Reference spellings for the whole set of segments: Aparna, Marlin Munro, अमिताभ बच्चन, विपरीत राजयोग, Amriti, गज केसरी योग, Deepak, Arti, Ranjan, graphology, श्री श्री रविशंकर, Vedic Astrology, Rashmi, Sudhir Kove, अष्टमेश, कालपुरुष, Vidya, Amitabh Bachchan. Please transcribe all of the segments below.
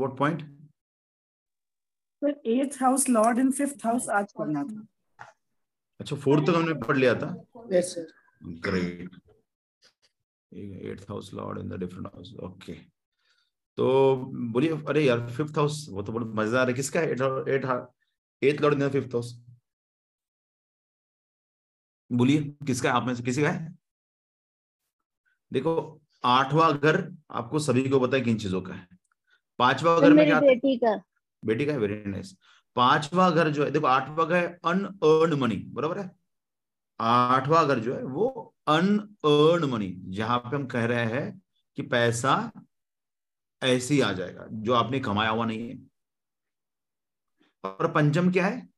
What point? Sir, 8th house lord and 5th house आज पढ़ना था. अच्छा 4th हमने पढ़ लिया था. Yes sir. Great. 8th house lord and the different house. Okay. तो बोलिए. अरे यार 5th house वो तो बहुत मजेदार है. किसका है? 8th Lord and 5th house. बोलिए किसका है? आप में से किसी का है? देखो 8वां घर आपको सभी को पता है किन चीजों का है. 5वां घर में क्या? बेटी का है. Very nice. 5वां घर जो है देखो 8वां घर है अनअर्न मनी, बराबर है. 8वां घर जो है वो अनअर्न मनी, जहां पे हम कह रहे हैं कि पैसा ऐसे ही आ जाएगा जो आपने कमाया हुआ नहीं है. और पंचम क्या है?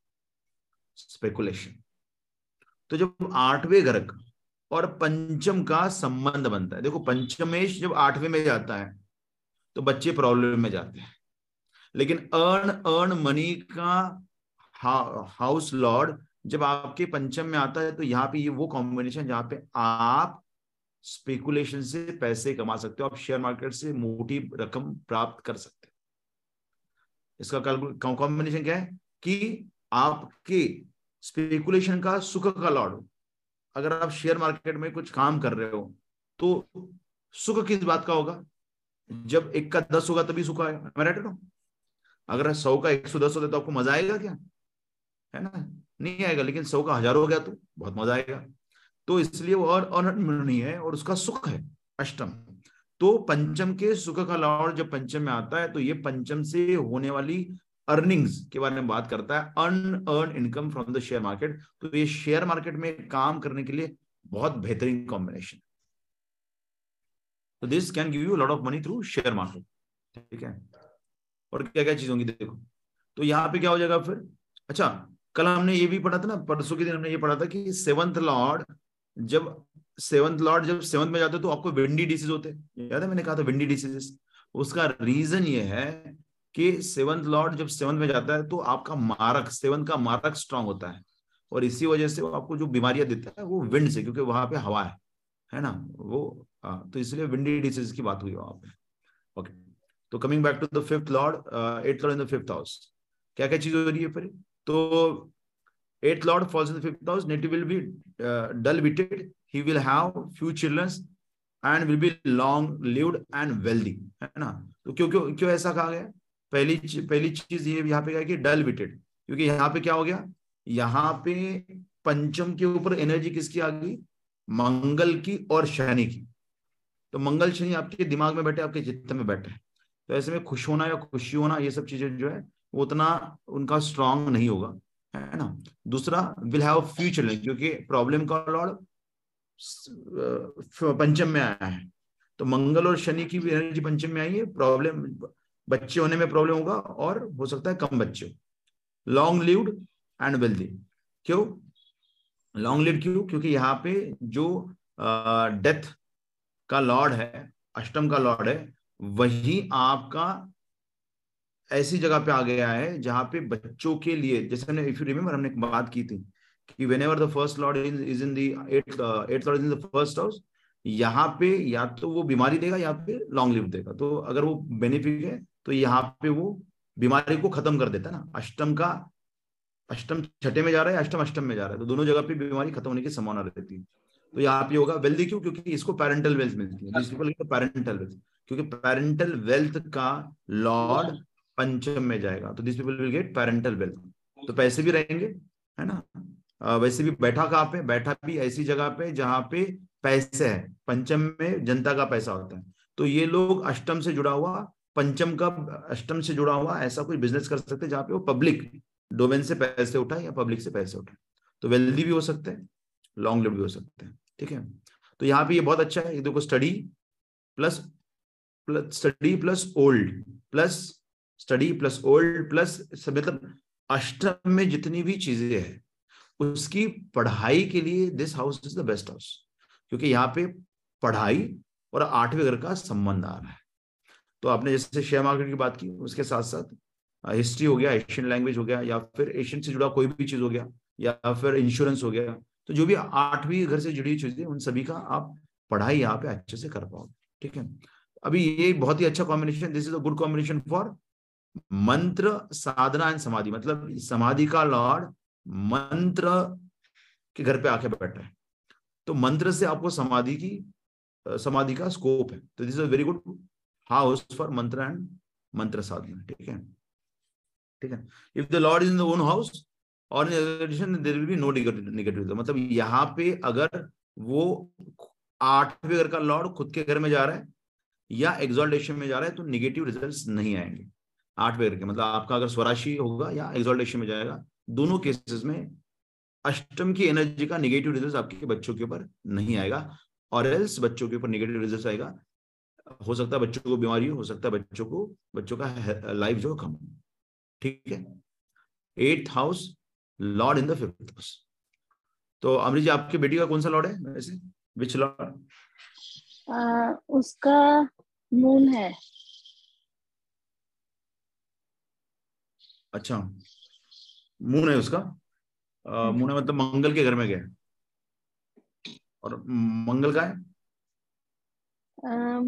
स्पेकुलेशन. तो जब 8वें घर का और पंचम का संबंध बनता है, देखो पंचमेश जब 8वें में जाता है तो बच्चे प्रॉब्लम में जाते हैं, लेकिन अर्न मनी का हाउस लॉर्ड जब आपके पंचम में आता है तो यहाँ पे ये वो कॉम्बिनेशन जहाँ पे आप स्पेकुलेशन से पैसे कमा सकते हो, आप शेयर मार्केट से मोटी रकम प्राप्त कर सकते हो. इसका कॉम्बिनेशन क्या है कि आपके स्पेकुलेशन का सुख का लॉर्ड. अगर आप शेयर मार्केट में कुछ काम कर रहे हो तो सुख किस बात का होगा? जब 1 का 10 होगा तभी सुख आएगा. मैं राइट हूं? अगर 100 का 110 होता तो आपको मजा आएगा क्या? है ना, नहीं आएगा. लेकिन 100 का 1000 हो गया तो बहुत मजा आएगा. तो इसलिए वो और नहीं है और उसका सुख है अष्टम. तो पंचम के सुख का लॉर्ड जब पंचम में आता है तो ये पंचम से होने वाली अर्निंग्स के बारे में बात करता है, unearned income from the share market. तो ये शेयर मार्केट में काम करने के लिए बहुत बेहतरीन कॉम्बिनेशन. तो this can give you lot of money through share market. ठीक है. और क्या क्या चीज होंगी देखो. तो यहाँ पे क्या हो जाएगा फिर? अच्छा कल हमने ये भी पढ़ा था ना, परसों के दिन हमने ये पढ़ा था कि 7th लॉर्ड जब 7th में जाते हो तो आपको विंडी डिसीज होते हैं. याद है मैंने कहा था विंडी डिसीजेस. उसका रीजन ये है कि 7th लॉर्ड जब 7th में जाता है तो आपका मारक 7th का मारक स्ट्रांग होता है और इसी वजह से आपको जो बीमारियां देता है वो विंड से, क्योंकि वहां पे हवा है ना वो. तो इसलिए विंडी डिसीज की बात हुई वहां पे. ओके. तो coming back to the 5th lord, 8th lord in the 5th house. क्या क्या चीज हो रही है फिर? तो 8th lord falls in the 5th house. Native will be dull witted, he will have few childrens and will be long lived and wealthy. है ना. तो क्यों ऐसा कहा गया? पहली चीज ये यहाँ पे कि डल विटेड, क्योंकि यहाँ पे क्या हो गया? यहाँ पे पंचम के ऊपर एनर्जी किसकी आ गई? मंगल की और शनि की. तो मंगल शनि आपके दिमाग में बैठे, आपके चित्त में बैठे, तो ऐसे में खुश होना या खुशी होना ये सब चीजें जो है वो उतना उनका स्ट्रांग नहीं होगा. है ना. दूसरा विल हैव फ्यूचर, क्योंकि प्रॉब्लम का लॉर्ड पंचम में आया है तो मंगल और शनि की भी एनर्जी पंचम में आई है. प्रॉब्लम बच्चे होने में प्रॉब्लम होगा और हो सकता है कम बच्चे. Long lived and wealthy. क्यों लॉन्ग लिव्ड? क्यों? क्योंकि यहाँ पे जो डेथ का लॉर्ड है, अष्टम का लॉर्ड है, वही आपका ऐसी जगह पे आ गया है जहां पे बच्चों के लिए, जैसे हमने इफ यू रिमेम्बर हमने बात की थी कि whenever the first lord is in the 8th lord in the 1st house, यहाँ पे या तो वो बीमारी देगा या फिर लॉन्ग लिव देगा. तो अगर वो बेनिफिट है तो यहाँ पे वो बीमारी को खत्म कर देता है ना. अष्टम 6ठे में जा रहा है, अष्टम में जा रहा है, तो दोनों जगह पे बीमारी खत्म होने की संभावना रहती है. तो यहाँ पे होगा वेल्दी. क्यों? क्योंकि इसको पेरेंटल वेल्थ मिलती है. जिसको बोलते हैं पेरेंटल वेल्थ, क्योंकि पेरेंटल वेल्थ का लॉर्ड पंचम में जाएगा तो this people will get parental wealth. तो पैसे भी रहेंगे. है ना. वैसे भी बैठा कहाँ पे? बैठा भी ऐसी जगह पे जहाँ पे पैसे है. पंचम में जनता का पैसा होता है. तो ये लोग अष्टम से जुड़ा हुआ, पंचम का अष्टम से जुड़ा हुआ ऐसा कोई बिजनेस कर सकते हैं जहाँ पे वो पब्लिक डोमेन से पैसे उठाए या पब्लिक से पैसे उठाए. तो वेल्दी भी हो सकते हैं, लॉन्ग लिव भी हो सकते हैं. ठीक है. तो यहाँ पे ये बहुत अच्छा है. देखो स्टडी प्लस ओल्ड प्लस मतलब अष्टम में जितनी भी चीजें हैं उसकी पढ़ाई के लिए this house is the best house, क्योंकि यहाँ पे पढ़ाई और 8वें घर का संबंध आ रहा है. तो आपने जैसे शेयर मार्केट की बात की, उसके साथ साथ हिस्ट्री हो गया, एशियन लैंग्वेज हो गया, या फिर एशियन से जुड़ा कोई भी चीज हो गया, या फिर इंश्योरेंस हो गया. तो जो भी 8वें घर से जुड़ी चीजें उन सभी का आप पढ़ाई यहाँ पे अच्छे से कर पाओगे. ठीक है. अभी ये बहुत ही अच्छा combination, this is a good combination for mantra, sadhana and समाधि, मतलब समाधि का लॉर्ड मंत्र के घर पे आके बैठा है, तो मंत्र से आपको समाधि का स्कोप है। तो this is a very good house for mantra and mantra sadhana. ठीक है, ठीक है। If the lord is in the own house और there will be no negative, मतलब यहाँ पे अगर वो आठवें घर का लॉर्ड खुद के घर में जा रहा है या एक्सॉल्टेशन में जा रहा है तो निगेटिव रिजल्ट्स नहीं आएंगे। आठवें घर के मतलब आपका अगर स्वराशि होगा या एक्सॉल्टेशन में जाएगा, दोनों केसेस में अष्टम की एनर्जी का निगेटिव रिजल्ट आपके बच्चों के ऊपर नहीं आएगा, और एल्स बच्चों के ऊपर निगेटिव रिजल्ट आएगा। हो सकता है बच्चों को बीमारी हो सकता है बच्चों का लाइफ जो कम। ठीक है, 8th house lord in the 5th house. तो अमृत जी, आपकी बेटी का कौन सा लॉर्ड है वैसे, विच लॉर्ड? उसका मून है। अच्छा, मून है उसका। मून है मतलब मंगल के घर में गया, और मंगल का है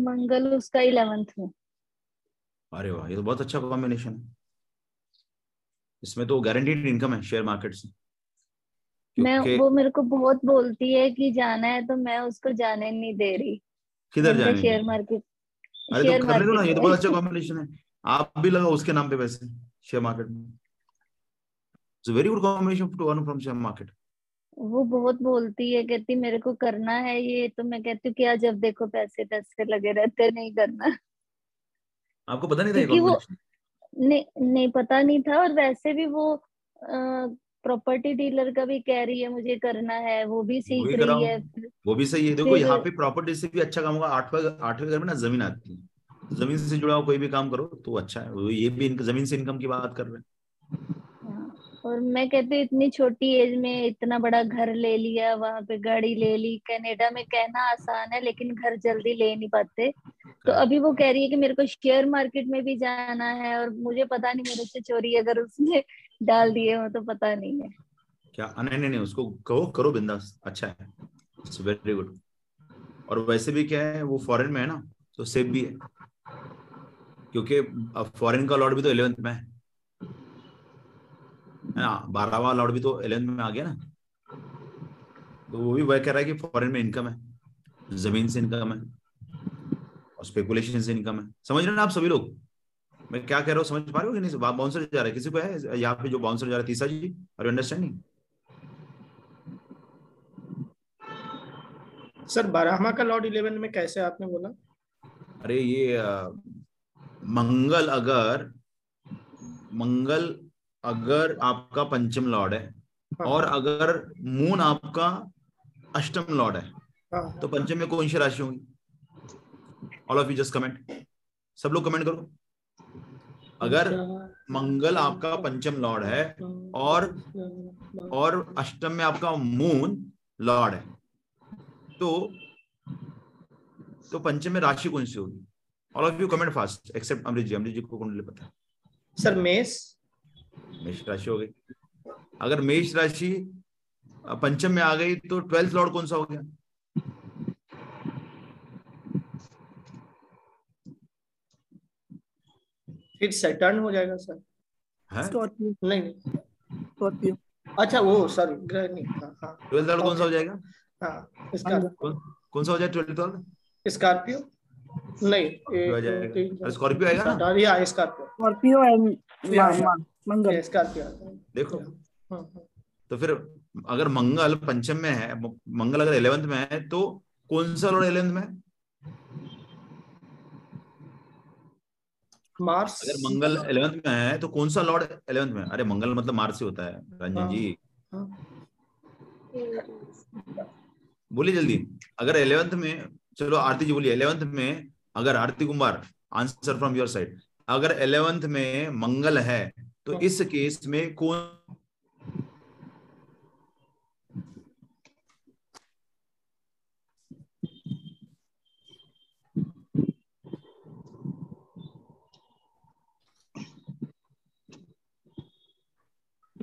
मंगल उसका 11th में। अरे वाह, ये तो बहुत अच्छा कॉम्बिनेशन है। इसमें तो गारंटीड इनकम है शेयर मार्केट से। मैं वो मेरे को बहुत बोलती है कि जाना है, तो मैं उसको जाने नहीं दे रही। किधर जाने? Share market. अरे तो कर लो ना, ये तो बहुत अच्छा कॉम्बिनेशन है। आप भी लगा उसके नाम पे पैसे शेयर मार्केट में। It's very good combination to earn from share market. वो बहुत बोलती है, कहती मेरे को करना है ये, तो मैं कहती हूँ क्या जब देखो पैसे पैसे लगे रहते, नहीं करना। आपको पता नहीं था? वो नहीं पता नहीं था। और वैसे भी वो प्रॉपर्टी डीलर का भी कह रही है मुझे करना है, वो भी सीख रही है। वो भी सही है। देखो यहाँ पे प्रॉपर्टी से भी अच्छा काम होगा। आठवें घर में ना जमीन आती है, जमीन से जुड़ा हुआ कोई भी काम करो तो अच्छा है। ये भी जमीन से इनकम की बात कर रहे हैं। और मैं कहती हूँ इतनी छोटी एज में इतना बड़ा घर ले लिया, वहां पे गाड़ी ले ली। कनाडा में कहना आसान है लेकिन घर जल्दी ले नहीं पाते। तो अभी वो कह रही है कि मेरे को शेयर मार्केट में भी जाना है, और मुझे पता नहीं मेरे से चोरी अगर उसने डाल दिए हो तो पता नहीं है क्या। नहीं, उसको कहो करो बिंदास, अच्छा है, इट्स वेरी गुड। और वैसे भी क्या है, वो फॉरेन में है ना, तो सेफ भी है, क्योंकि फॉरेन का लॉर्ड भी तो 11th में है ना, 12वां लॉर्ड भी तो 11 में आ गया ना। तो वो भी वह कह रहा है कि फॉरेन में इनकम है, जमीन से इनकम है और स्पेकुलेशन से इनकम है। समझ रहे हैं आप सभी लोग मैं क्या कह रहा हूँ? समझ पा रहे हो कि नहीं? बाउंसर जा रहा है, किसी को है यहाँ पे जो बाउंसर जा रहा है? तीसरा जी, आर यू अंडरस्टैंडिंग? सर 12वां का लॉर्ड 11 में कैसे आपने बोला? अरे ये मंगल अगर आपका पंचम लॉर्ड है, हाँ। और अगर मून आपका अष्टम लॉर्ड है, हाँ। तो पंचम में कौन सी राशि होगी? All of you just comment, सब लोग कमेंट करो। अगर मंगल आपका पंचम लॉर्ड है और अष्टम में आपका मून लॉर्ड है तो पंचम में राशि कौन सी होगी? All of you comment fast, except Amrit ji. Amrit ji को कौन पता है? सर मेष राशि हो गई। अगर मेष राशि पंचम में आ गई तो 12th लॉर्ड कौन सा हो गया? फिर सैटर्न हो जाएगा सर। स्कॉर्पियो। नहीं स्कॉर्पियो। अच्छा वो सर ग्रह नहीं। हाँ 12th लॉर्ड कौन सा हो जाएगा? हाँ इसका कौन सा हो जाएगा 12th लॉर्ड? स्कॉर्पियो नहीं, स्कॉर्पियो आएगा ना। या स्कॉर्पियो एंड मंगल। देखो तो फिर अगर मंगल पंचम में है, मंगल अगर 11th में है तो कौन सा लॉर्ड 11th में? मार्स। अगर मंगल 11th में है तो कौन सा लॉर्ड 11th में? अरे मंगल मतलब मार्स ही होता है रंजन जी। बोलिए जल्दी। अगर 11th में, चलो आरती जी बोलिए। 11th में अगर, Aarti Kumar answer from your side, अगर 11th में मंगल है तो इस केस में कौन?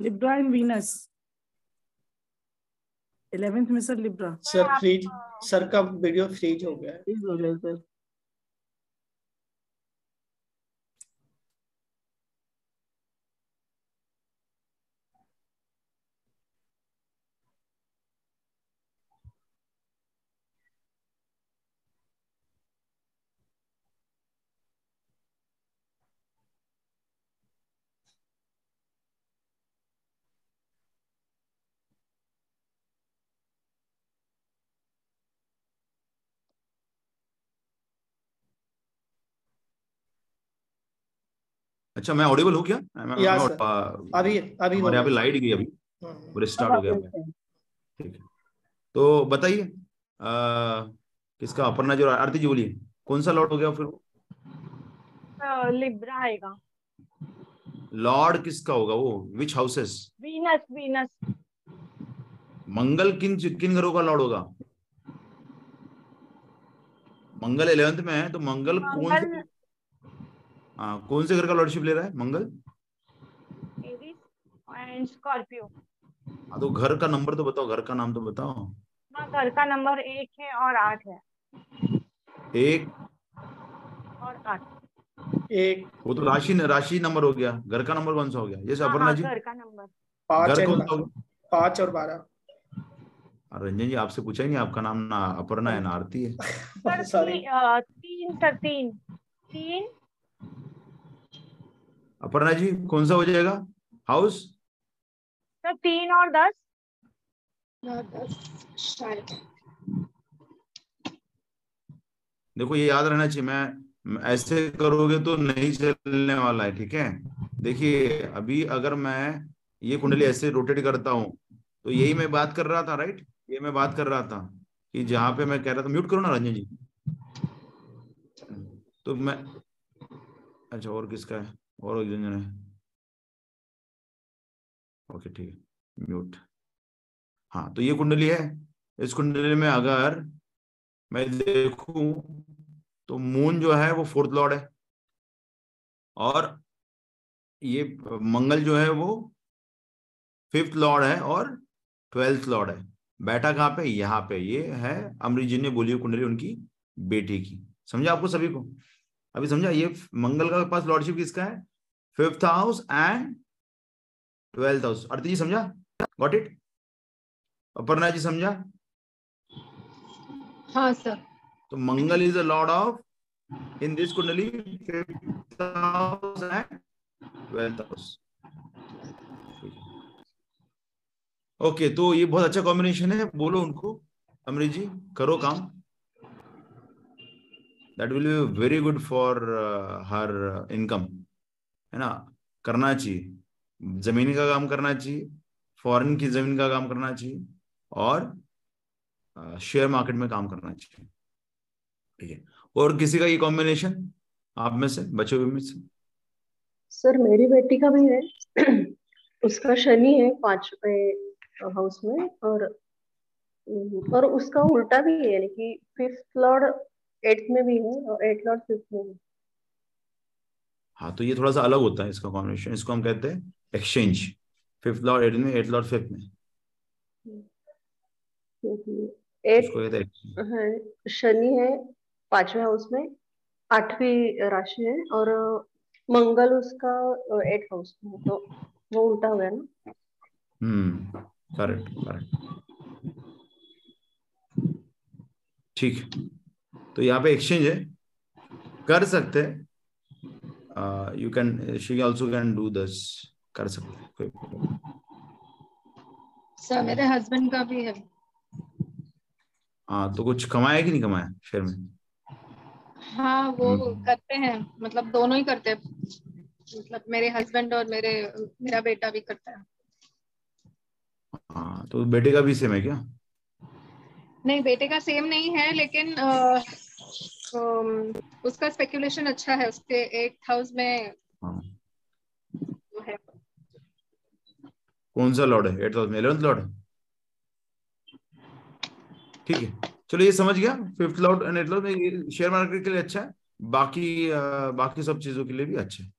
लिब्रा एंड वीनस 11th में। Sir Libra. Sir freeze, sir का वीडियो फ्रीज हो गया है। अच्छा मैं ऑडिबल हूँ क्या? अभी हमारे यहाँ पे लाइट गई, अभी स्टार्ट हो गया। ठीक है तो बताइए किसका? अपर्णा जो आरती जी बोलिए, कौन सा लॉर्ड हो गया? फिर लिब्रा आएगा। लॉर्ड किसका होगा वो? Which houses? Venus. Venus. Mangal किन घरों का लॉर्ड होगा? मंगल 11th में है तो मंगल कौन से घर का लॉर्डशिप ले रहा है? Mangal and Scorpio. हाँ तो घर का नंबर तो बताओ, घर का नाम तो बताओ। घर का नंबर 1 है और 8 है। 1 और 8 वो तो राशि नंबर हो गया। घर का नंबर कौन सा हो गया? जैसे अपर्णा जी घर का नंबर 5 और 12। रंजन जी आपसे पूछा ही नहीं, आपका नाम ना अपर्णा है ना आरती है। तीन। अपर्णा जी कौन सा हो जाएगा हाउस? 3 और 10। देखो ये याद रहना चाहिए, मैं ऐसे करोगे तो नहीं चलने वाला है। ठीक है देखिए अभी अगर मैं ये कुंडली ऐसे रोटेट करता हूँ तो यही मैं बात कर रहा था, राइट? ये मैं बात कर रहा था कि जहां पे मैं कह रहा था म्यूट करो ना रंजन जी, तो मैं अच्छा और किसका है? और एक रंजन है। ओके ठीक है म्यूट। हाँ तो ये कुंडली है, इस कुंडली में अगर मैं देखूं तो मून जो है वो 4th लॉर्ड है और ये मंगल जो है वो 5th लॉर्ड है और 12th लॉर्ड है। बैठा कहाँ पे? यहाँ पे। ये है अमृत जी ने बोली कुंडली उनकी बेटी की। समझा आपको सभी को? अभी समझा ये मंगल का पास लॉर्डशिप किसका है? 5th house and 12th house. Aarti ji समझा? Got it? अपर्णा जी समझा? हाँ सर। तो Mangal is a lord of in this kundli 5th house and 12th house. Okay तो ये बहुत अच्छा कॉम्बिनेशन है। बोलो उनको अमृत जी, करो काम। That will be very good for her income, है ना? करना चाहिए, जमीन का काम करना चाहिए, फॉरेन की जमीन का काम करना चाहिए और शेयर मार्केट में काम करना चाहिए। ठीक है और किसी का ये कॉम्बिनेशन आप में से बचे हुए में से? सर मेरी बेटी का भी है, उसका शनि है 5वें हाउस में और उसका उल्टा भी है, यानी कि 5th लॉर्ड 8th में भी है और 8th लॉर्ड 5th में भी। हाँ तो ये थोड़ा सा अलग होता है इसका कॉम्बिनेशन, इसको हम कहते हैं एक्सचेंज। 5th लॉर्ड 8th में, 8th लॉर्ड 5th में। शनि है 5वें हाउस में, 8वीं राशि है और मंगल उसका 8th हाउस में है, तो वो उल्टा हुआ है ना। करेक्ट करेक्ट ठीक। तो यहाँ पे एक्सचेंज है, कर सकते हैं। You can, she also can do this, कर सकते हैं। सर मेरे हस्बैंड का भी है। हाँ तो कुछ कमाया कि नहीं कमाया शेयर में? हाँ वो करते हैं, मतलब दोनों ही करते हैं, मतलब मेरे हस्बैंड और मेरा बेटा भी करता है। हाँ तो बेटे का भी सेम है क्या? नहीं बेटे का सेम नहीं है, लेकिन उसका स्पेकुलेशन अच्छा है, उसके 8th हाउस में। हाँ। तो है। कौन सा लॉर्ड है 8th हाउस में? 11th Lord. ठीक है चलो ये समझ गया। 5th lord and 8th lord में शेयर मार्केट के लिए अच्छा है, बाकी सब चीजों के लिए भी अच्छा है।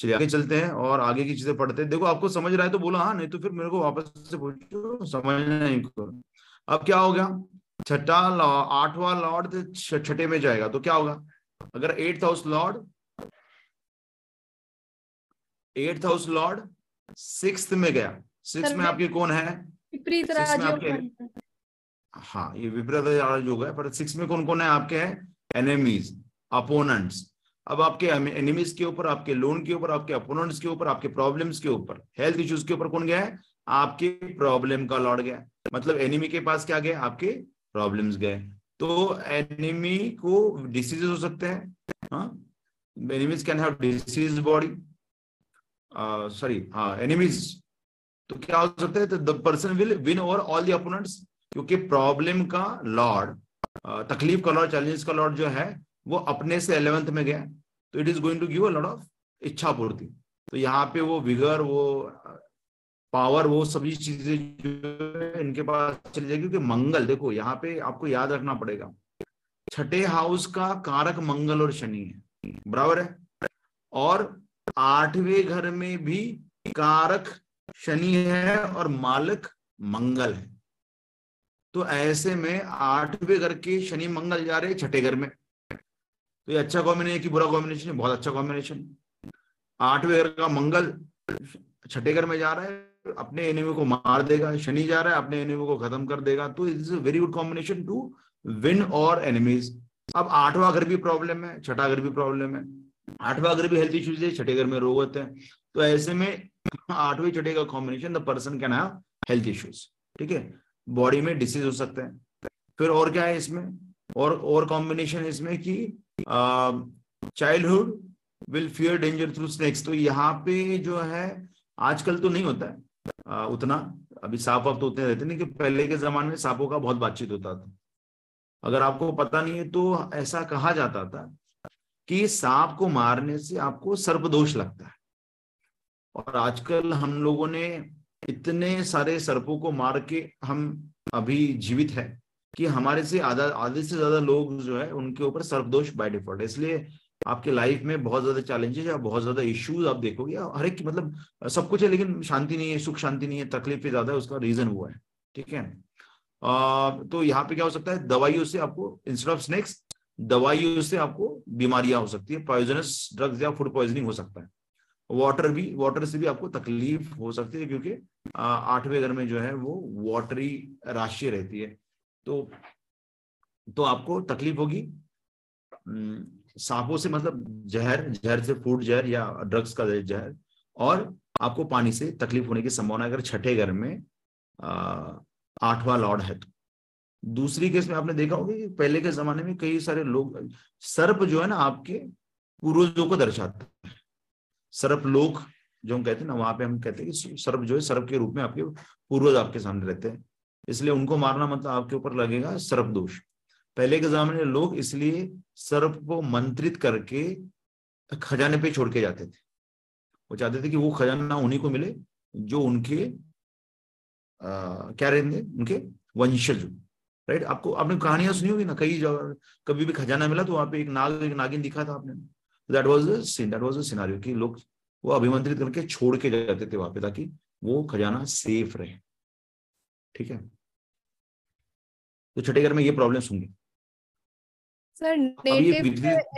चलिए आगे चलते हैं और आगे की चीजें पढ़ते हैं। देखो आपको समझ रहा है तो बोला हाँ, नहीं तो फिर मेरे को वापस से पूछो, समझ नहीं। अब क्या होगा? 8वां लॉर्ड 6ठे में जाएगा तो क्या होगा? अगर 8th हाउस लॉर्ड 6th में गया, 6th में आपके कौन है? विपरीत राज। हाँ ये विपरीत राज हो गया, पर 6th में कौन कौन है आपके? Enemies, opponents. अब आपके एनिमीज के ऊपर, आपके लोन के ऊपर, आपके अपोनेंट्स के ऊपर, आपके प्रॉब्लम्स के ऊपर, हेल्थ इश्यूज के ऊपर कौन गया है? आपके प्रॉब्लम का लॉर्ड गया। मतलब एनिमी के पास क्या गया? आपके प्रॉब्लम्स गए। तो एनिमी को डिसीजेस हो सकते हैं, enemies can have disease body, sorry हाँ एनिमीज, तो क्या हो सकता है, the person will win over all the opponents, क्योंकि प्रॉब्लम का लॉर्ड, तकलीफ का लॉर्ड, चैलेंजेस का लॉर्ड जो है वो अपने से 11th में गया, तो it is going to give a lot of इच्छा पूर्ति। तो यहाँ पे वो विगर, वो पावर, वो सभी चीजें इनके पास चली जाएगी, क्योंकि मंगल, देखो यहाँ पे आपको याद रखना पड़ेगा, छठे हाउस का कारक मंगल और शनि है, बराबर है, और 8वें घर में भी कारक शनि है और मालक मंगल है। तो ऐसे में 8वें घर के शनि मंगल जा रहे छठे घर में, तो ये अच्छा कॉम्बिनेशन है कि बुरा कॉम्बिनेशन है, बहुत अच्छा कॉम्बिनेशन। 8वें घर का मंगल छठे घर में जा रहा है, अपने एनिमी को मार देगा, शनि जा रहा है अपने एनिमी को खत्म कर देगा, तो it is a very good combination to win और एनिमीज। अब 8वां घर भी प्रॉब्लम है, छठा घर भी प्रॉब्लम है, 8वां घर भी हेल्थ इश्यूज है, छठे घर में रोग होते हैं, तो ऐसे में 8वें छठे का combination the person can have health issues, ठीक है, बॉडी में डिसीज हो सकते हैं। फिर और क्या है इसमें, और कॉम्बिनेशन है इसमें कि childhood will fear danger through snakes, तो यहाँ पे जो है आजकल तो नहीं होता है उतना, अभी सांप वाप तो उतने रहते नहीं, कि पहले के जमाने में सांपों का बहुत बातचीत होता था, अगर आपको पता नहीं है तो ऐसा कहा जाता था कि सांप को मारने से आपको सर्पदोष लगता है, और आजकल हम लोगों ने इतने सारे सर्पों को मार के हम अभी जीवित है कि हमारे से आधे से ज्यादा लोग जो है उनके ऊपर सर्पदोष बाय डिफॉल्ट, इसलिए आपके लाइफ में बहुत ज्यादा चैलेंजेस या बहुत ज्यादा इश्यूज आप देखोगे, हर एक मतलब सब कुछ है लेकिन शांति नहीं है, सुख शांति नहीं है, तकलीफें ज्यादा है, उसका रीजन वो है, ठीक है। तो यहाँ पे क्या हो सकता है, दवाइयों से आपको इंस्टेड ऑफ स्नेक्स, दवाइयों से आपको बीमारियां हो सकती है, पॉइजनस ड्रग्स या फूड पॉइजनिंग हो सकता है, वाटर से भी आपको तकलीफ हो सकती है, क्योंकि 8वें घर में जो है वो वाटरी राशि रहती है, तो आपको तकलीफ होगी। सांपों से मतलब जहर से, फूड जहर या ड्रग्स का जहर, और आपको पानी से तकलीफ होने की संभावना अगर छठे घर में 8वां लॉर्ड है तो। दूसरी केस में आपने देखा होगा कि पहले के जमाने में कई सारे लोग, सर्प जो है ना आपके पूर्वजों को दर्शाता है, सर्प लोक जो हम कहते हैं ना, वहां पे हम कहते हैं कि सर्प जो है सर्प के रूप में आपके पूर्वज आपके सामने रहते हैं, इसलिए उनको मारना मतलब आपके ऊपर लगेगा सर्प दोष। पहले के जमाने में लोग इसलिए सर्प को मंत्रित करके खजाने पे छोड़ के जाते थे, वो चाहते थे कि वो खजाना उन्हीं को मिले जो उनके क्या रहेंगे, उनके वंशज, राइट। आपको आपने कहानियां सुनी होगी ना, कई जगह कभी भी खजाना मिला तो वहां पे एक नाग एक नागिन दिखा था आपने, दैट वाज द सिनेरियो कि लोग वो अभिमंत्रित करके छोड़ के जाते थे वहां पे, ताकि वो खजाना सेफ रहे, ठीक है। तो छठे घर में ये प्रॉब्लम्स होंगी सर। ये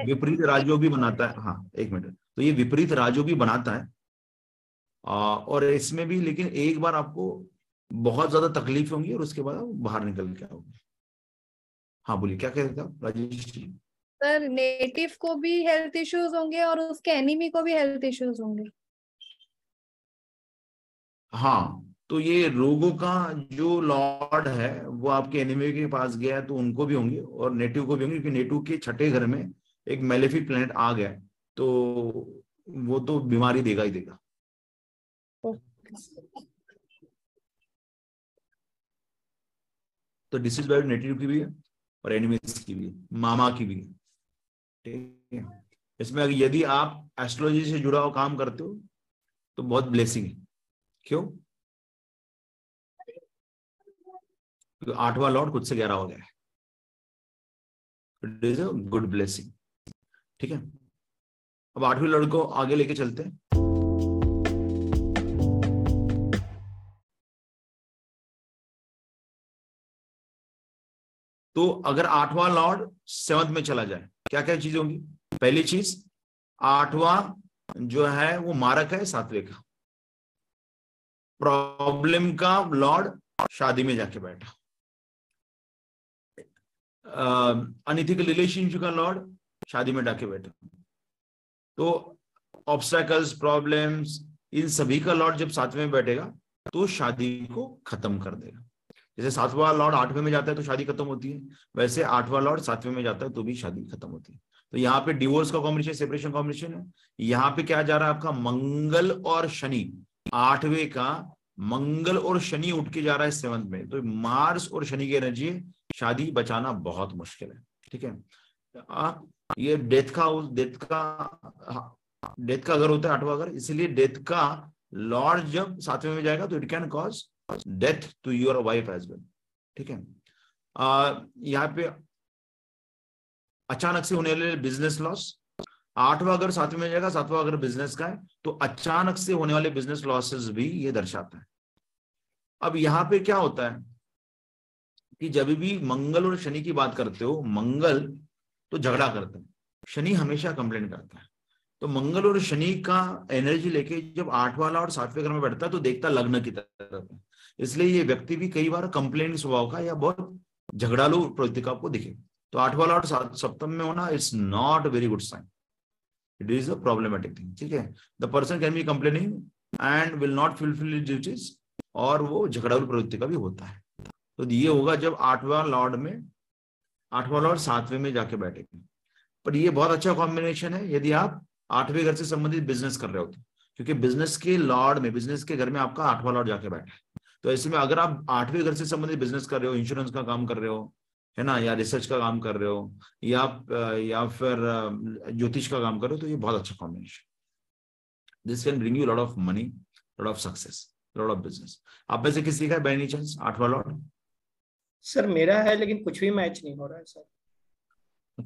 विपरीत राजयोग भी बनाता है, हाँ एक मिनट, तो ये विपरीत राजयोग भी बनाता है, और इसमें भी लेकिन एक बार आपको बहुत ज्यादा तकलीफ होंगी और उसके बाद आप बाहर निकल के आओगे। हाँ बोलिए, क्या कह रहे थे आप राजेश जी? सर नेटिव को भी हेल्थ इश्यूज होंगे और उसके एनिमी को भी हेल्थ इश्यूज होंगे। हाँ, तो ये रोगों का जो लॉर्ड है वो आपके एनिमी के पास गया तो उनको भी होंगे और नेटिव को भी होंगे, क्योंकि नेटिव के छठे घर में एक मेलेफिक प्लैनेट आ गया तो वो तो बीमारी देगा ही देगा। तो डिसीज बाय नेटिव की भी है और एनिमीज की भी है, मामा की भी है, ठीक है। इसमें अगर यदि आप एस्ट्रोलॉजी से जुड़ा हुआ काम करते हो तो बहुत ब्लेसिंग है। क्यों? 8वां लॉर्ड खुद से 11 हो गया है, it is a good blessing, ठीक है। अब 8वें लॉर्ड को आगे लेके चलते हैं। तो अगर 8वां लॉर्ड 7th में चला जाए, क्या क्या चीजें होंगी? पहली चीज, 8वां जो है वो मारक है 7वें का, प्रॉब्लम का लॉर्ड शादी में जाके बैठा, अनएथिकल रिलेशनशिप का लॉर्ड शादी में डाके बैठा, तो ऑब्स्टेकल्स प्रॉब्लम्स इन सभी का लॉर्ड जब 7वें में बैठेगा तो शादी को खत्म कर देगा। जैसे सातवां लॉर्ड आठवें में जाता है तो शादी खत्म होती है, वैसे आठवां लॉर्ड सातवें में जाता है तो भी शादी खत्म होती है। तो यहाँ पे डिवोर्स का कॉम्बिनेशन, सेपरेशन कॉम्बिनेशन है। यहाँ पे क्या जा रहा है आपका मंगल और शनि, आठवें का मंगल और शनि उठ के जा रहा है सेवंथ में, तो मार्स और शनि की एनर्जी, शादी बचाना बहुत मुश्किल है। ठीक है, ये डेथ का घर होता है आठवां घर, इसलिए डेथ का लॉर्ड जब सातवें में जाएगा तो it can cause death to your wife as well. ठीक है, यहाँ पे अचानक से होने वाले बिजनेस लॉस, आठवां घर सातवें में जाएगा, सातवां घर बिजनेस का है, तो अचानक से होने वाले बिजनेस लॉसेस भी ये दर्शाता है। अब यहाँ पे क्या होता है कि जब भी मंगल और शनि की बात करते हो, मंगल तो झगड़ा करते हैं, शनि हमेशा कंप्लेंट करता है। तो मंगल और शनि का एनर्जी लेके जब आठवां और सातवें घर में बैठता है तो देखता लग्न की तरफ, इसलिए ये व्यक्ति भी कई बार कंप्लेंट स्वभाव का या बहुत झगड़ालू प्रवृत्ति का आपको दिखे। तो आठवां और सप्तम में होना it's not very good sign, it is a problematic thing. ठीक है, the person can be complaining and will not fulfil his duties, और वो झगड़ालू प्रवृत्ति का भी होता है। तो ये होगा जब आठवां लॉर्ड सातवें में जाके बैठेंगे। पर ये बहुत अच्छा कॉम्बिनेशन है यदि आप आठवें घर से संबंधित बिजनेस कर रहे हो, क्योंकि बिजनेस के लॉर्ड में, बिजनेस के घर में आपका आठवां लॉर्ड जाके बैठा है। तो ऐसे में अगर आप आठवें घर से संबंधित बिजनेस कर रहे हो, इंश्योरेंस का काम कर रहे हो, है ना, या रिसर्च का काम कर रहे हो, या फिर ज्योतिष का काम कर रहे हो, तो ये बहुत अच्छा combination, this can bring you lot of money, lot of success, lot of business. आप में से किसी का बाय एनी चांस आठवां लॉर्ड? सर मेरा है लेकिन कुछ भी मैच नहीं हो रहा है सर।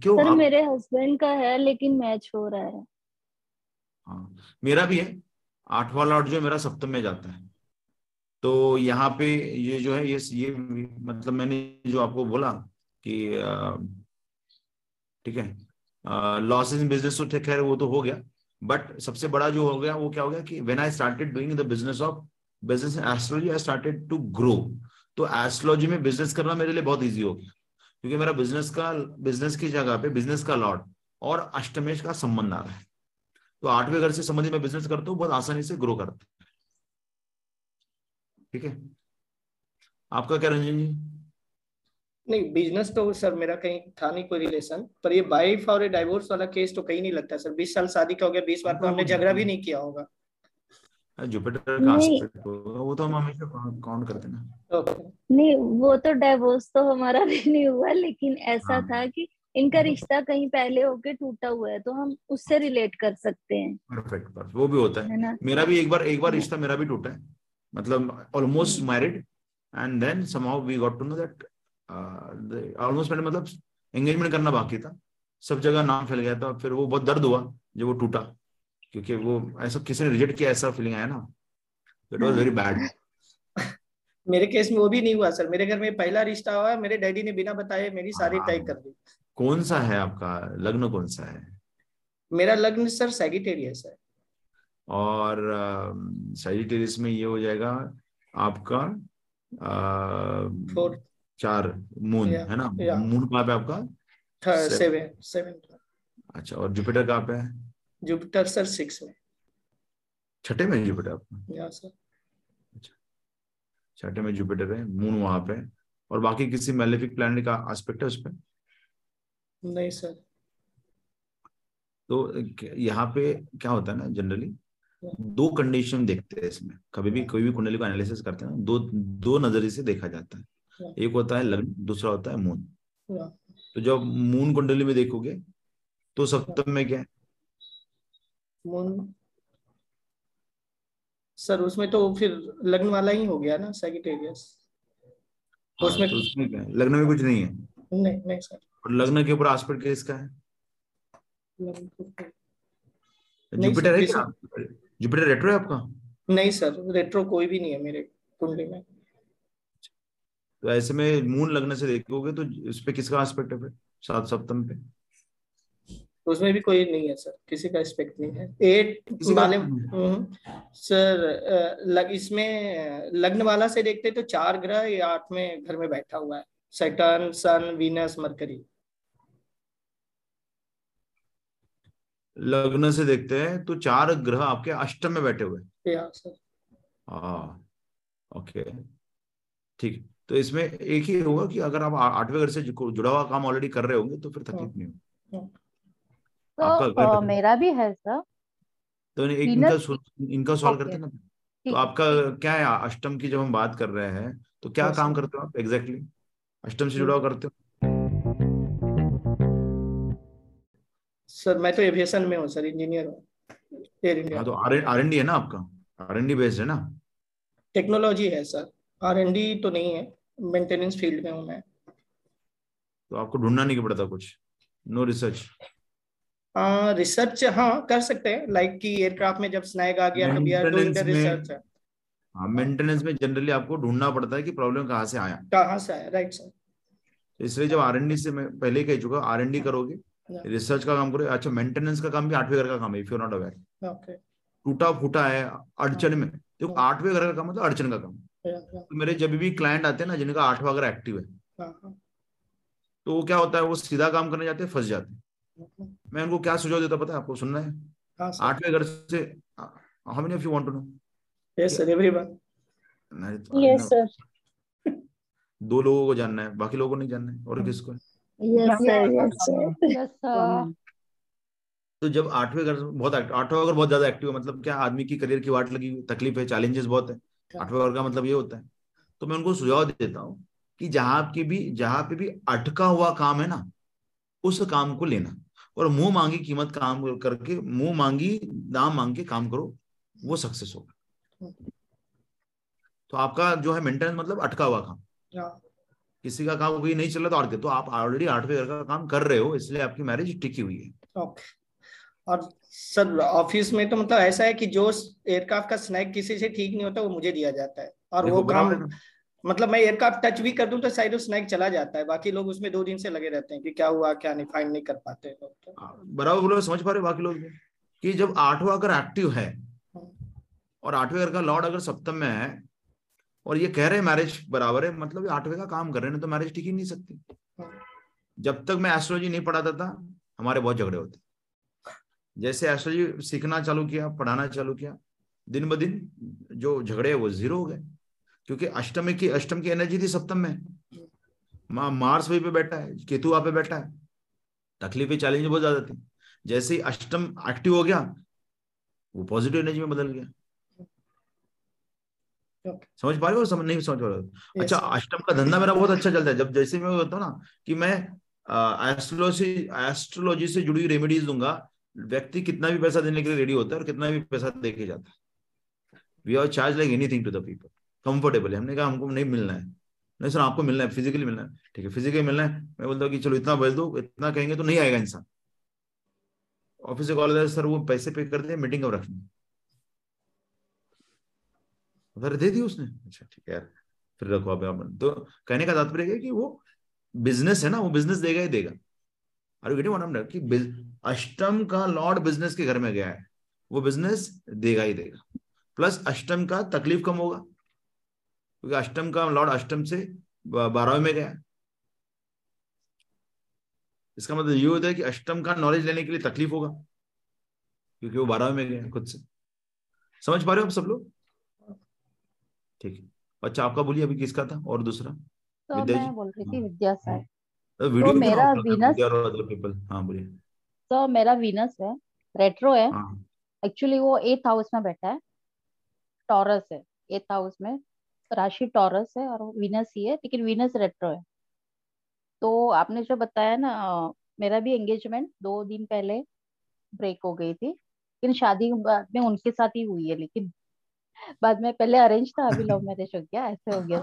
क्यों? सर मेरे हस्बैंड का है लेकिन मैच हो रहा है। हाँ, मेरा भी है। आठवां लॉर्ड जो मेरा सप्तम में जाता है, तो यहाँ पे ये जो है ये मतलब मैंने जो आपको बोला कि ठीक है, लॉसेस इन बिजनेस तो ठीक है, वो तो हो गया, बट सबसे बड़ा जो हो गया वो क्या हो गया कि when I started doing the business of business astrology, I started to grow. तो एस्ट्रोलॉजी में बिजनेस करना मेरे लिए बहुत इजी हो गया, क्योंकि मेरा बिजनेस की जगह पे बिजनेस का लॉर्ड और अष्टमेश का संबंध आ रहा है। तो आठवें घर से संबंधित मैं बिजनेस करता हूँ, बहुत आसानी से ग्रो करता है। ठीक है, आपका क्या रंजन जी? नहीं, बिजनेस तो सर मेरा कहीं था नहीं कोई रिलेशन, पर ये वाइफ और डाइवोर्स वाला केस तो कहीं नहीं लगता सर। 20 साल शादी का हो गया, 20 बार तो हमने झगड़ा भी नहीं किया होगा। जुपिटर का एस्पेक्ट होगा, वो तो हम हमेशा काउंट करते हैं ना। नहीं, वो तो डाइवोर्स तो हमारा भी नहीं हुआ, लेकिन ऐसा था कि इनका रिश्ता कहीं पहले होके टूटा हुआ है, तो हम उससे रिलेट कर सकते हैं। परफेक्ट, वो भी होता है। मेरा भी एक बार रिश्ता मेरा भी टूटा है, मतलब almost married and then somehow we got to know that almost married मतलब एंगेजमेंट करना बाकी था, सब जगह नाम फैल गया था। फिर वो बहुत दर्द हुआ जब वो टूटा, क्योंकि वो ऐसा किसी ने रिजेक्ट किया, ऐसा फीलिंग आया ना, इट वाज वेरी बैड। मेरे केस में वो भी नहीं हुआ सर। मेरे घर में पहला रिश्ता हुआ, मेरे डैडी ने बिना बताए मेरी सारी तय कर दी। कौन सा है आपका लग्न? कौन सा है? मेरा लग्न सर सैजिटेरियस है, और सैजिटेरियस में ये हो जाएगा आपका 4 मून है ना, मून कहाँ पे आपका? 7। अच्छा, और जुपिटर कहाँ पे है? जुपिटर सर 6 में, छठे में जुपिटर आपका। सर अच्छा, छठे में जुपिटर है, मून वहां पे, और बाकी किसी मैलेफिक प्लैनेट का एस्पेक्ट है उस पे? नहीं सर। तो यहाँ पे क्या होता है ना, जनरली दो कंडीशन देखते हैं इसमें, कभी भी कोई भी कुंडली को एनालिसिस करते हैं, दो नजरिए से देखा जाता है। एक होता है लग्न, दूसरा होता है मून। तो जब मून कुंडली में देखोगे तो सप्तम में क्या है? मून सर, उसमें तो फिर लग्न वाला ही हो गया ना, सैजिटेरियस। उसमें क्या है? लग्न में कुछ नहीं है। नहीं सर। और लग्न के ऊपर एस्पेक्ट किसका है? जुपिटर है क्या? जुपिटर रेट्रो है आपका? नहीं सर, रेट्रो कोई भी नहीं है मेरे कुंडली में। तो ऐसे में मून लग्न से देखोगे तो इस पे किसका एस्पेक्ट है फिर? 7 सप्तम पे। तो उसमें भी कोई नहीं है सर, किसी का एस्पेक्ट नहीं है। 8 वाले सर, इसमें लग्न वाला से देखते तो 4 ग्रह या 8वें घर में बैठा हुआ है, सैटर्न, सन, वीनस, मरकरी। लग्न से देखते हैं तो 4 ग्रह आपके अष्टम में बैठे हुए। ओके ठीक। तो इसमें एक ही होगा कि अगर आप आठवें घर से जुड़ा हुआ काम ऑलरेडी कर रहे होंगे तो फिर तकलीफ नहीं होगी। तो मेरा भी है सर, तो इनका सॉल्व करते ना। तो आपका क्या है, अष्टम की जब हम बात कर रहे हैं तो क्या काम करते हो आप एग्जैक्टली, अष्टम से जुड़ा हुआ करते हो? सर मैं तो एविएशन में हूँ सर, इंजीनियर हूँ। हाँ, तो R&D है ना आपका, R&D बेस्ड है ना? टेक्नोलॉजी है सर, R&D तो नहीं है, मेंटेनेंस फील्ड में हूँ मैं। तो आपको ढूंढना नहीं पड़ता कुछ, नो रिसर्च? रिसर्च हाँ कर सकते हैं, लाइक कि एयरक्राफ्ट में जब स्नैग आ गया तभी यार डूइंग द रिसर्च है। हाँ, मेंटेनेंस में जनरली आपको ढूंढना पड़ता है कि प्रॉब्लम कहाँ से आया, कहाँ से आया, राइट सर। इसलिए जब R&D से मैं पहले कह चुका, R&D करोगे, रिसर्च का काम करो। अच्छा, मेंटेनेंस का काम भी आठवें घर का काम है, if you are not aware. Okay, टूटा फूटा है, अड़चन में। देखो आठवें घर का काम मतलब अड़चन का काम। तो मेरे जब भी क्लाइंट आते हैं ना जिनका आठवां घर एक्टिव है, तो वो क्या होता है, वो सीधा काम करने जाते हैं, फंस जाते हैं। मैं उनको क्या सुझाव देता पता है, आपको सुनना है। आठवें घर से, how many of you want to know? Yes sir, everyone. Yes sir, दो लोगों को जानना है, बाकी लोगों को नहीं जानना है। और किसको? Yes sir. तो जब आठवें घर बहुत आठवां घर बहुत ज्यादा एक्टिव है, मतलब क्या आदमी की करियर की वाट लगी, तकलीफ है, चैलेंजेस बहुत है, आठवें घर का मतलब ये होता है। तो मैं उनको सुझाव देता हूँ कि जहां पे भी अटका हुआ काम है ना, उस काम को लेना और मुंह मांगी कीमत काम करके, मुंह मांगी दाम मांग के काम करो, वो सक्सेस होगा। तो आपका जो है मेंटेनेंस मतलब अटका हुआ काम, किसी का काम कोई नहीं चल रहा तो आठ। तो आप ऑलरेडी आठवें घर का काम कर रहे हो, इसलिए आपकी मैरिज टिकी हुई है। और सर ऑफिस में तो मतलब ऐसा है कि जो एयरक्राफ्ट का स्नैग किसी से ठीक नहीं होता वो मुझे दिया जाता है, और वो काम मतलब मैं एयरक्राफ्ट टच भी कर दूं तो शायद वो स्नैग चला जाता है, बाकी लोग उसमें 2 दिन से लगे रहते हैं कि क्या हुआ क्या नहीं, फाइंड नहीं कर पाते लोग। बराबर बोलो, समझ पा रहे बाकी लोग कि जब आठवां घर एक्टिव है और आठवें घर का लॉर्ड अगर सप्तम में है और ये कह रहे हैं मैरिज बराबर है, मतलब आठवें का काम कर रहे हैं, तो मैरिज ठीक ही नहीं सकती। जब तक मैं एस्ट्रोलॉजी नहीं पढ़ाता था हमारे बहुत झगड़े होते। जैसे एस्ट्रोलॉजी सीखना चालू किया, पढ़ाना चालू किया, दिन ब दिन जो झगड़े हैं वो जीरो हो गए, क्योंकि अष्टम की एनर्जी थी सप्तम में, मार्स वहीं पे बैठा है, केतु वहां पे बैठा है, तकलीफें चैलेंज बहुत ज्यादा थी। जैसे ही अष्टम एक्टिव हो गया वो पॉजिटिव एनर्जी में बदल गया। समझ पा रहे हो? समझ नहीं समझ पा रहे? अच्छा, अष्टम का धंधा मेरा बहुत अच्छा चलता है। जब जैसे मैं बोलता हूँ ना कि मैं एस्ट्रोलॉजी से जुड़ी रेमेडीज दूंगा, व्यक्ति कितना भी पैसा देने के लिए रेडी होता है और कितना भी पैसा दे के जाता है। We are charge like anything to the people, comfortable है। हमने कहा हमको नहीं मिलना है, नहीं सर आपको मिलना है, फिजिकली मिलना है। ठीक है, फिजिकली मिलना है, मैं बोलता हूँ कि चलो इतना भेज दो, इतना कहेंगे तो नहीं आएगा इंसान। ऑफिस से कॉल आता है, सर वो पैसे पे करते हैं, मीटिंग कब रखनी, दे दी उसने, अच्छा ठीक है यार फिर रखो आप। तो कहने का तात्पर्य है कि वो बिजनेस है ना, वो बिजनेस देगा ही देगा। Are you getting what I am saying? कि अष्टम का लॉर्ड बिजनेस के घर में गया है, वो बिजनेस देगा ही देगा। प्लस अष्टम का तकलीफ कम होगा, क्योंकि अष्टम का लॉर्ड अष्टम से 12वें में गया है। इसका मतलब ये होता है कि अष्टम का नॉलेज लेने के लिए तकलीफ होगा, क्योंकि वो 12वें में गया है खुद से। समझ पा रहे हो आप सब लोग? ठीक है। अच्छा आपका बोलिए, अभी किसका था और दूसरा? तो मैं बोल रही थी विद्या सर। तो मेरा वीनस, हाँ बोलिए। तो मेरा वीनस है, रेट्रो है एक्चुअली, वो 8th हाउस में बैठा है, टॉरस है 8th हाउस में, राशि टॉरस है और वीनस ही है, लेकिन वीनस रेट्रो है। तो आपने जो बताया ना, मेरा भी एंगेजमेंट 2 दिन पहले ब्रेक हो गई थी, लेकिन शादी बाद में उनके साथ ही हुई है, लेकिन बाद में, पहले अरेंज था अभी लव मैरिज हो गया, ऐसे हो गया।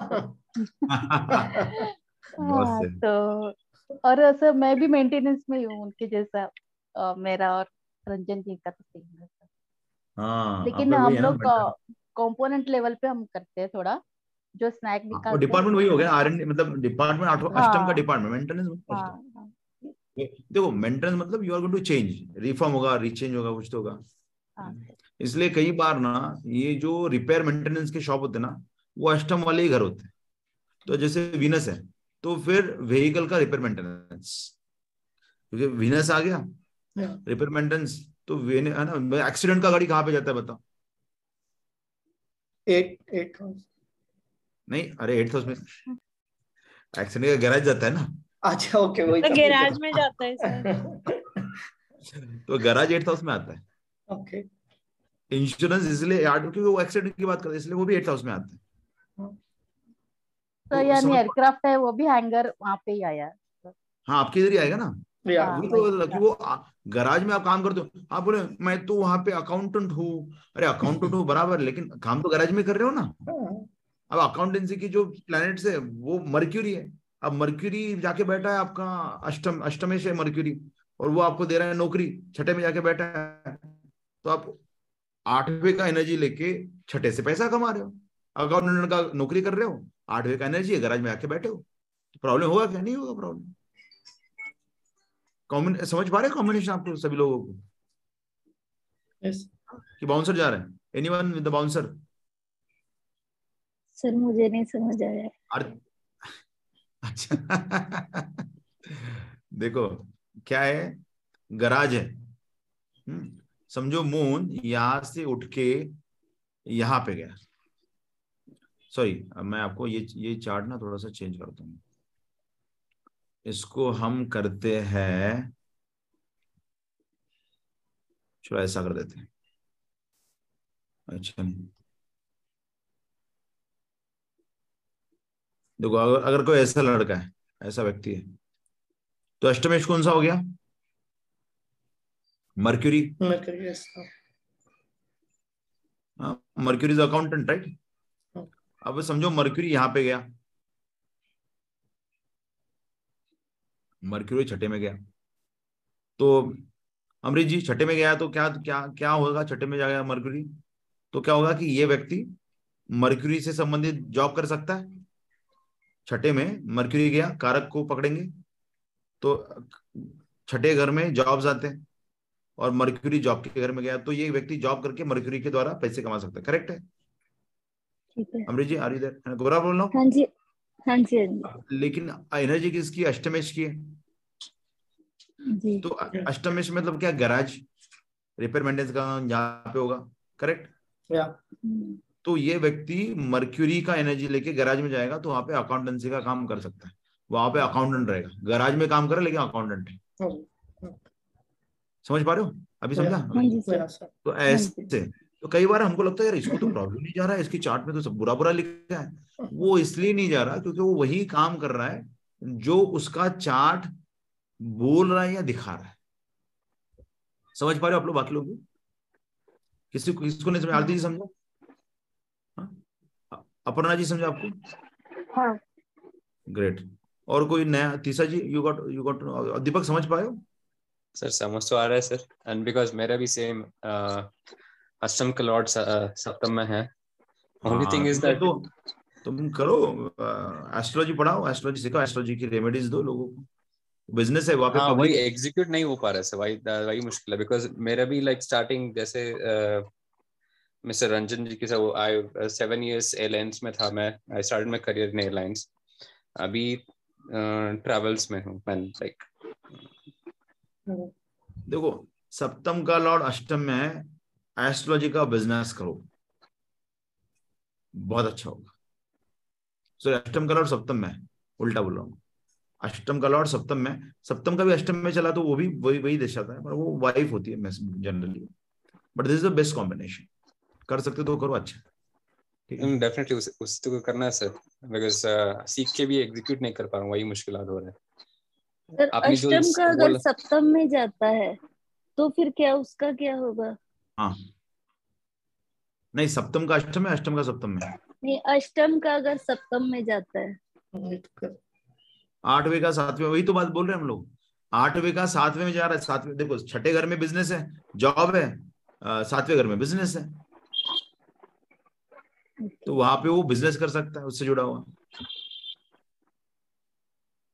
तो और सर मैं भी मेंटेनेंस में हूँ उनके जैसा, मेरा और रंजन जी का तो, लेकिन हम लोग कंपोनेंट लेवल पे हम करते हैं थोड़ा, जो स्नैक निकालते डिपार्टमेंट वही हो गया आरएनडी, मतलब डिपार्टमेंट अष्टम का डिपार्टमेंट मेंटेनेंस। देखो मेंटेनेंस मतलब you are going to change, reform होगा, रीचेंज होगा, कुछ तो होगा। इसलिए कई बार ना ये जो रिपेयर मेंटेनेंस के शॉप होते हैं ना, वो अष्टम वाले ही घर होते हैं। तो जैसे वीनस है तो फिर व्हीकल का रिपेयर मेंटेनेंस, क्योंकि वीनस आ गया रिपेयर मेंटेनेंस, तो है ना। एक्सीडेंट का गाड़ी कहाँ पे जाता है बताओ? एट हाउस में एक्सीडेंट का गैराज जाता है ना। अच्छा ओके, वही तो गैराज में जाता है सर। तो गैराज 8th हाउस में आता है। ओके, इंश्योरेंस इसलिए यार क्योंकि वो एक्सीडेंट की बात करते हैं, इसलिए वो भी 8th हाउस में आता है। तो यानी एयरक्राफ्ट है वो भी हैंगर वहाँ पे ही आया। हाँ, आपके इधर ही आएगा ना। तो वो गराज में आप काम करते हो, आप बोले मैं तो वहां पे अकाउंटेंट हूँ। अरे अकाउंटेंट हो बराबर, लेकिन काम तो गराज में कर रहे हो ना। अब अकाउंटेंसी की जो प्लैनेट्स है वो मर्क्यूरी है। अब मर्क्यूरी जाके बैठा है आपका अष्टम, अष्टमेश है मर्क्यूरी, और वो आपको दे रहा है नौकरी, छठे में जाके बैठा है। तो आप आठवें का एनर्जी लेके छठे से पैसा कमा रहे हो, अकाउंटेंट का नौकरी कर रहे हो, आठवें का एनर्जी है गराज में आके बैठे हो। प्रॉब्लम होगा क्या? नहीं होगा प्रॉब्लम। समझ पा रहे कॉम्बिनेशन आपको सभी लोगों को? yes. कि बाउंसर जा रहे हैं, anyone with the bouncer? Sir मुझे नहीं समझ आया। अच्छा। देखो क्या है, गराज है। समझो मून यहां से उठ के यहां पे गया। सॉरी, मैं आपको ये चार्ट ना थोड़ा सा चेंज करता हूँ। इसको हम करते हैं, चलो ऐसा कर देते हैं। अच्छा देखो, अगर कोई ऐसा लड़का है, ऐसा व्यक्ति है, तो अष्टमेश कौन सा हो गया? मर्क्यूरी। मर्क्यूरी, हाँ, मर्क्यूरी इज अकाउंटेंट, राइट। अब समझो मर्क्यूरी यहां पे गया, मर्क्यूरी छठे में गया। तो अमृत जी छठे में गया तो क्या क्या क्या होगा? छठे में जा गया मर्क्यूरी, तो क्या होगा कि ये व्यक्ति मर्क्यूरी से संबंधित जॉब कर सकता है। छठे में मर्क्यूरी गया, कारक को पकड़ेंगे तो छठे घर में जॉब्स आते हैं, और मर्क्यूरी जॉब के घर में गया तो ये व्यक्ति जॉब करके मर्क्यूरी के द्वारा पैसे कमा सकता है। करेक्ट है? ठीक है Amrit ji, are you there? गोरा बोल रहा हूँ। हाँ जी। लेकिन एनर्जी किसकी? अष्टमेश की है। जी। तो अष्टमेश मतलब क्या? गैराज, रिपेयर मेंटेनेंस का यहाँ पे होगा। करेक्ट। या। तो ये व्यक्ति मर्क्यूरी का एनर्जी लेके गैराज में जाएगा तो वहां पे अकाउंटेंसी का काम कर सकता है, वहां पे अकाउंटेंट रहेगा। गैराज में काम करे लेकिन अकाउंटेंट है। समझ पा रहे हो? अभी समझा? तो ऐसे तो कई बार हमको लगता है यार इसको तो प्रॉब्लम नहीं जा रहा है, इसकी चार्ट में तो सब बुरा बुरा लिखा है। वो इसलिए नहीं जा रहा क्योंकि वो वही काम कर रहा है जो उसका चार्ट बोल रहा है या दिखा रहा है। समझ पा रहे हो आप लोग? बाकी लोग किसको नहीं समझा? आरती जी समझा? अपर्णा जी समझा आपको? हाँ। ग्रेट। और कोई नया? तीसरा जी, यू गॉट दीपक समझ पाए हो? सर समझ तो आ रहा है सर, एंड बिकॉज मेरा भी सेम अष्टम का लॉर्ड सप्तम में है। ओनली थिंग इज दैट तुम करो एस्ट्रोलॉजी, पढ़ाओ एस्ट्रोलॉजी, सीखो एस्ट्रोलॉजी की रेमेडीज दो लोगों को। बिजनेस है वहां पे, वही एग्जीक्यूट नहीं हो पा रहा है, वही मुश्किल है। बिकॉज़ मेरा भी लाइक स्टार्टिंग जैसे मिस्टर रंजन जी के साथ वो आई 7 इयर्स एयरलाइंस में था। मैं I started my career in airlines, अभी ट्रैवल्स में हूं। मैं लाइक देखो सप्तम का लॉर्ड अष्टम में है, एस्ट्रोलॉजी का बिजनेस करो, बहुत अच्छा होगा। सो अष्टम का लॉर्ड सप्तम में, उल्टा बोल रहा हूँ, अष्टम का लॉर्ड सप्तम में, सप्तम का भी अष्टम में चला तो वो भी वही दर्शाता है, पर वो वाइफ होती है generally. But this is the best combination, कर सकते तो करो। अच्छा ठीक है, डेफिनेटली उस तो करना है सर, बिकॉज सीख के भी एग्जीक्यूट नहीं कर पा रहा हूँ, वही मुश्किल हो रहा है। अष्टम का अगर सप्तम में जाता है तो फिर क्या उसका क्या होगा? हाँ नहीं, सप्तम का अष्टम है, अष्टम का सप्तम में नहीं, अष्टम का अगर सप्तम में जाता है, आठवें का सातवें, वही तो बात बोल रहे हैं हम लोग। आठवें का सातवें में जा रहा है, सातवें देखो छठे घर में बिजनेस है, जॉब है, सातवें घर में बिजनेस है, तो वहां पे वो बिजनेस कर सकता है उससे जुड़ा हुआ।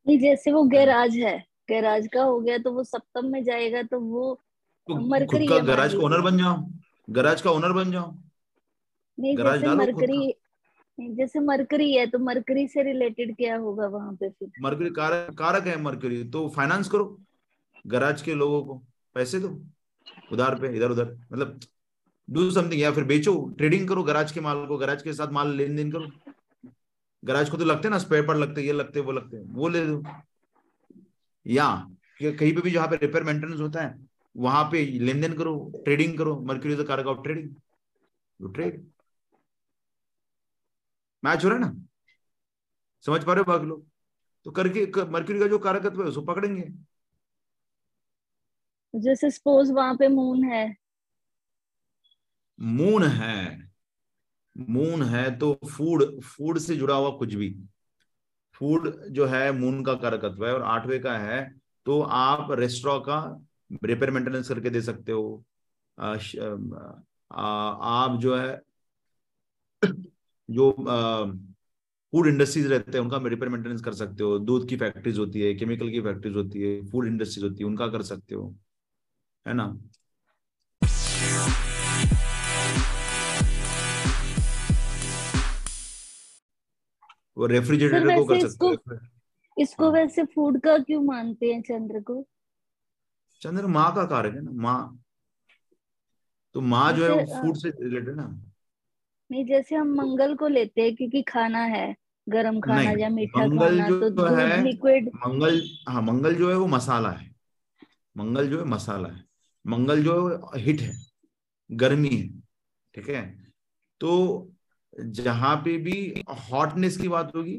नहीं जैसे वो गैराज है, गैराज का हो गया तो वो सप्तम में जाएगा तो वो मरकरी का गैराज का ओनर बन जाओ, गैराज का ओनर बन जाओ। नहीं जैसे मरकरी, जैसे मरकरी है तो मरकरी से रिलेटेड क्या होगा वहां पे? फिर मरकरी कारक है मरकरी, तो फाइनेंस करो, गैराज के लोगों को पैसे दो उधार पे, इधर उधर, मतलब डू समथिंग, या फिर बेचो, ट्रेडिंग करो गैराज के माल को, गैराज के साथ माल लेन देन करो। गराज को तो लगते ना स्पेयर पार्ट लगते, ये लगते, वो लगते, वो ले लो। या कहीं पे भी जहां पे रिपेयर मेंटेनेंस होता है वहां पे लेन देन करो, ट्रेडिंग करो। मर्क्यूरी इज द कारक of trading, you trade. Match हो रहा है ना, समझ पा रहे हो बाकी लोग? तो करके मर्क्यूरी का जो कारकत्व है उसको पकड़ेंगे। जैसे सपोज वहां पे मून है, मून है, मून है तो फूड, फूड से जुड़ा हुआ कुछ भी, फूड जो है मून का कारकत्व है और आठवें का है, तो आप रेस्टोरेंट का रिपेयर मेंटेनेंस करके दे सकते हो। आप जो है जो फूड इंडस्ट्रीज रहते हैं उनका रिपेयर मेंटेनेंस कर सकते हो। दूध की फैक्ट्रीज होती है, केमिकल की फैक्ट्रीज होती है, फूड इंडस्ट्रीज होती है, उनका कर सकते हो, है ना। वो रेफ्रिजरेटर को कर सकते हो। इसको वैसे फूड का क्यों मानते हैं चंद्र को? चंद्र माँ का कारक है ना, माँ, तो माँ जो है वो फूड से रिलेटेड ना। नहीं, जैसे हम मंगल को लेते हैं क्योंकि खाना है, गरम खाना या मीठा खाना, तो है लिक्विड मंगल। हाँ, मंगल जो है वो मसाला है, मंगल जो है मसाला है, मंगल जो है हिट है, गर्मी है, ठीक है। तो जहां पे भी हॉटनेस की बात होगी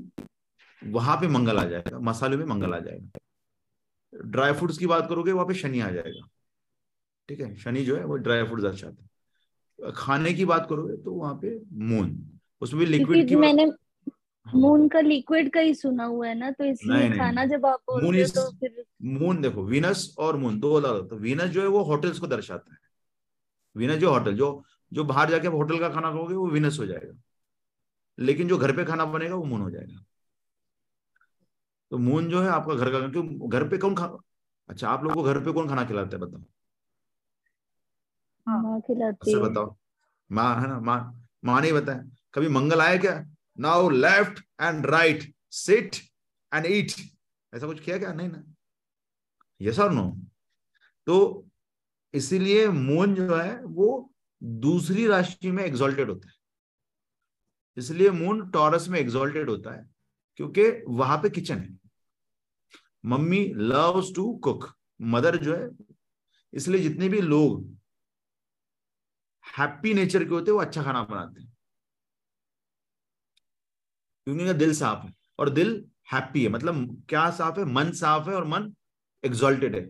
वहां पे मंगल आ जाएगा, मसाले में मंगल आ जाएगा। ड्राई फ्रूट्स की बात करोगे वहां पे शनि आ जाएगा, ठीक है, शनि जो है वो ड्राई फ्रूट्स अच्छा आता है। खाने की बात करोगे तो वहां पे मून, उसमें भी लिक्विड की मैंने मून का लिक्विड का ही सुना हुआ है ना, तो इसलिए खाना जब आप बोलते हो तो फिर मून। देखो वीनस और मून दो अलग होते हैं। वीनस जो है वो होटल्स को दर्शाता है, वीनस जो होटल, जो बाहर जाके आप होटल का खाना खाओगे वो वीनस हो जाएगा, लेकिन जो घर पे खाना बनेगा वो मून हो जाएगा। तो मून जो है आपका घर का, क्योंकि घर पे कौन खा, अच्छा आप लोगों को घर पे कौन खाना खिलाता है बताओ? माँ खिलाती है। बताओ माँ, है ना, माँ, माँ नहीं बताए। कभी मंगल आया क्या? Now left and right, sit and eat, ऐसा कुछ किया क्या? नहीं ना, यस और नो। तो इसीलिए मून जो है वो दूसरी राशि में एग्जॉल्टेड होता है, इसलिए मून टॉरस में एग्जॉल्टेड होता है क्योंकि वहां पे किचन है। Mummy loves to cook, mother जो है, इसलिए जितने भी लोग हैप्पी नेचर के होते हैं वो अच्छा खाना बनाते हैं क्योंकि उनका दिल साफ है और दिल हैप्पी है। मतलब क्या साफ है? मन साफ है और मन एक्सॉल्टेड है।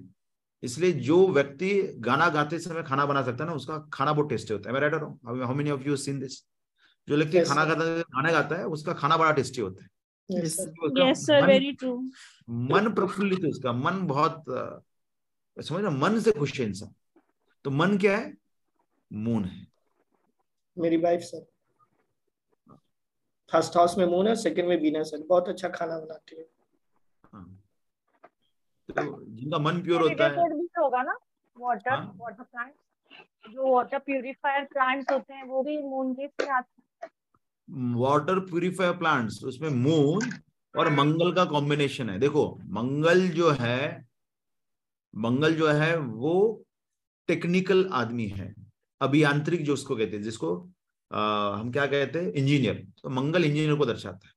इसलिए जो व्यक्ति गाना गाते समय खाना बना सकता है ना, उसका खाना बहुत टेस्टी होता है। मैं राइट हूं? How many of you seen this? जो व्यक्ति खाना गाता है उसका खाना बड़ा टेस्टी होता है। Yes, sir, very true. मन प्रफुल्लित है, उसका मन बहुत, समझ ना, मन से खुश है इंसान। तो मन क्या है? मून है। मेरी वाइफ सर फर्स्ट हाउस में मून है, सेकंड में वीनस है, बहुत अच्छा खाना बनाती है। हाँ। तो जिनका मन प्योर होता है भी होगा ना, वाटर, हाँ? वाटर प्लांट, जो वाटर प्यूरिफायर प्लांट्स होते हैं वो भी मून के साथ। वाटर प्यूरिफायर प्लांट्स, उसमें मून और मंगल का कॉम्बिनेशन है। देखो मंगल जो है, मंगल जो है वो टेक्निकल आदमी है, अभियांत्रिक, जो उसको कहते हैं, जिसको हम क्या कहते हैं, इंजीनियर। तो मंगल इंजीनियर को दर्शाता है,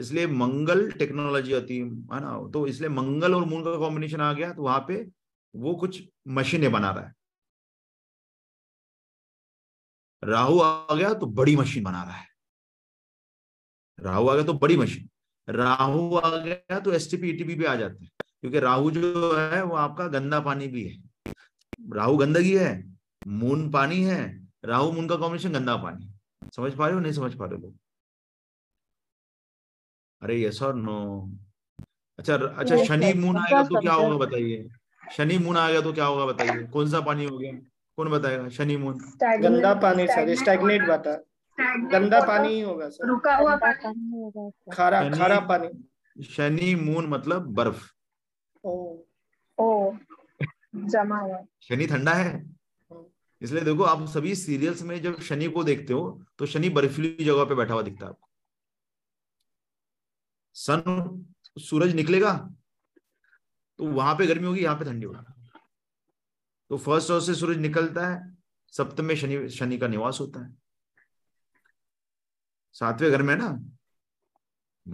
इसलिए मंगल टेक्नोलॉजी होती है ना। तो इसलिए मंगल और मून का कॉम्बिनेशन आ गया, तो वहां पे वो कुछ मशीनें बना रहा है। राहु आ गया तो बड़ी मशीन बना रहा है, राहु आ गया तो बड़ी मशीन, राहु आ गया तो एसटीपी ईटीपी भी आ जाते हैं क्योंकि राहु जो है वो आपका गंदा पानी भी है। राहु गंदगी है, मून पानी है, राहु मून का कॉम्बिनेशन गंदा पानी। समझ पा रहे हो? नहीं समझ पा रहे लोग? अरे यस और नो। अच्छा अच्छा, शनि मून आएगा तो क्या होगा बताइए? शनि मून आएगा तो क्या होगा बताइए? कौन सा पानी हो गया? कौन बताएगा? शनि मून गंदा पानी सर, स्टैग्नेट बता, गंदा पानी ही होगा सर, रुका हुआ पानी, खारा खारा पानी। शनि मून मतलब बर्फ, जमा हुआ। शनि ठंडा है, इसलिए देखो आप सभी सीरियल्स में जब शनि को देखते हो तो शनि बर्फीली जगह पे बैठा हुआ दिखता है आपको। सन, सूरज निकलेगा तो वहां पे गर्मी होगी, यहाँ पे ठंडी होगी। तो फर्स्ट हाउस से सूरज निकलता है, सप्तम में शनि का निवास होता है। सातवें घर में ना,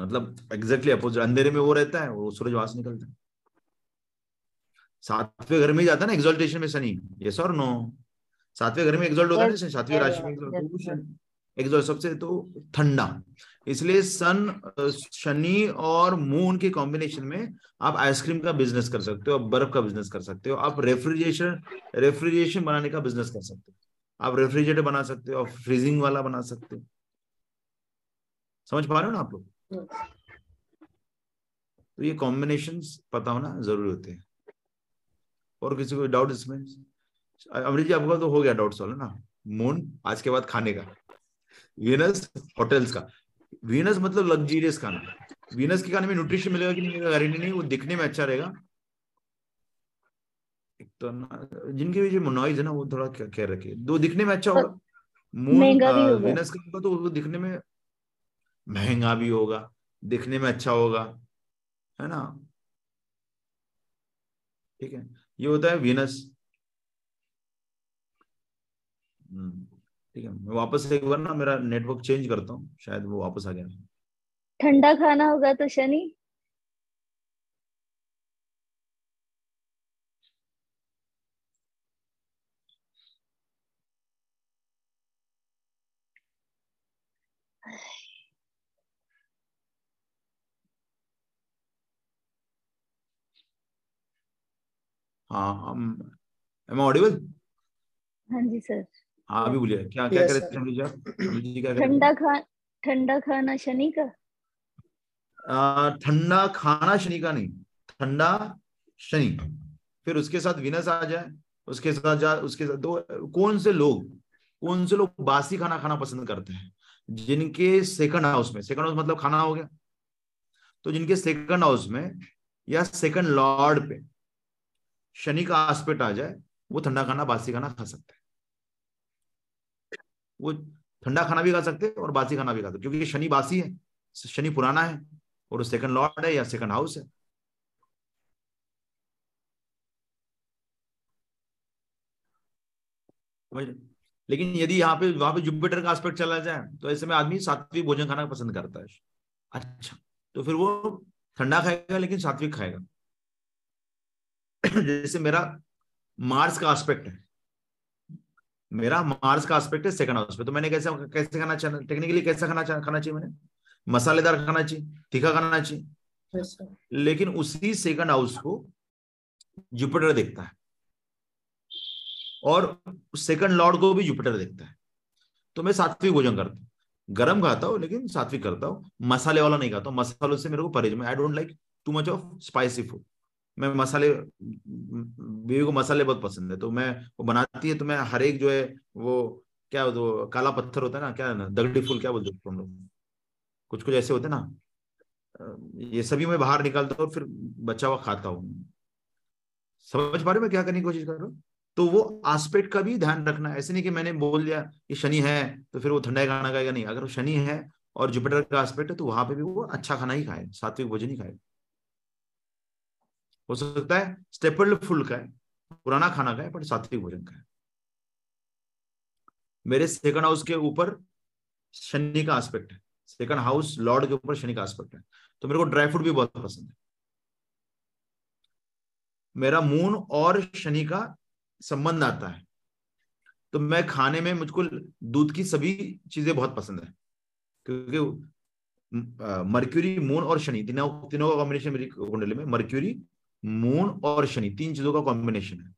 मतलब एग्जैक्टली अपोजिट, अंधेरे में वो रहता है और सूरज वहां से निकलता है, सातवें घर में ही जाता है ना एक्सॉल्टेशन में शनि। यस और नो? सातवें घर में एक्सॉल्ट होता है, सातवीं राशि में एक्सॉल्ट सबसे तो ठंडा, इसलिए सन शनि और मून के कॉम्बिनेशन में आप आइसक्रीम का बिजनेस कर सकते हो, आप बर्फ का बिजनेस कर सकते हो, आप रेफ्रिजरेशन बनाने का बिजनेस कर सकते हो, आप रेफ्रिजरेटर बना सकते हो, आप फ्रीजिंग वाला बना सकते हो। समझ पा रहे हो ना आप लोग? तो ये कॉम्बिनेशंस पता होना जरूरी होते हैं। और किसी को डाउट इसमें? अमृत जी आपका तो हो गया डाउट सॉल्व ना। मून आज के बाद खाने का, वीनस होटल्स का, वीनस मतलब लग्जरियस खाना, वीनस के खाने में न्यूट्रिशन मिलेगा कि नहीं गारंटी नहीं, वो दिखने में अच्छा रहेगा। एक तो ना जिनके भी जो नॉइज है ना वो थोड़ा केयर रखिए, दो दिखने में अच्छा होगा, मून वीनस का तो वो दिखने में महंगा भी होगा, दिखने में अच्छा होगा, है ना? ठीक है, ये होता है वीनस। ठीक है, मैं वापस एक बार ना मेरा नेटवर्क चेंज करता हूँ, शायद वो वापस आ गया। ठंडा खाना होगा तो शनि, हाँ। Am audible? हाँ जी सर। हाँ अभी बोलिए, क्या क्या कह रहे थे? ठंडा खाना शनि का, ठंडा खाना शनि का नहीं, ठंडा शनि, फिर उसके साथ विनस आ जाए, उसके साथ तो कौन से लोग बासी खाना खाना पसंद करते हैं? जिनके सेकंड हाउस में, सेकंड हाउस मतलब खाना हो गया, तो जिनके सेकंड हाउस में या सेकंड लॉर्ड पे शनि का आस्पेक्ट आ जाए वो ठंडा खाना बासी खाना खा सकते हैं। वो ठंडा खाना भी खा सकते हैं और बासी खाना भी खा सकते, क्योंकि शनि बासी है, शनि पुराना है और सेकंड लॉर्ड है या सेकंड हाउस है। लेकिन यदि यहाँ पे वहां पे जुपिटर का एस्पेक्ट चला जाए तो ऐसे में आदमी सात्विक भोजन खाना पसंद करता है। अच्छा, तो फिर वो ठंडा खाएगा लेकिन सात्विक खाएगा। जैसे मेरा मार्स का एस्पेक्ट है सेकंड हाउस पे, तो मैंने कैसे खाना चाहिए, टेक्निकली कैसा खाना चाहिए? मैंने मसालेदार खाना चाहिए, तीखा खाना चाहिए। yes, लेकिन उसी सेकंड हाउस को जुपिटर देखता है और सेकंड लॉर्ड को भी जुपिटर देखता है, तो मैं सात्विक भोजन करता हूँ, गर्म खाता हूँ लेकिन सात्विक करता हूँ, मसाले वाला नहीं खाता हूँ, मसालों से मेरे को परहेज। I don't like too much of spicy food. मैं मसाले, बीवी को मसाले बहुत पसंद है, तो मैं वो बनाती है तो मैं हर एक जो है वो क्या वो काला पत्थर होता है ना, क्या ना दगड़ी फूल क्या बोलते हैं हम लोग, कुछ ऐसे होते हैं ना, ये सभी मैं बाहर निकालता हूँ और फिर बचा हुआ खाता हूँ। समझ पा रहे हो मैं क्या करने की कोशिश कर रहा हूँ? तो वो आस्पेक्ट का भी ध्यान रखना है। ऐसे नहीं कि मैंने बोल दिया कि शनि है तो फिर वो ठंडा खाना खाएगा, नहीं। अगर शनि है और जुपिटर का आस्पेक्ट है तो वहां पे भी वो अच्छा खाना ही खाएगा, सात्विक भोजन ही खाएगा। हो सकता है स्टेपल फूड का है, पुराना खाना का है, पर सात्विक भोजन का है। मेरे सेकंड हाउस के ऊपर शनि का आस्पेक्ट है, सेकंड हाउस लॉर्ड के ऊपर शनि का आस्पेक्ट है, तो मेरे को ड्राई फ्रूट भी बहुत पसंद है। मेरा मून और शनि का संबंध आता है, तो मैं खाने में, मुझको दूध की सभी चीजें बहुत पसंद है, क्योंकि मर्क्यूरी मून और शनि तीनों का कॉम्बिनेशन मेरी कुंडली में, मर्क्यूरी मून और शनि तीन चीजों का कॉम्बिनेशन है।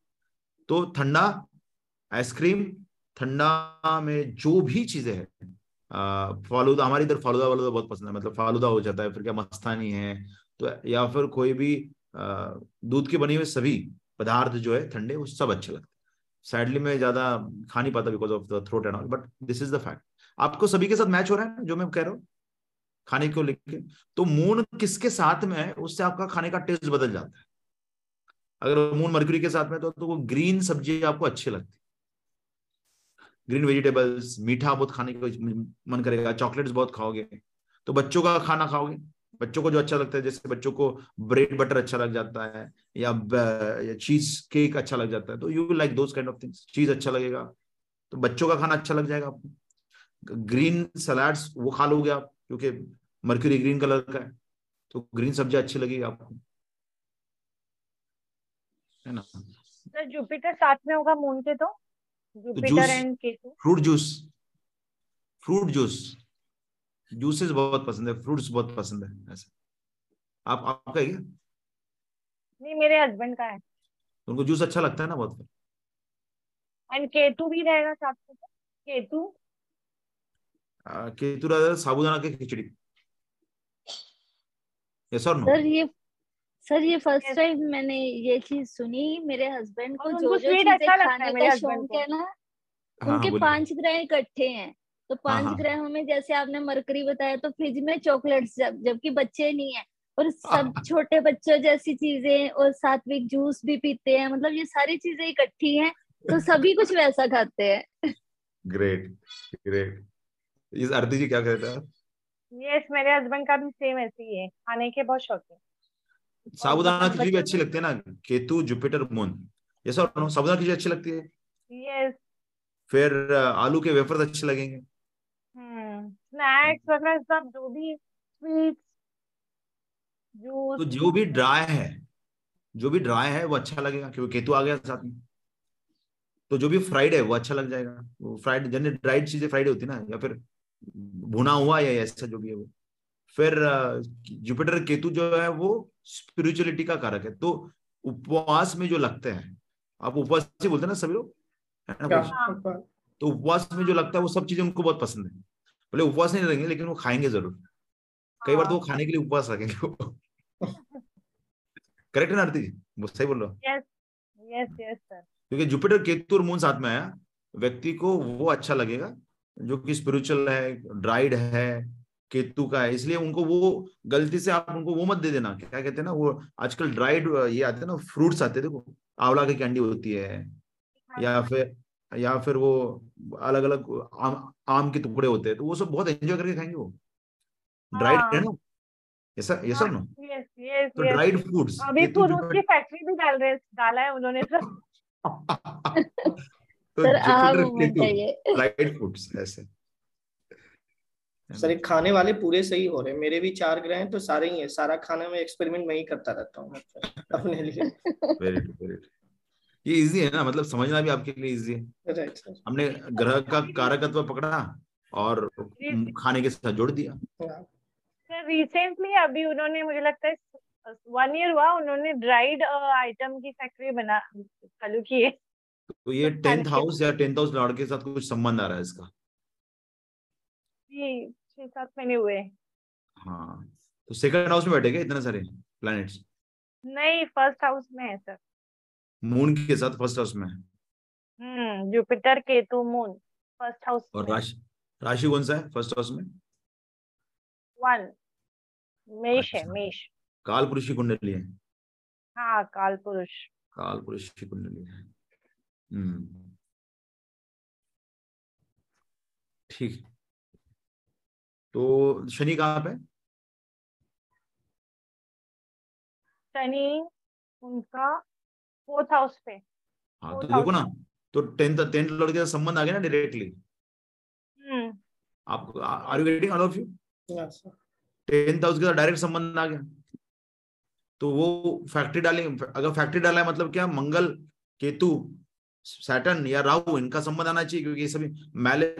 तो ठंडा आइसक्रीम, ठंडा में जो भी चीजें है, फालूदा, हमारे इधर फालूदा वालूदा बहुत पसंद है, मतलब फालूदा हो जाता है, फिर क्या मस्तानी है, तो या फिर कोई भी दूध के बने हुए सभी पदार्थ जो है ठंडे, वो सब अच्छे लगते। सैडली मैं ज्यादा खा नहीं पाता because of the throat and all, but this is the fact. आपको सभी के साथ मैच हो रहा है जो मैं कह रहा हूँ खाने को लेके? तो मून किसके साथ में है उससे आपका खाने का टेस्ट बदल जाता है। अगर मून मरकरी के साथ में तो वो ग्रीन सब्जी आपको अच्छी लगती है, ग्रीन वेजिटेबल्स, मीठा बहुत खाने का मन करेगा, चॉकलेट्स बहुत खाओगे, तो बच्चों का खाना खाओगे, बच्चों को जो अच्छा लगता है, जैसे बच्चों को ब्रेड बटर अच्छा लग जाता है या चीज केक अच्छा लग जाता है, तो you will like those kind of things, चीज अच्छा लगेगा तो बच्चों का खाना अच्छा लग जाएगा आपको। ग्रीन सलाड्स वो खा लोगे आप, क्योंकि मर्क्यूरी ग्रीन कलर का है तो ग्रीन सब्जियां अच्छी लगेगी आपको, है ना। सर जुपिटर साथ में होगा मून के, तो Jupiter and Ketu. Fruit juice juices बहुत पसंद है, फ्रूट्स बहुत पसंद है। ऐसा आप आपका है क्या? नहीं, मेरे हस्बैंड का है, उनको जूस अच्छा लगता है ना बहुत। एंड केतु भी रहेगा साथ में। केतु साबुदाना की khichdi. yes or no? Sir ये फर्स्ट टाइम मैंने ये चीज सुनी। मेरे हस्बैंड को जो चीजें खाने का शौक है ना, उनके 5 ग्रह इकट्ठे हैं, तो 5 ग्रहों में जैसे आपने मरकरी बताया, तो फ्रिज में चॉकलेट्स जबकि बच्चे नहीं है, और सब छोटे बच्चों जैसी चीजें, और सात्विक जूस भी पीते हैं, मतलब ये सारी चीजें इकट्ठी हैं, तो सभी कुछ वैसा खाते हैं। Great great. इस आरती जी क्या कहता है? यस, मेरे हस्बैंड का भी सेम ऐसे ही है, खाने के बहुत शौक है। साबुदाना खिचड़ी भी अच्छी लगती है ना, केतु जुपिटर मून। यस और नो? साबुदाना खिचड़ी अच्छी लगती है। यस। फिर आलू के वेफर्स अच्छे लगेंगे। स्नैक्स वगैरह सब, जो भी स्वीट्स, जूस, तो जो भी ड्राई है वो अच्छा लगेगा क्योंकि केतु आ गया साथ में। तो जो भी फ्राइड है वो अच्छा लग जाएगा। वो फ्राइड, जन ड्राइड चीजें फ्राइड होती है ना, या फिर भुना हुआ या ऐसा जो भी है वो। फिर जुपिटर केतु जो है वो स्पिरिचुअलिटी का कारक है, तो उपवास में जो लगते हैं, आप उपवास से बोलते हैं ना सभी लोग, है ना, तो उपवास में जो लगता है वो सब चीजें उनको बहुत पसंद है। भले उपवास नहीं रहेंगे लेकिन वो खाएंगे जरूर। कई बार तो वो खाने के लिए उपवास रखेंगे। करेक्ट है ना आरती जी, वो सही बोल रहा हूँ। Yes yes sir. क्योंकि जुपिटर केतु और मून साथ में आया, व्यक्ति को वो अच्छा लगेगा जो कि स्पिरिचुअल है, ड्राइड है, केतु का है। इसलिए उनको वो गलती से आप उनको वो मत दे देना, क्या कहते हैं ना वो आजकल ड्राइड ये आते हैं ना, फ्रूट्स आते हैं, देखो आंवला की कैंडी होती है, या फिर वो अलग अलग आम के टुकड़े होते हैं, तो वो सब बहुत एंजॉय करके खाएंगे वो। ड्राइड है ना, ये सब ना, तो ड्राइड फूड्स। अभी तो उसकी फैक्ट्री भी डाला है उन्होंने सर। तो ऐसे। सर खाने वाले पूरे सही हो रहे, मेरे भी 4 ग्रह हैं तो सारे ही है। सारा खाना में एक्सपेरिमेंट मैं ही करता रहता हूँ अपने लिए। very good, very good. ये इजी है ना, मतलब समझना भी आपके लिए इजी है। right, हमने ग्रह का कारकत्व पकड़ा और खाने के साथ जोड़ दिया। सर रिसेंटली अभी उन्होंने, मुझे लगता है 1 ईयर हुआ, उन्होंने ड्राइड आइटम की फैक्ट्री बना चालू की है। तो ये 10th हाउस या 10th हाउस लॉर्ड के साथ कुछ संबंध आ रहा है इसका। जी, 6-7 महीने हुए। हाँ, तो सेकंड हाउस में बैठेगा इतने सारे प्लैनेट्स? नहीं, फर्स्ट हाउस में है सर, मून के साथ फर्स्ट हाउस में। Jupiter Ketu moon first house. और राशि कौन सा है फर्स्ट हाउस में? 1 मेष है। मेष काल पुरुष की कुंडली है। हाँ, काल पुरुष की कुंडली है। ठीक। तो शनि कहाँ पे? शनि उनका 4th हाउस पे। हाँ, तो देखो ना, तो 10th लॉर्ड के संबंध आ गया ना डायरेक्टली। आप are you getting all of you? Yes sir. 10th house के साथ डायरेक्ट संबंध आ गया, तो वो फैक्ट्री डालेंगे। अगर फैक्ट्री डाला है मतलब क्या, मंगल, केतु, सैटर्न या राहु, इनका संबंध आना चाहिए, क्योंकि ये सभी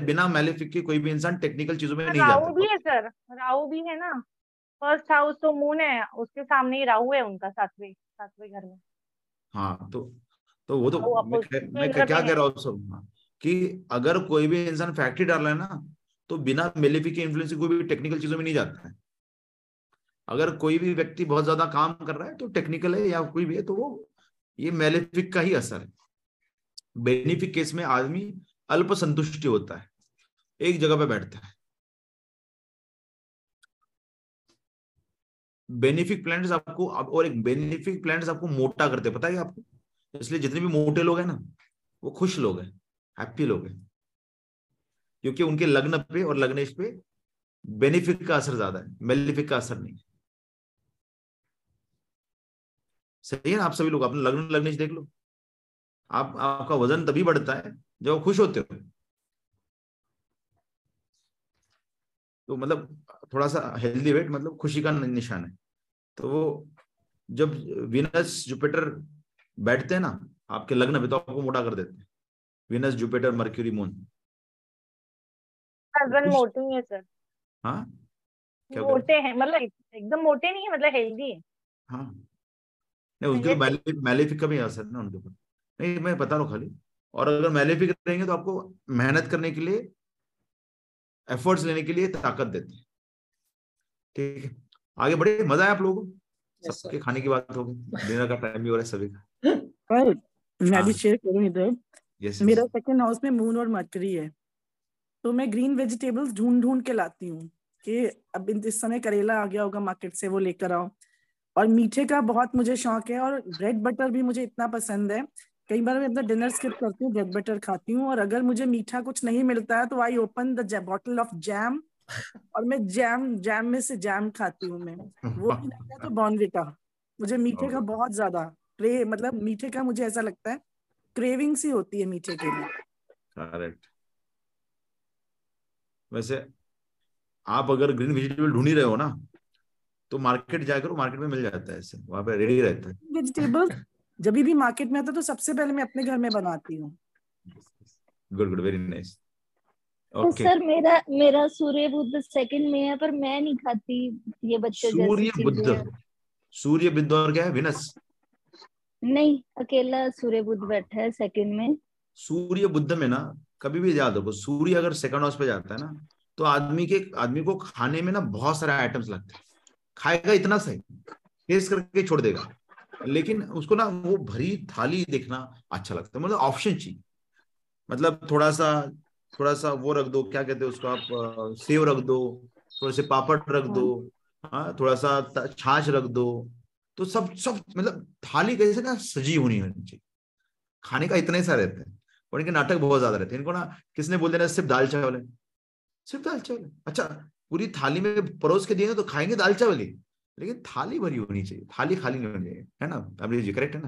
बिना मैलेफिक के कोई भी इंसान टेक्निकल चीजों में नहीं जाता। राहु भी है सर, राहु भी है ना फर्स्ट हाउस, तो मून है उसके सामने ही राहु है उनका, सातवें घर में। हाँ, तो वो तो मैं क्या कह रहा हूँ सब, कि अगर कोई भी इंसान फैक्ट्री डाल रहा है ना, तो बिना मैलेफिक के इन्फ्लुएंस कोई भी टेक्निकल चीजों में नहीं जाता है। अगर कोई भी व्यक्ति बहुत ज्यादा काम कर रहा है तो टेक्निकल है या कोई भी है, तो वो ये मेलेफिक का ही असर है। बेनिफिक केस में आदमी अल्प संतुष्टि होता है, एक जगह पे बैठता है। बेनिफिक प्लैनेट्स आपको मोटा करते हैं, पता है आपको। इसलिए जितने भी मोटे लोग हैं ना, वो खुश लोग हैं, हैप्पी लोग हैं, क्योंकि उनके लग्न पे और लग्नेश पे बेनिफिक का असर ज्यादा है, मेलेफिक का असर नहीं है। सही है ना? आप सभी लोग अपने लग्न लगने से देख लो, आपका वजन तभी बढ़ता है जब आप खुश होते हो। तो मतलब थोड़ा सा हेल्दी वेट मतलब खुशी का निशान है। तो वो जब वीनस जुपिटर बैठते हैं ना आपके लग्न में तो आपको मोटा कर देते हैं। वीनस जुपिटर मर्क्यूरी मून मोटी है सर। हाँ मोटे हैं मतलब एकदम मोटे नहीं है मतलब हेल्दी है। हाँ नहीं उसके मैलेफिक का भी असर ना उनके ऊपर नहीं मैं बता रहा हूँ खाली। और अगर मैलेफिक रहेंगे तो आपको मेहनत करने के लिए एफर्ट्स लेने के लिए ताकत देते हैं। ठीक है आगे बढ़े। मजा आया आप लोगों को सबके खाने की बात हो गई डिनर का टाइम भी हो रहा है सभी का। मैं भी शेयर करूँ इधर मेरा सेकंड हाउस में मून और मरकरी है तो मैं ग्रीन वेजिटेबल्स ढूंढ ढूंढ के लाती हूँ कि अब इस समय करेला आ गया होगा मार्केट से वो लेकर आओ। और मीठे का बहुत मुझे शौक है और ब्रेड बटर भी मुझे इतना पसंद है कई बार मैं अपना डिनर स्किप करती हूँ ब्रेड बटर खाती हूँ। और अगर मुझे मीठा कुछ नहीं मिलता है तो I open the bottle of jam और मैं जैम में से जैम खाती हूँ मैं वो भी लगता है तो बॉर्नविटा। मुझे मीठे का बहुत ज्यादा मतलब मीठे का मुझे ऐसा लगता है क्रेविंग सी होती है मीठे के लिए। करेक्ट। वैसे आप अगर ग्रीन वेजिटेबल ढूंढ ही रहे हो ना तो मार्केट जाकर मार्केट में मिल जाता है ऐसे वहाँ पे रेडी रहता है। वेजिटेबल जब भी मार्केट में आता तो सबसे पहले मैं अपने घर में बनाती हूँ। Good good very nice. Okay sir मेरा सूर्य बुध सेकंड में है पर मैं नहीं खाती ये बच्चे जैसे सूर्य बुध और क्या है विनस नहीं अकेला सूर्य बुध बैठा है सेकंड में। सूर्य बुध में ना कभी भी याद हो सूर्य अगर सेकंड हाउस पे जाता है ना तो आदमी को खाने में ना बहुत सारे आइटम्स लगते हैं। खाएगा इतना सही टेस्ट करके छोड़ देगा लेकिन उसको ना वो भरी थाली देखना अच्छा लगता है। मतलब ऑप्शन चाहिए मतलब थोड़ा सा वो रख दो क्या कहते हैं उसको आप सेव रख दो थोड़े से पापड़ रख दो हाँ थोड़ा सा छाछ रख दो तो सब मतलब थाली कैसे ना सजी होनी चाहिए। खाने का इतने सा रहता है और इनके नाटक बहुत ज्यादा रहते हैं। इनको ना किसने बोल देना सिर्फ दाल चावल है अच्छा पूरी थाली में परोस के दिए तो खाएंगे दाल चावल ही लेकिन थाली भरी होनी चाहिए थाली खाली नहीं होनी चाहिए है ना। अमृत जी करेक्ट है ना।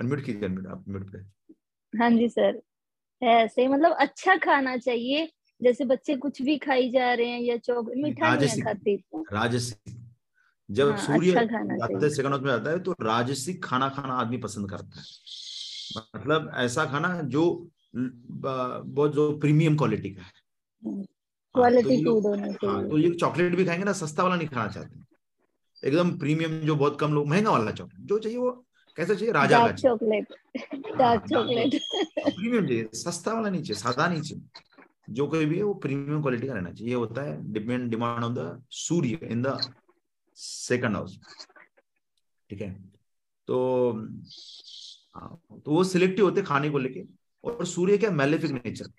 अनम्यूट कीजिए आप म्यूट पे। हाँ जी सर ऐसे मतलब अच्छा खाना चाहिए जैसे बच्चे कुछ भी खाई जा रहे हैं या चॉकलेट मीठा नहीं खाते राजसिक जब हाँ, सूर्य अच्छा सेकंड हाउस में आता है तो राजसिक खाना आदमी पसंद करता है। मतलब ऐसा खाना जो बहुत जो प्रीमियम क्वालिटी का है क्वालिटी फूड होना चाहिए। तो ये चॉकलेट भी खाएंगे ना सस्ता वाला नहीं खाना चाहते एकदम प्रीमियम जो बहुत कम लोग महंगा वाला चॉकलेट जो चाहिए वो कैसा चाहिए राजा का चॉकलेट प्रीमियम चाहिए सस्ता वाला नहीं चाहिए सादा नहीं चाहिए जो कोई भी है वो प्रीमियम क्वालिटी का रहना चाहिए। ये होता है demand of the Surya in the second house. ठीक है तो वो सिलेक्टिव होते खाने को लेके। और सूर्य क्या मैलेफिक नेचर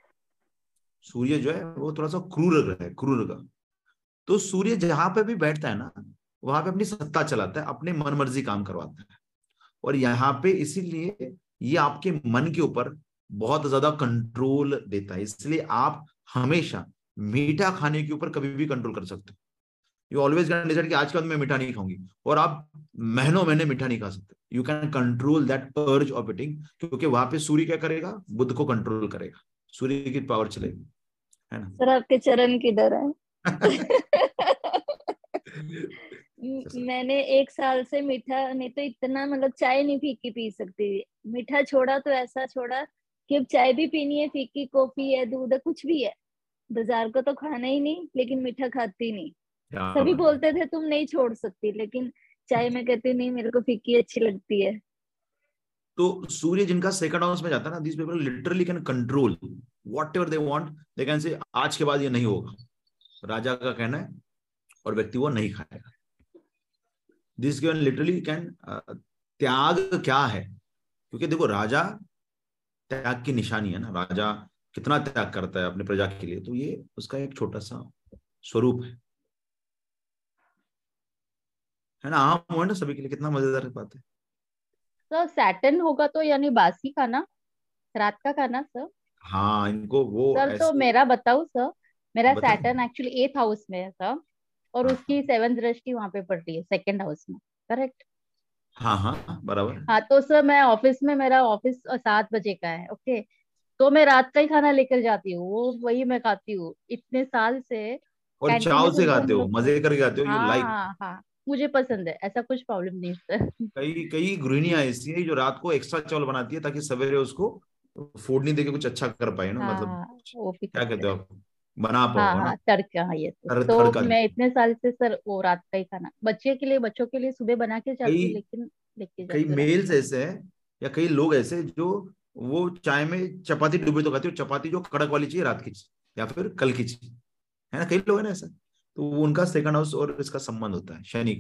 सूर्य जो है वो थोड़ा सा क्रूर है। तो सूर्य जहां पे भी बैठता है ना वहां पे अपनी सत्ता चलाता है अपने मनमर्जी काम करवाता है। और यहाँ पे इसीलिए ये आपके मन के ऊपर बहुत ज्यादा कंट्रोल देता है इसलिए आप हमेशा मीठा खाने के ऊपर कभी भी कंट्रोल कर सकते हो। यू ऑलवेज कैन डिसाइड कि आज के बाद मैं मीठा नहीं खाऊंगी और आप महीनों महीने मीठा नहीं खा सकते। You can control that purge of eating क्योंकि वहां पे सूर्य क्या करेगा बुध को कंट्रोल करेगा सूर्य की पावर चलेगी है ना। सर आपके चरण की डर है। मैंने एक साल से मीठा नहीं तो इतना मतलब चाय नहीं फीकी पी सकती मीठा छोड़ा तो ऐसा छोड़ा कि अब चाय भी पीनी है फीकी कॉफी है दूध है कुछ भी है बाजार को तो खाना ही नहीं लेकिन मीठा खाती नहीं। सभी बोलते थे तुम नहीं छोड़ सकती लेकिन चाय में कहती नहीं मेरे को फीकी अच्छी लगती है। तो सूर्य जिनका सेकंड हाउस में जाता है ना this people literally can control whatever they want they can say आज के बाद ये नहीं होगा राजा का कहना है और व्यक्ति वो नहीं खाएगा। दिस कैन लिटरली कैन त्याग क्या है क्योंकि देखो राजा त्याग की निशानी है ना राजा कितना त्याग करता है अपने प्रजा के लिए तो ये उसका एक छोटा सा स्वरूप है ना। आम है ना सभी के लिए कितना मजेदार बात है। सर सैटर्न होगा तो यानी बासी खाना रात का खाना सर। हाँ इनको वो सर तो मेरा बताओ सर मेरा सैटर्न एक्चुअली 8th हाउस में है सर और उसकी 7th दृष्टि वहाँ पे पड़ रही है सेकंड हाउस में करेक्ट। हाँ हाँ बराबर। हाँ तो सर मैं ऑफिस में मेरा ऑफिस 7 बजे का है ओके तो मैं रात का ही खाना लेकर जाती हूँ, वो वही मैं खाती हूँ इतने साल से। और चाव से खाते हो, मजे करके खाते हो, यू लाइक। हाँ हाँ, मुझे पसंद है, ऐसा कुछ प्रॉब्लम नहीं है। कई गृहिणियां ऐसी है जो रात को एक्स्ट्रा चावल बनाती है ताकि सवेरे उसको फूड नहीं देके कुछ अच्छा कर पाए ना। मतलब क्या कहते हो आप, बना पाओ तड़का। हाँ, ये तो मैं इतने साल से सर वो रात का ही खाना बच्चों के लिए सुबह बना के जाती हूँ, लेकिन कई मेल्स ऐसे है या कई लोग ऐसे जो वो चाय में चपाती डूबी तो खाती है, चपाती जो कड़क वाली चाहिए रात की या फिर कल की चाहिए, है ना, कई लोग है ना ऐसा। तो उनका सेकंड हाउस और इसका संबंध होता है शनि,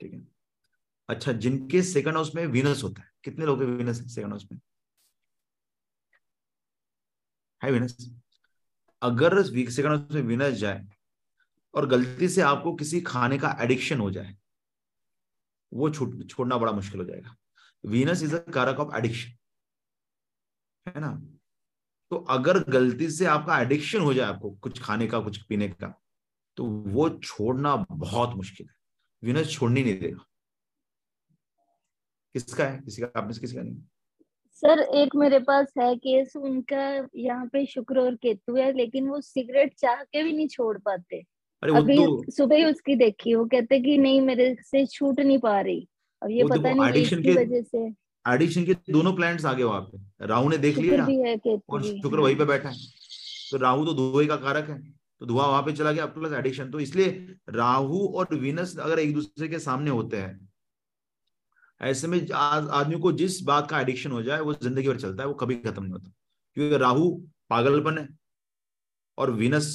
ठीक है। अच्छा, जिनके सेकंड हाउस में वीनस होता है, कितने लोग वीनस है सेकंड हाउस में? है वीनस। अगर सेकंड हाउस में वीनस जाए और गलती से आपको किसी खाने का एडिक्शन हो जाए, वो छोड़ना बड़ा मुश्किल हो जाएगा। वीनस इज अ कारक ऑफ एडिक्शन, है ना। तो अगर गलती से आपका एडिक्शन हो जाए, आपको कुछ खाने का, कुछ पीने का, तो वो छोड़ना बहुत मुश्किल है। वीनस छोड़नी नहीं देगा। किसका है? किसी का? आपने किसी का नहीं? सर एक मेरे पास है केस, उनका यहाँ पे शुक्र और केतु है, लेकिन वो सिगरेट चाह के भी नहीं छोड़ पाते। अभी तो सुबह ही उसकी देखी, वो कहते कि नहीं मेरे से छूट नहीं पा रही। अब ये पता नहीं किसकी वजह से। एडिक्शन के दोनों प्लैनेट्स आगे वहां पे, राहु ने देख लिया और शुक्र वहीं पे बैठा है। तो राहु तो धुएं का कारक है, तो धुआं वहां पे चला गया प्लस एडिक्शन। तो इसलिए राहु और वीनस अगर एक दूसरे के सामने होते हैं, ऐसे में आदमी को जिस बात का एडिक्शन हो जाए वो जिंदगी भर चलता है, वो कभी खत्म नहीं होता। क्योंकि राहु पागलपन है और वीनस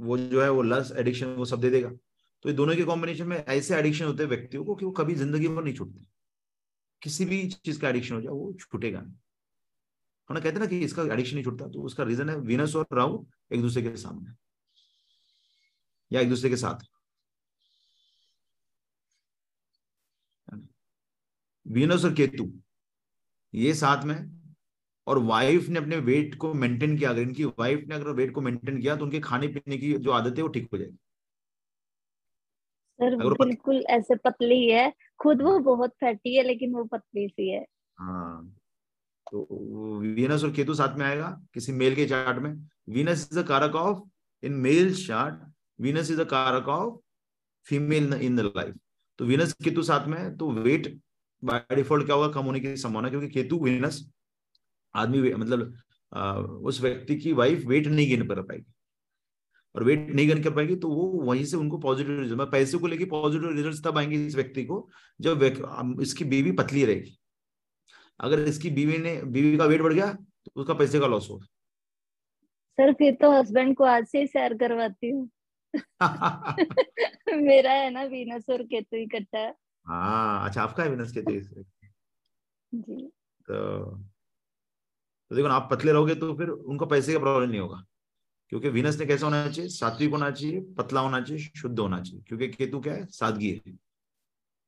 वो जो है वो लस्ट एडिक्शन, वो सब दे देगा। तो ये दोनों के कॉम्बिनेशन में ऐसे एडिक्शन होते हैं व्यक्तियों को कि वो कभी जिंदगी में नहीं छूटते। किसी भी चीज का एडिक्शन हो जाए वो छूटेगा नहीं। हम कहते हैं ना कि इसका एडिक्शन नहीं छूटता, तो उसका रीजन है वीनस और राहु एक दूसरे के सामने या एक दूसरे के साथ। वीनस और केतु ये साथ में, और वाइफ ने अपने वेट को मेंटेन किया, अगर इनकी वाइफ ने अगर वेट को मेंटेन किया तो उनके खाने पीने की जो आदत है वो ठीक हो जाएगी। सर बिल्कुल ऐसे पतली है, खुद वो बहुत फैटी है लेकिन वो पतली सी है। हाँ, तो वीनस और केतु साथ में आएगा किसी मेल के चार्ट में। वीनस इज अ कारक of in male chart, Venus is a कारक of female in the life. तो वीनस केतु साथ में, तो वेट बाय डिफॉल्ट क्या होगा? कम होने की संभावना, क्योंकि केतु वीनस आदमी मतलब उस व्यक्ति की वाइफ वेट नहीं गेन कर पाएगी, और वेट नहीं गेन कर पाएगी तो वो वहीं से उनको पॉजिटिव रिजल्ट, पैसे को लेके पॉजिटिव रिजल्ट तब आएंगे इस व्यक्ति को जब इसकी बीवी पतली रहेगी। अगर इसकी बीवी का वेट बढ़ गया तो उसका पैसे का लॉस होगा। सर फिर तो हस्बैंड को आज से सैर करवाती हूँ। मेरा है ना वीनस और केतु इकट्ठा। हाँ अच्छा, आपका है वीनस केतु जी। तो देखो आप पतले रहोगे तो फिर उनको पैसे का प्रॉब्लम नहीं होगा, क्योंकि वीनस ने कैसा होना चाहिए? सात्विक होना चाहिए, पतला होना चाहिए, शुद्ध होना चाहिए। क्योंकि केतु क्या है? सादगी है।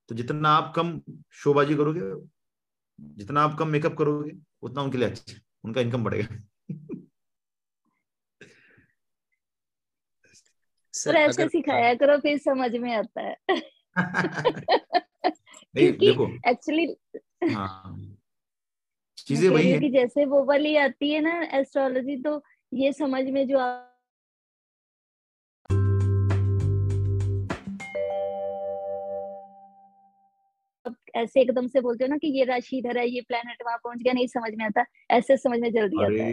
तो जितना आप कम शोबाजी करोगे, जितना आप कम मेकअप करोगे, उतना उनके लिए अच्छा, उनका इनकम बढ़ेगा। सर ऐसे सिखाया करो फिर समझ में आता है। देखो एक्चुअली हाँ चीजें वही है कि जैसे वो वाली आती है ना एस्ट्रोलॉजी, तो ये समझ में जो आप ऐसे एकदम से बोलते हो ना कि ये राशि इधर है, ये प्लेनेट वहां पहुंच गया, नहीं समझ में आता, ऐसे समझ में जल्दी आता है।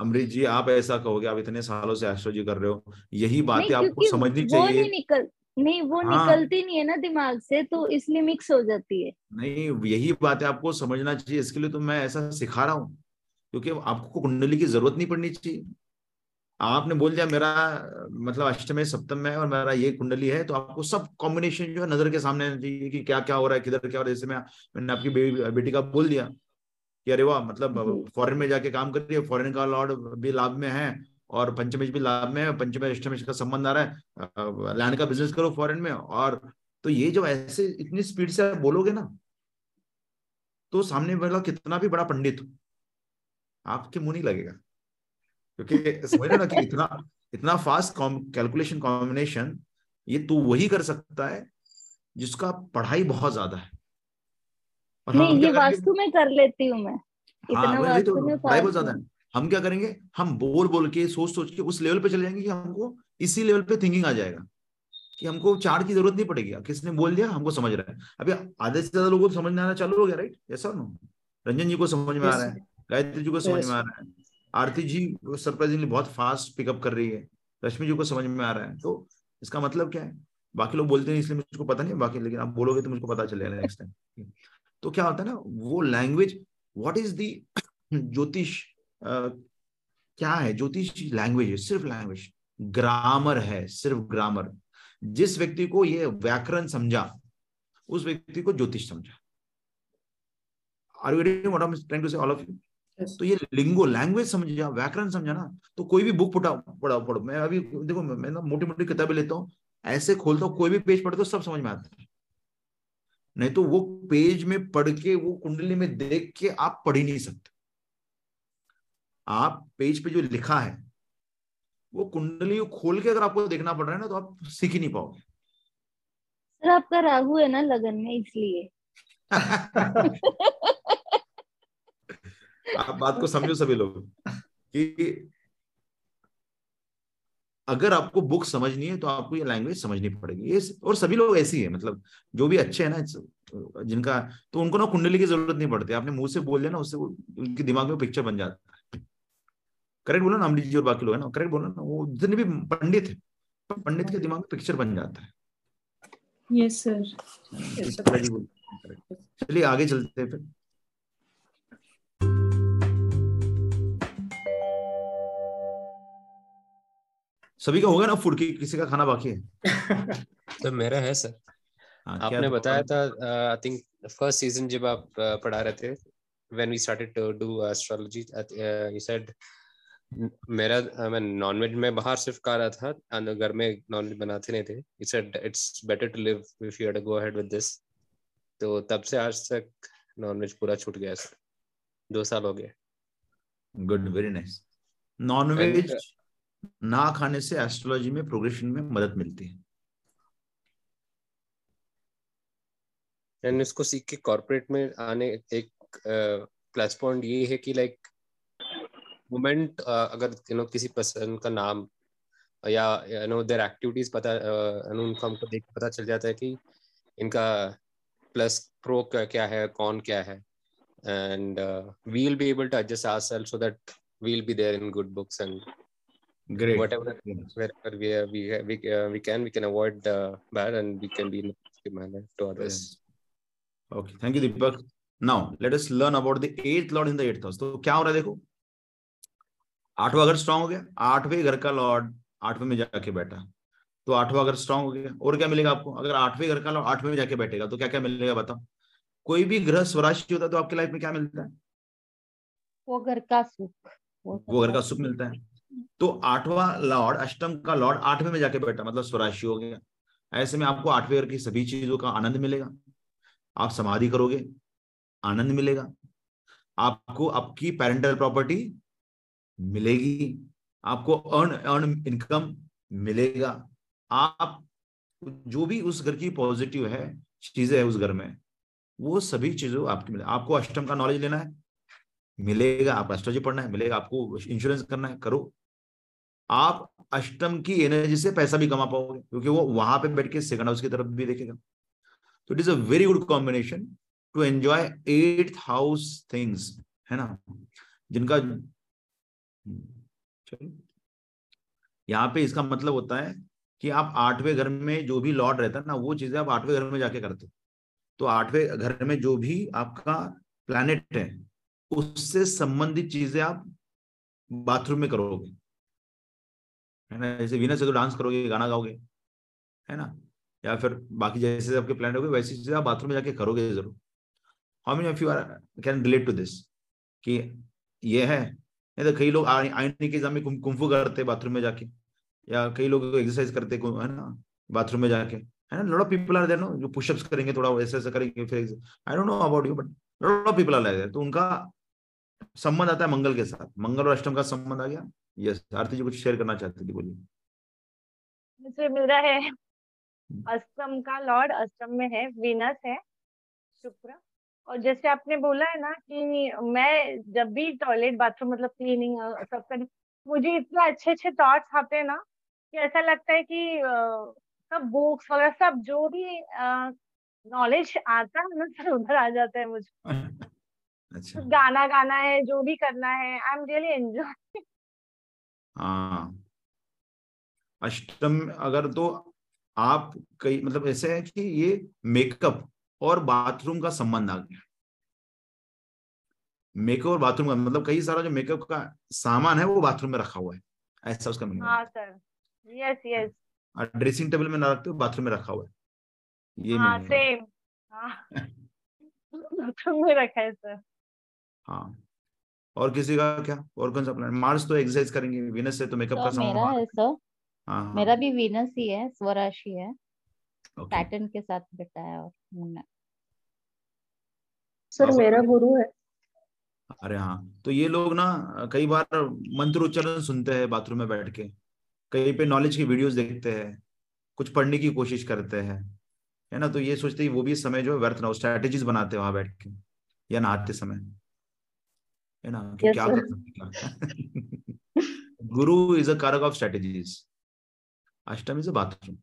अमृत जी आप ऐसा कहोगे, आप इतने सालों से एस्ट्रोलॉजी कर रहे हो, यही बातें आपको समझनी चाहिए। निकलती नहीं है ना दिमाग से, तो इसलिए मिक्स हो जाती है। नहीं, यही बातें आपको समझना चाहिए, इसके लिए तो मैं ऐसा सिखा रहा हूँ, क्योंकि आपको कुंडली की जरूरत नहीं पड़नी चाहिए। आपने बोल दिया मेरा मतलब अष्टम है, सप्तम है और मेरा ये कुंडली है, तो आपको सब कॉम्बिनेशन जो है नजर के सामने आना चाहिए कि क्या क्या हो रहा है, किधर क्या हो रहा है। जैसे मैंने आपकी बेटी का बोल दिया कि अरे वाह, मतलब फॉरेन में जाके काम कर रही है, फॉरेन का लॉर्ड भी लाभ में है और पंचमेश भी लाभ में है, पंचमेश अष्टमेश का संबंध आ रहा है, लैंड का बिजनेस करो फॉरेन में। और तो ये जो ऐसे इतनी स्पीड से आप बोलोगे ना, तो सामने वाला कितना भी बड़ा पंडित हो आपके मुंह नहीं लगेगा, क्योंकि समझ रहे ना कि इतना फास्ट कैलकुलेशन कॉम्बिनेशन ये तो वही कर सकता है जिसका पढ़ाई बहुत ज्यादा है। नहीं, ये वास्तु में कर लेती हूँ मैं, इतना वास्तु में बहुत ज्यादा है। हम क्या करेंगे, हम बोल के सोच के उस लेवल पे चले जाएंगे कि हमको इसी लेवल पे थिंकिंग आ जाएगा कि हमको चार्ट की जरूरत नहीं पड़ेगी, किसने बोल दिया हमको समझ रहा है। अभी आधे से ज्यादा लोगों को समझ में आना चालू हो गया, राइट? यस और नो? रंजन जी को समझ में आ रहा है, गायत्री जी को समझ में आ रहा है, आरती जी सरप्राइजिंगली बहुत फास्ट पिकअप कर रही है, रश्मि जी को समझ में आ रहा है। तो इसका मतलब क्या है, बाकी लोग बोलते हैं इसलिए मुझको पता नहीं बाकी, लेकिन आप बोलोगे तो मुझको पता चलेगा नेक्स्ट टाइम। तो क्या होता है ना, वो लैंग्वेज, व्हाट इज दी ज्योतिष, क्या है ज्योतिष? लैंग्वेज है, सिर्फ लैंग्वेज, ग्रामर है, सिर्फ ग्रामर। जिस व्यक्ति को ये व्याकरण समझा उस व्यक्ति को ज्योतिष समझा। Are you getting what I am trying to say, all of you? तो ये लिंगो, लैंग्वेज समझा, व्याकरण समझा ना, तो कोई भी बुक पढ़ो। मैं अभी देखो, मैं ना मोटी मोटी किताबें लेता हूँ, ऐसे खोलता हूँ, कोई भी पेज पढ़ता हूँ, सब समझ में आता है। नहीं तो वो पेज में पढ़ के, वो कुंडली में देख के आप पढ़ ही नहीं सकते। आप पेज पे जो लिखा है वो कुंडली खोल के अगर आपको देखना पड़ रहा है ना, तो आप सीख ही नहीं पाओगे। सर आपका राहु है ना लगन में, इसलिए आप बात को समझो सभी लोग कि अगर आपको बुक समझनी है तो आपको ये लैंग्वेज समझनी पड़ेगी। ये और सभी लोग ऐसी है, मतलब जो भी अच्छे है ना जिनका, तो उनको ना कुंडली की जरूरत नहीं पड़ती। आपने मुंह से बोल दिया ना, उससे उनके दिमाग में पिक्चर बन जाता है। करेक्ट बोला ना अमृति जी और बाकी लोग, है ना? करेक्ट बोला ना? वो जितने भी पंडित है, पंडित के दिमाग में पिक्चर बन जाता है। Yes sir. चलिए आगे चलते हैं फिर। सभी का होगा ना फूड, की किसी का खाना बाकी है? तो मेरा है सर। आपने बताया था, आई थिंक फर्स्ट सीजन जब आप पढ़ा रहे थे, when we started to do astrology, you said मेरा, मैं नॉनवेज में बाहर सिर्फ खा रहा था, घर में नॉनवेज बनाते नहीं थे। You said it's better to live if you had go ahead with this. तो तब से आज तक नॉनवेज पूरा छूट गया सर, 2 साल हो गए। Good, very nice. नॉनवेज ना खाने से एस्ट्रोलॉजी में प्रोग्रेशन में मदद मिलती है। एंड इसको सीख के कॉर्पोरेट में आने एक प्लस पॉइंट ये है कि लाइक मोमेंट, अगर यू नो किसी पर्सन का नाम या यू नो देयर एक्टिविटीज पता, उनको हमको देख पता चल जाता है कि इनका प्लस प्रो क्या है, कौन क्या है। And we will be able to adjust ourselves so that we will be there in good books and great, whatever, wherever we can avoid bad, and we can be in a positive manner to others. Okay, thank you Deepak. Now let us learn about the 8th lord in the 8th house. तो क्या हो रहा है देखो, 8वां घर strong हो गया, 8वें घर का लॉर्ड 8वें में जाके बैठा, तो 8वां घर स्ट्रांग हो गया। और क्या मिलेगा आपको? अगर 8वें घर का लॉर्ड 8वें में जाके बैठेगा तो क्या क्या मिलेगा बताओ? कोई भी ग्रह स्वराशी होता है तो आपकी लाइफ में क्या मिलता है? वो घर का सुख, वो घर का सुख मिलता है। तो 8वां लॉर्ड, अष्टम का लॉर्ड 8वें में जाके बैठा, मतलब स्वराशी हो गया। ऐसे में आपको 8वें घर की सभी चीजों का आनंद मिलेगा। आप समाधि करोगे, आनंद मिलेगा आपको, आपकी पैरेंटल प्रॉपर्टी मिलेगी आपको, अर्न इनकम मिलेगा। आप जो भी उस घर की पॉजिटिव है चीजें है उस घर में, वो सभी चीजों आपकी मिलेगी। आपको अष्टम का नॉलेज लेना है, मिलेगा। आप एस्ट्रोलॉजी पढ़ना है, मिलेगा। आपको इंश्योरेंस करना है, करो। आप अष्टम की एनर्जी से पैसा भी कमा पाओगे, क्योंकि वो वहां पे बैठ के सेकंड हाउस की तरफ भी देखेगा। तो it is a very good combination to enjoy 8th house things, है ना? जिनका यहाँ पे इसका मतलब होता है कि आप 8वें घर में जो भी लॉर्ड रहता है ना, वो चीजें आप 8वें घर में जाके करते हो। तो 8वें घर में जो भी आपका प्लैनेट है उससे संबंधित चीजें आप बाथरूम में करोगे, है ना? जैसे वीनस से तो डांस करोगे, गाना गाओगे, है ना? या फिर बाकी जैसे आपके प्लान होंगे वैसी चीजें आप बाथरूम में जाके करोगे जरूर। How many of you are can relate to this कि ये है? नहीं तो कई लोग आईने के एग्जाम में कुंफू करते बाथरूम में जाके, या कई लोग एक्सरसाइज करते, है ना, बाथरूम में जाके, है ना? Lot of people are there no, जो पुशअप्स करेंगे, थोड़ा ऐसा करेंगे, फिर I don't know about you but lot of people are there. तो उनका संबंध आता है मंगल के साथ, मंगल और अष्टम का संबंध आ गया। यस, आरती जी कुछ शेयर करना चाहती थी, बोलिए। मुझे मिल रहा है अष्टम का लॉर्ड अष्टम में है, वीनस है, शुक्र और जैसे आपने बोला है ना कि मैं जब भी टॉयलेट बाथरूम मतलब क्लीनिंग सब कर, मुझे इतना अच्छे अच्छे थॉट्स आते हैं ना कि ऐसा लगता है कि सब बुक्स वगैरह सब जो भी नॉलेज आता है ना सर उधर आ जाता है मुझे। अच्छा। गाना गाना है जो भी करना है, आई एम रियली एंजॉय। हाँ अष्टम अगर तो आप कई मतलब ऐसे है कि ये मेकअप और बाथरूम का संबंध आ गया। मेकअप और बाथरूम का मतलब कई सारा जो मेकअप का सामान है वो बाथरूम में रखा हुआ है, ऐसा उसका मतलब। हाँ sir, yes yes. Dressing table में ना रखते हो, बाथरूम में रखा हुआ है ये। हाँ सेम, बाथरूम में रखा है सर। हाँ और किसी का क्या, और कौन सा प्लान? मार्स तो एक्सरसाइज करेंगे, वीनस से तो मेकअप का सामान मेरा है सर। हाँ मेरा भी वीनस ही है, स्वराशि है, पैटर्न के साथ बेटा है। और मुन्ना सर मेरा गुरु है। अरे हाँ, तो ये लोग ना कई बार मंत्रोच्चारण सुनते हैं बाथरूम में बैठ के, कहीं पे नॉलेज की वीडियोस देखते हैं, कुछ पढ़ने की कोशिश करते हैं, है ना। तो ये सोचते हैं वो भी समय जो व्यर्थ ना हो, स्ट्रैटेजीज बनाते हैं वहां बैठ के या नहाते समय, है ना, कि क्या कर सकते हैं। गुरु इज अ कारक ऑफ स्ट्रैटेजीज, अष्टम इज अ बाथरूम।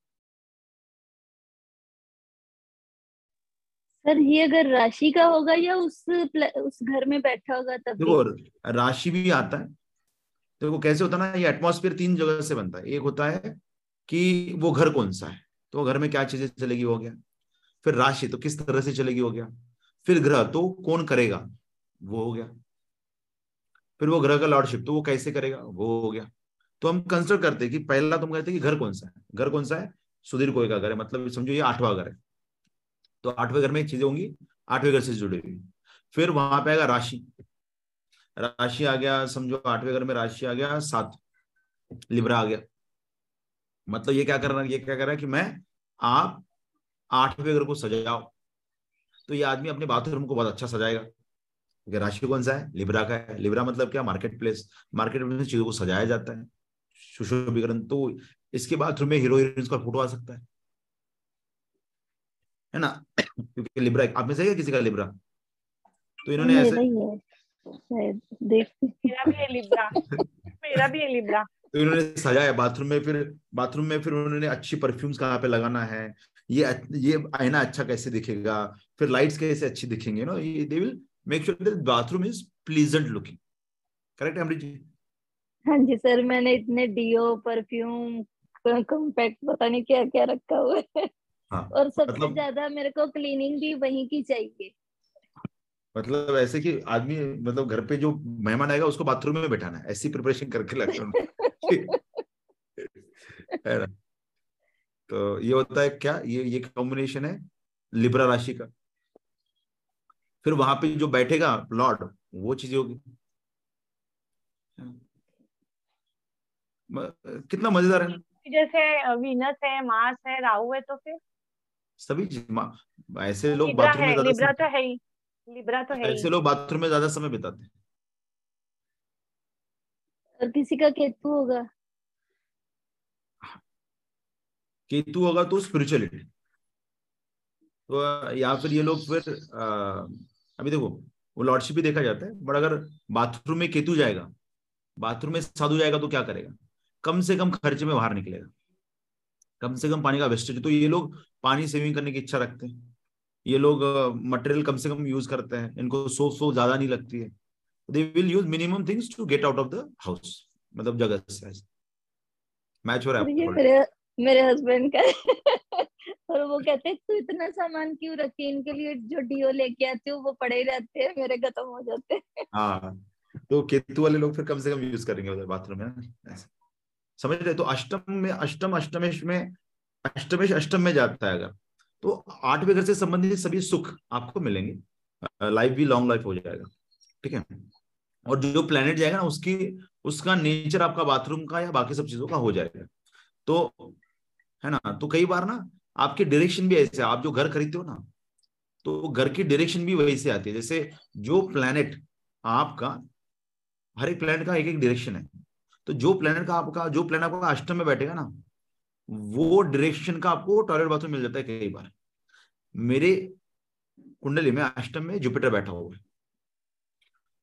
सर ये अगर राशि का होगा या उस घर में बैठा होगा तब? देखो राशि भी आता है। देखो कैसे होता है ना, ये एटमॉस्फेयर तीन जगह से बनता है। एक होता है कि वो घर कौन सा है, तो घर में क्या चीजें चलेगी हो गया, फिर राशि तो किस तरह से चलेगी हो गया, फिर ग्रह तो कौन करेगा वो हो गया, फिर वो ग्रह का लॉर्डशिप तो वो कैसे करेगा वो हो गया। तो हम कंसिडर करते कि पहला तुम कहते कि घर कौन सा है, घर कौन सा है, सुधीर कोवे का घर है, मतलब समझो ये 8वां घर है, तो 8वें घर में चीजें होंगी 8वें घर से जुड़ी हुई। फिर वहां पे आएगा राशि, राशि आ गया समझो 8वें घर में राशि आ गया 7 लिब्रा आ गया, मतलब ये क्या कर रहा है, ये क्या कर रहा है कि मैं आप 8वें घर को सजाओ। तो ये आदमी अपने बाथरूम को बहुत अच्छा सजाएगा क्योंकि राशि कौन सा है, लिब्रा का है। लिब्रा मतलब क्या, मार्केट प्लेस, मार्केट प्लेस में चीजों को सजाया जाता है, सुशोभीकरण। तो इसके बाथरूम में हीरो हीरोइंस का फोटो आ सकता है ना, क्योंकि लिब्रा। आप में सही है किसी का लिब्रा? तो इन्होंने ऐसे मेरा भी है लिब्रा। तो इन्होंने सजाया बाथरूम में, फिर बाथरूम में फिर उन्होंने अच्छी परफ्यूम्स कहाँ पे लगाना है, ये आईना अच्छा कैसे दिखेगा, फिर लाइट्स कैसे अच्छी दिखेंगे ना, ये they will make sure that bathroom is pleasant looking. Correct Amrit ji? हाँ जी सर, मैंने इतने डीओ परफ्यूम कॉम्पैक्ट पता नहीं क्या क्या रखा हुआ है। हाँ, और सबसे मतलब ज्यादा मेरे को क्लीनिंग भी वहीं की चाहिए, मतलब ऐसे कि आदमी मतलब घर पे जो मेहमान आएगा उसको बाथरूम में बैठाना है, ऐसी प्रिपरेशन करके लगता है। तो ये होता है क्या, ये कॉम्बिनेशन है लिब्रा राशि का। फिर वहां पे जो बैठेगा लॉर्ड वो चीजें होगी। कितना मजेदार है। जैसे वीनस है, मार्स है, राहु है, तो फिर सभी ऐसे लोग बाथरूम में लिब्रा तो है ही, लिब्रा तो है। ऐसे लोग बाथरूम में ज्यादा समय बिताते हैं। और किसी का केतु होगा, केतु होगा तो स्पिरिचुअलिटी। तो या फिर ये लोग फिर अभी देखो वो लॉर्डशिप भी देखा जाता है, बट अगर बाथरूम में केतु जाएगा, बाथरूम में साधु जाएगा तो क्या करेगा, कम से कम खर्चे में बाहर निकलेगा, कम से कम पानी का वेस्टेज। तो ये लोग पानी सेविंग करने की इच्छा रखते हैं, ये लोग मटेरियल कम से कम यूज करते हैं, इनको सोप ज्यादा नहीं लगती है, they will use minimum things to get out of the house, मतलब जगह से। मैच हो रहा है? मेरे हस्बैंड का और वो कहते हैं तू इतना सामान क्यों रखे, इनके लिए जो डीओ लेके आते हो वो पड़े रहते हैं, मेरे खत्म हो जाते हैं। हाँ तो केतु वाले लोग फिर कम से कम यूज करेंगे उधर बाथरूम में, समझ रहे? तो अष्टम में अष्टमेश अष्टम में जाता है अगर, तो 8वें घर से संबंधित सभी सुख आपको मिलेंगे, लाइफ भी लॉन्ग लाइफ हो जाएगा, ठीक है। और जो प्लेनेट जाएगा ना उसका नेचर आपका बाथरूम का या बाकी सब चीजों का हो जाएगा, तो है ना। तो कई बार ना आपके डायरेक्शन भी ऐसे, आप जो घर खरीदते हो ना तो घर की डायरेक्शन भी वैसे आती है, जैसे जो प्लेनेट आपका, हर एक प्लेनेट का एक एक डायरेक्शन है, तो जो प्लेनेट का आपका जो प्लेनेट आपका अष्टम में बैठेगा ना वो डायरेक्शन का आपको टॉयलेट बाथरूम मिल जाता है। कई बार मेरे कुंडली में अष्टम में जुपिटर बैठा हुआ है।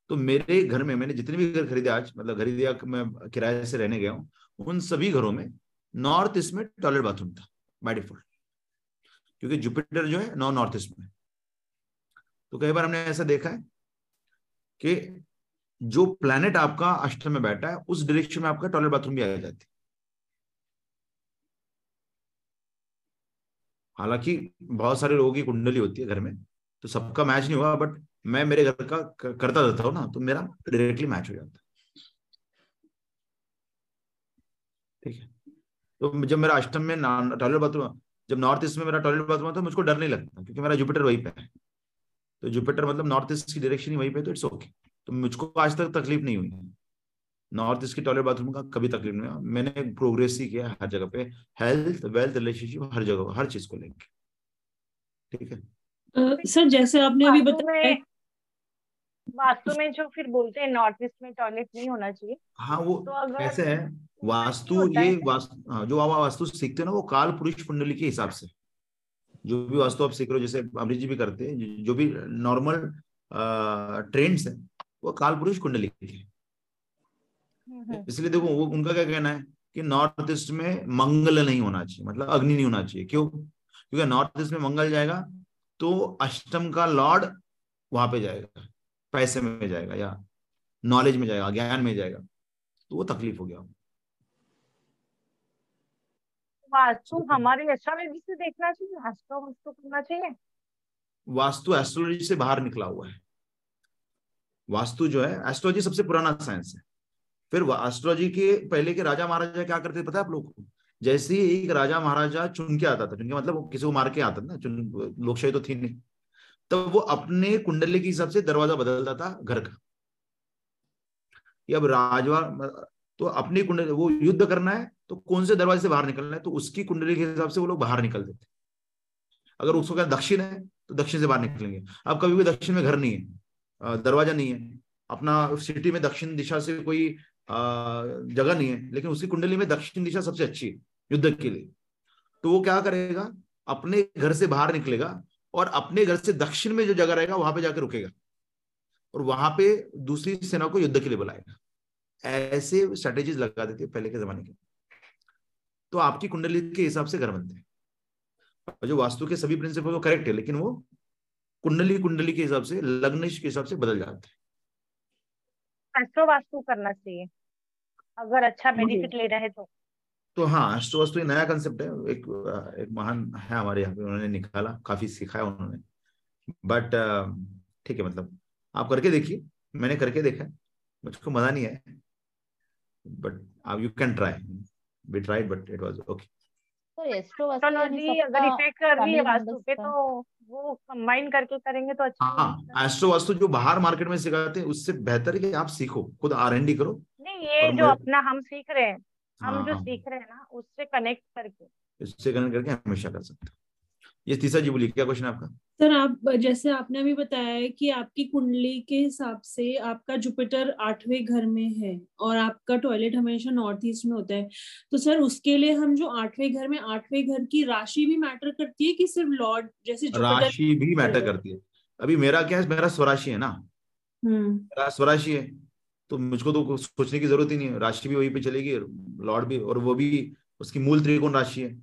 तो मेरे घर में मैंने जितने भी घर खरीदे आज, मतलब खरीदिया, मैं किराए से रहने गया हूं, उन सभी घरों में नॉर्थ ईस्ट में टॉयलेट बाथरूम था बाय डिफॉल्ट, क्योंकि जुपिटर जो है नॉर्थ ईस्ट में। तो कई बार हमने ऐसा देखा है कि जो प्लेनेट आपका अष्टम में बैठा है उस डायरेक्शन में आपका टॉयलेट बाथरूम भी आ जाती है। हालांकि बहुत सारे लोगों की कुंडली होती है घर में, तो सबका मैच नहीं हुआ, बट मैं मेरे घर का करता रहता हूँ ना, तो मेरा डायरेक्टली मैच हो जाता है। ठीक है, तो जब मेरा अष्टम में टॉयलेट बाथरूम, जब नॉर्थ ईस्ट में मेरा टॉयलेट बाथरूम आता है, मुझको डर नहीं लगता क्योंकि मेरा जुपिटर वहीं पे है। तो जुपिटर मतलब नॉर्थ ईस्ट की डायरेक्शन ही वहीं पे, तो इट्स ओके। तो मुझको आज तक तकलीफ नहीं हुई नॉर्थ ईस्ट के टॉयलेट बाथरूम का, कभी तकलीफ नहीं हुआ। मैंने प्रोग्रेस ही किया हर जगह पे, हेल्थ, वेल्थ, रिलेशनशिप, हर जगह, हर चीज को लेके। ठीक है सर, जैसे आपने अभी बताया वास्तु में जो फिर बोलते हैं नॉर्थ ईस्ट में टॉयलेट नहीं होना चाहिए। हाँ, वो तो ऐसे है वास्तु, ये वास्तु जो आप वास्तु सीखते हो ना, वो काल पुरुष कुंडली के हिसाब से जो भी वास्तु आप सीख रहे हो, जैसे अमृत जी भी करते हैं, जो भी नॉर्मल ट्रेंड्स है वो काल पुरुष कुंडली के। इसलिए देखो वो उनका क्या कहना है कि नॉर्थ ईस्ट में मंगल नहीं होना चाहिए, मतलब अग्नि नहीं होना चाहिए। क्यों? क्योंकि नॉर्थ ईस्ट में मंगल जाएगा तो अष्टम का लॉर्ड वहां पे जाएगा, पैसे में जाएगा या नॉलेज में जाएगा, ज्ञान में जाएगा, तो वो तकलीफ हो गया। वास्तु हमारे एस्ट्रोलॉजी से देखना चाहिए, वास्तु करना चाहिए। वास्तु एस्ट्रोलॉजी से बाहर निकला हुआ है। वास्तु जो है, एस्ट्रोलॉजी सबसे पुराना साइंस है। फिर एस्ट्रोलॉजी के पहले के राजा महाराजा क्या करते थे पता है आप लोग को? जैसे ही एक राजा महाराजा चुन के आता था, चुन के मतलब वो किसी को मार के आता था ना, चुन लोकशाही तो थी नहीं, तब वो अपने कुंडली के हिसाब से दरवाजा बदलता था घर का। अब राजवा तो अपनी कुंडली, वो युद्ध करना है तो कौन से दरवाजे से बाहर निकलना है, तो उसकी कुंडली के हिसाब से वो लोग बाहर निकलते थे। अगर उसको क्या दक्षिण है तो दक्षिण से बाहर निकलेंगे। अब कभी भी दक्षिण में घर नहीं है, दरवाजा नहीं है, अपना सिटी में दक्षिण दिशा से कोई जगह नहीं है, लेकिन उसकी कुंडली में दक्षिण दिशा सबसे अच्छी है युद्ध के लिए, तो वो क्या करेगा, अपने घर से बाहर निकलेगा और अपने घर से दक्षिण में जो जगह रहेगा वहां पे जाकर रुकेगा और वहां पे दूसरी सेना को युद्ध के लिए बुलाएगा। ऐसे स्ट्रेटेजीज लगा देते पहले के जमाने के। तो आपकी कुंडली के हिसाब से घर बनते हैं। जो वास्तु के सभी प्रिंसिपल वो करेक्ट है, लेकिन वो कुंडली के हिसाब से, लग्न के हिसाब से बदल जाते हैं। एस्ट्रो वास्तु करना चाहिए अगर अच्छा बेनिफिट ले रहे तो। हाँ, एस्ट्रो वास्तु ये नया कंसेप्ट है, एक महान है हमारे यहाँ पे, उन्होंने निकाला, काफी सिखाया उन्होंने, बट ठीक है, मतलब आप करके देखिए, मैंने करके देखा, मुझको मजा नहीं आया, बट आप you can try, we tried but it was okay. Astrology अगर इफेक्ट कर रही है वास्तु पे तो वो कंबाइन करके करेंगे तो अच्छा। हाँ, एस्ट्रो वास्तु जो बाहर मार्केट में सिखाते हैं उससे बेहतर है कि आप सीखो, खुद R&D करो। नहीं, ये जो अपना हम सीख रहे हैं, हम जो सीख रहे हैं ना, उससे कनेक्ट करके हमेशा कर सकते हैं। ये तीसरा जी बोलिए, क्या क्वेश्चन आपका सर? आप जैसे आपने अभी बताया है कि आपकी कुंडली के हिसाब से आपका जुपिटर 8वें घर में है और आपका टॉयलेट हमेशा नॉर्थ ईस्ट में होता है, तो सर उसके लिए हम जो 8वें घर की राशि भी मैटर करती है कि सिर्फ लॉर्ड, जैसे राशि भी मैटर करती है? अभी मेरा क्या है, मेरा स्वराशि है ना, मेरा स्वराशि है, तो मुझको तो सोचने की जरूरत ही नहीं है, राशि भी वही पे चलेगी, लॉर्ड भी, और वो भी उसकी मूल त्रिकोण राशि है।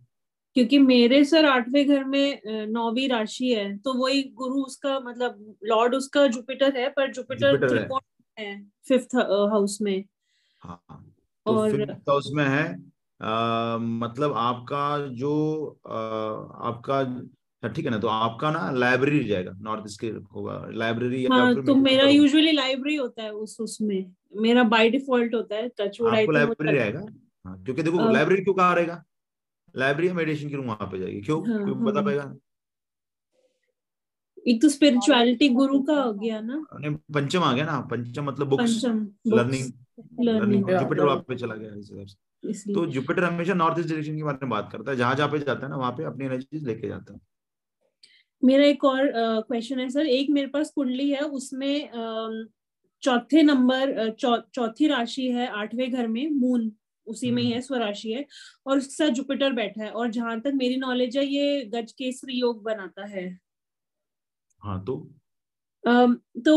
क्योंकि मेरे सर 8वें घर में 9वीं राशि है, तो वही गुरु उसका मतलब लॉर्ड उसका जुपिटर है, पर जुपिटर त्रिकोण है 5th हाउस में। हाँ, तो और 5th हाउस में है, मतलब आपका जो आपका ठीक है ना, तो आपका ना लाइब्रेरी जाएगा, नॉर्थ ईस्ट के होगा लाइब्रेरी। हाँ, तो मेरा यूजुअली लाइब्रेरी होता है उसमें, मेरा बाय डिफॉल्ट होता है लाइब्रेरी रहेगा। क्योंकि देखो लाइब्रेरी क्यों कहा रहेगा, लाइब्रेरी मेडिटेशन की रूम वहां पे जाएगी, क्यों? हाँ, क्यों बता पाएगा? एक तो स्पिरिचुअलिटी गुरु का हो गया ना, पंचम आ गया ना, पंचम मतलब बुक्स, लर्निंग, जुपिटर वहां पे चला गया इस हिसाब से। तो जुपिटर हमेशा नॉर्थ ईस्ट डायरेक्शन के बारे में बात करता है, जहां जहां पे जाता है ना वहां पे अपनी एनर्जी लेके जाता है। मेरा एक और क्वेश्चन है सर, एक मेरे पास कुंडली है उसमें 4th राशि है 8वें घर में, मून उसी में ही है, स्वराशि है, और उसके साथ जुपिटर बैठा है, और जहां तक मेरी नॉलेज है ये गज केसरी योग बनाता है। हाँ तो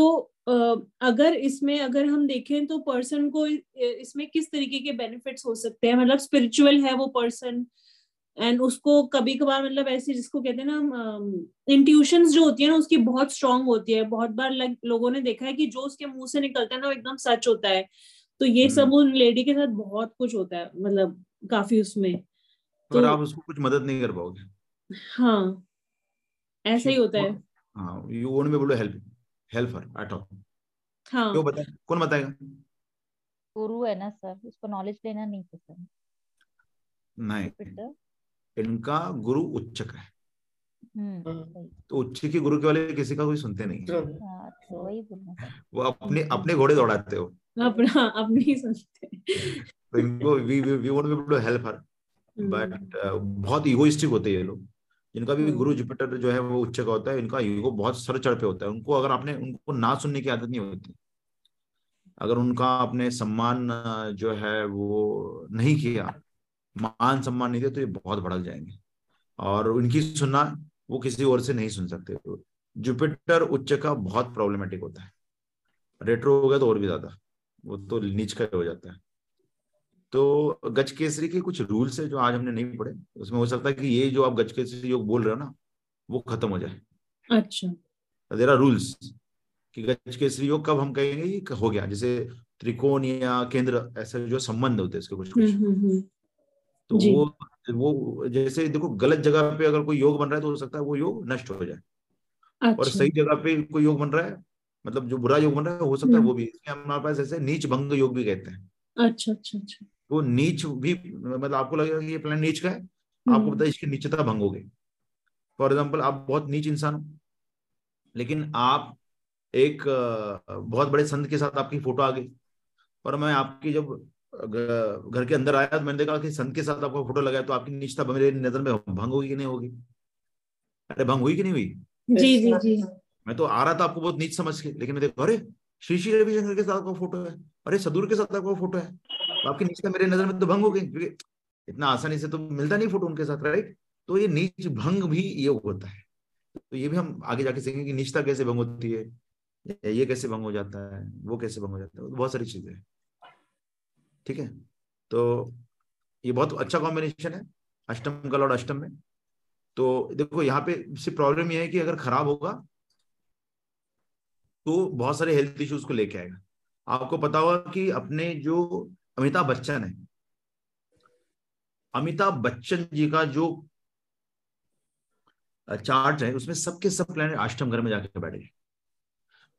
अगर इसमें अगर हम देखें तो पर्सन को इसमें किस तरीके के बेनिफिट्स हो सकते हैं, मतलब स्पिरिचुअल है वो पर्सन एंड उसको कभी कभार मतलब ऐसे जिसको कहते हैं ना इंट्यूशंस जो होती है ना उसकी बहुत स्ट्रांग होती है, बहुत बार लोगों ने देखा है कि जो उसके मुंह से निकलता है ना वो एकदम सच होता है, तो ये सब उन लेडी के साथ बहुत कुछ होता है, मतलब काफी उसमें तो आप उसको कुछ मदद नहीं कर पाओगे। हाँ ऐसा ही होता है। हाँ you won't be able to help her at all. हाँ क्यों बताए, कौन बताएगा? गुरु है ना सर, उसको नॉलेज लेना नहीं पसंद। नहीं, इनका गुरु उच्चक है। तो उच्चक के गुरु के वाले किसी का कोई सुनते नहीं है। वो अपने घोड़े दौड़ाते हो, अपना अपने ही सुनते। तो इनको we won't be able to help her, but बहुत इगोइस्टिक होते हैं ये लोग। जिनका भी गुरु जुपिटर जो है वो उच्च का होता है, इनका ईगो बहुत सर चढ़ पे होता है। उनको अगर आपने उनको ना सुनने की आदत नहीं होती, अगर उनका आपने सम्मान जो है वो नहीं किया, मान सम्मान नहीं दिया, तो ये बहुत भड़क जाएंगे और उनकी सुनना वो किसी और से नहीं सुन सकते। जुपिटर उच्च का बहुत प्रॉब्लमेटिक होता है, रेट्रो हो गया तो और भी ज्यादा, वो तो नीच का हो जाता है। तो गज केसरी के कुछ रूल्स है जो आज हमने नहीं पढ़े, उसमें हो सकता है कि ये जो आप गज केसरी योग बोल रहे हो ना वो खत्म हो जाए। अच्छा, देयर आर रूल्स कि गज केसरी योग कब हम कहेंगे ये हो गया, जैसे त्रिकोण या केंद्र, ऐसे जो संबंध होते हैं इसके कुछ। तो वो जैसे देखो गलत जगह पे अगर कोई योग बन रहा है तो हो सकता है वो योग नष्ट हो जाए। अच्छा। और सही जगह पे कोई योग बन रहा है, मतलब जो बुरा योग बन रहा है हो सकता है वो भी, हमारे पास ऐसे नीच भंग योग भी कहते हैं। अच्छा अच्छा अच्छा, वो नीच भी मतलब आपको लगेगा कि ये प्लान नीच का है, आपको पता है इसकी नीचता भंग हो गई। फॉर एग्जाम्पल आप बहुत नीच इंसान हो, लेकिन आप एक बहुत बड़े संत के साथ आपकी फोटो आ गई, और मैं आपकी जब घर के अंदर आया तो मैंने देखा कि संत के साथ आपका फोटो लगाया, तो आपकी नीचता मेरे नजर में भंग होगी कि नहीं होगी? अरे भंग हुई कि नहीं हुई? जी जी जी। मैं तो आ रहा था आपको बहुत नीच समझ के, लेकिन मैं देखा अरे श्री श्री रविशंकर के साथ आपका फोटो है, अरे सदूर के साथ आपका फोटो है, आपकी नीच का मेरे नजर में तो भंग हो गई, क्योंकि इतना आसानी से तो मिलता नहीं फोटो उनके साथ, राइट? तो ये नीच भंग भी ये होता है। तो ये भी हम आगे जाके सीखेंगे कि नीचता कैसे भंग होती है, ये कैसे भंग हो जाता है, वो कैसे भंग हो जाता है, बहुत सारी चीजें हैं। ठीक है, तो ये बहुत अच्छा कॉम्बिनेशन है अष्टम कल और अष्टम में। तो देखो यहाँ पे सिर्फ प्रॉब्लम ये है कि अगर खराब होगा तो बहुत सारे हेल्थ इश्यूज को लेके आएगा। आपको पता होगा कि अपने जो अमिताभ बच्चन है, अमिताभ बच्चन जी का जो चार्ट है उसमें सबके सब प्लैनेट अष्टम घर में जाके बैठे,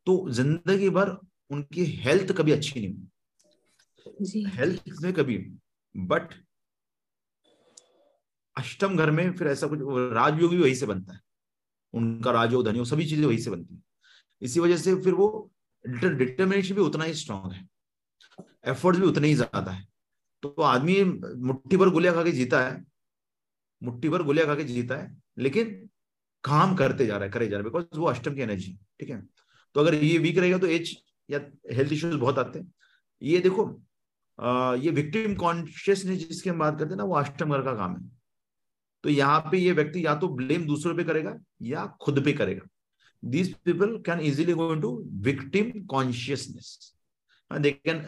तो जिंदगी भर उनकी हेल्थ कभी अच्छी नहीं हुई, हेल्थ में कभी, बट अष्टम घर में फिर ऐसा कुछ राजयोग भी वहीं से बनता है उनका, राजयोग धनयोग सभी चीजें वहीं से बनती है। इसी वजह से फिर वो डिटर्मिनेशन भी उतना ही स्ट्रांग है, एफर्ट्स भी उतने ही ज्यादा है। तो आदमी मुट्ठी भर गोलियां खा के जीता है, मुट्ठी भर गोलियां खा के जीता है, लेकिन काम करते जा रहा है, करे जा रहा है, बिकॉज वो अष्टम की एनर्जी। ठीक है, तो अगर ये वीक रहेगा तो एज या हेल्थ इश्यूज बहुत आते हैं। ये देखो ये विक्टिम कॉन्शियसनेस जिसकी हम बात करते हैं ना, वो अष्टम घर का काम है। तो यहाँ पे ये व्यक्ति या तो ब्लेम दूसरों पे करेगा या खुद पे करेगा। These people can easily go into victim consciousness. And they can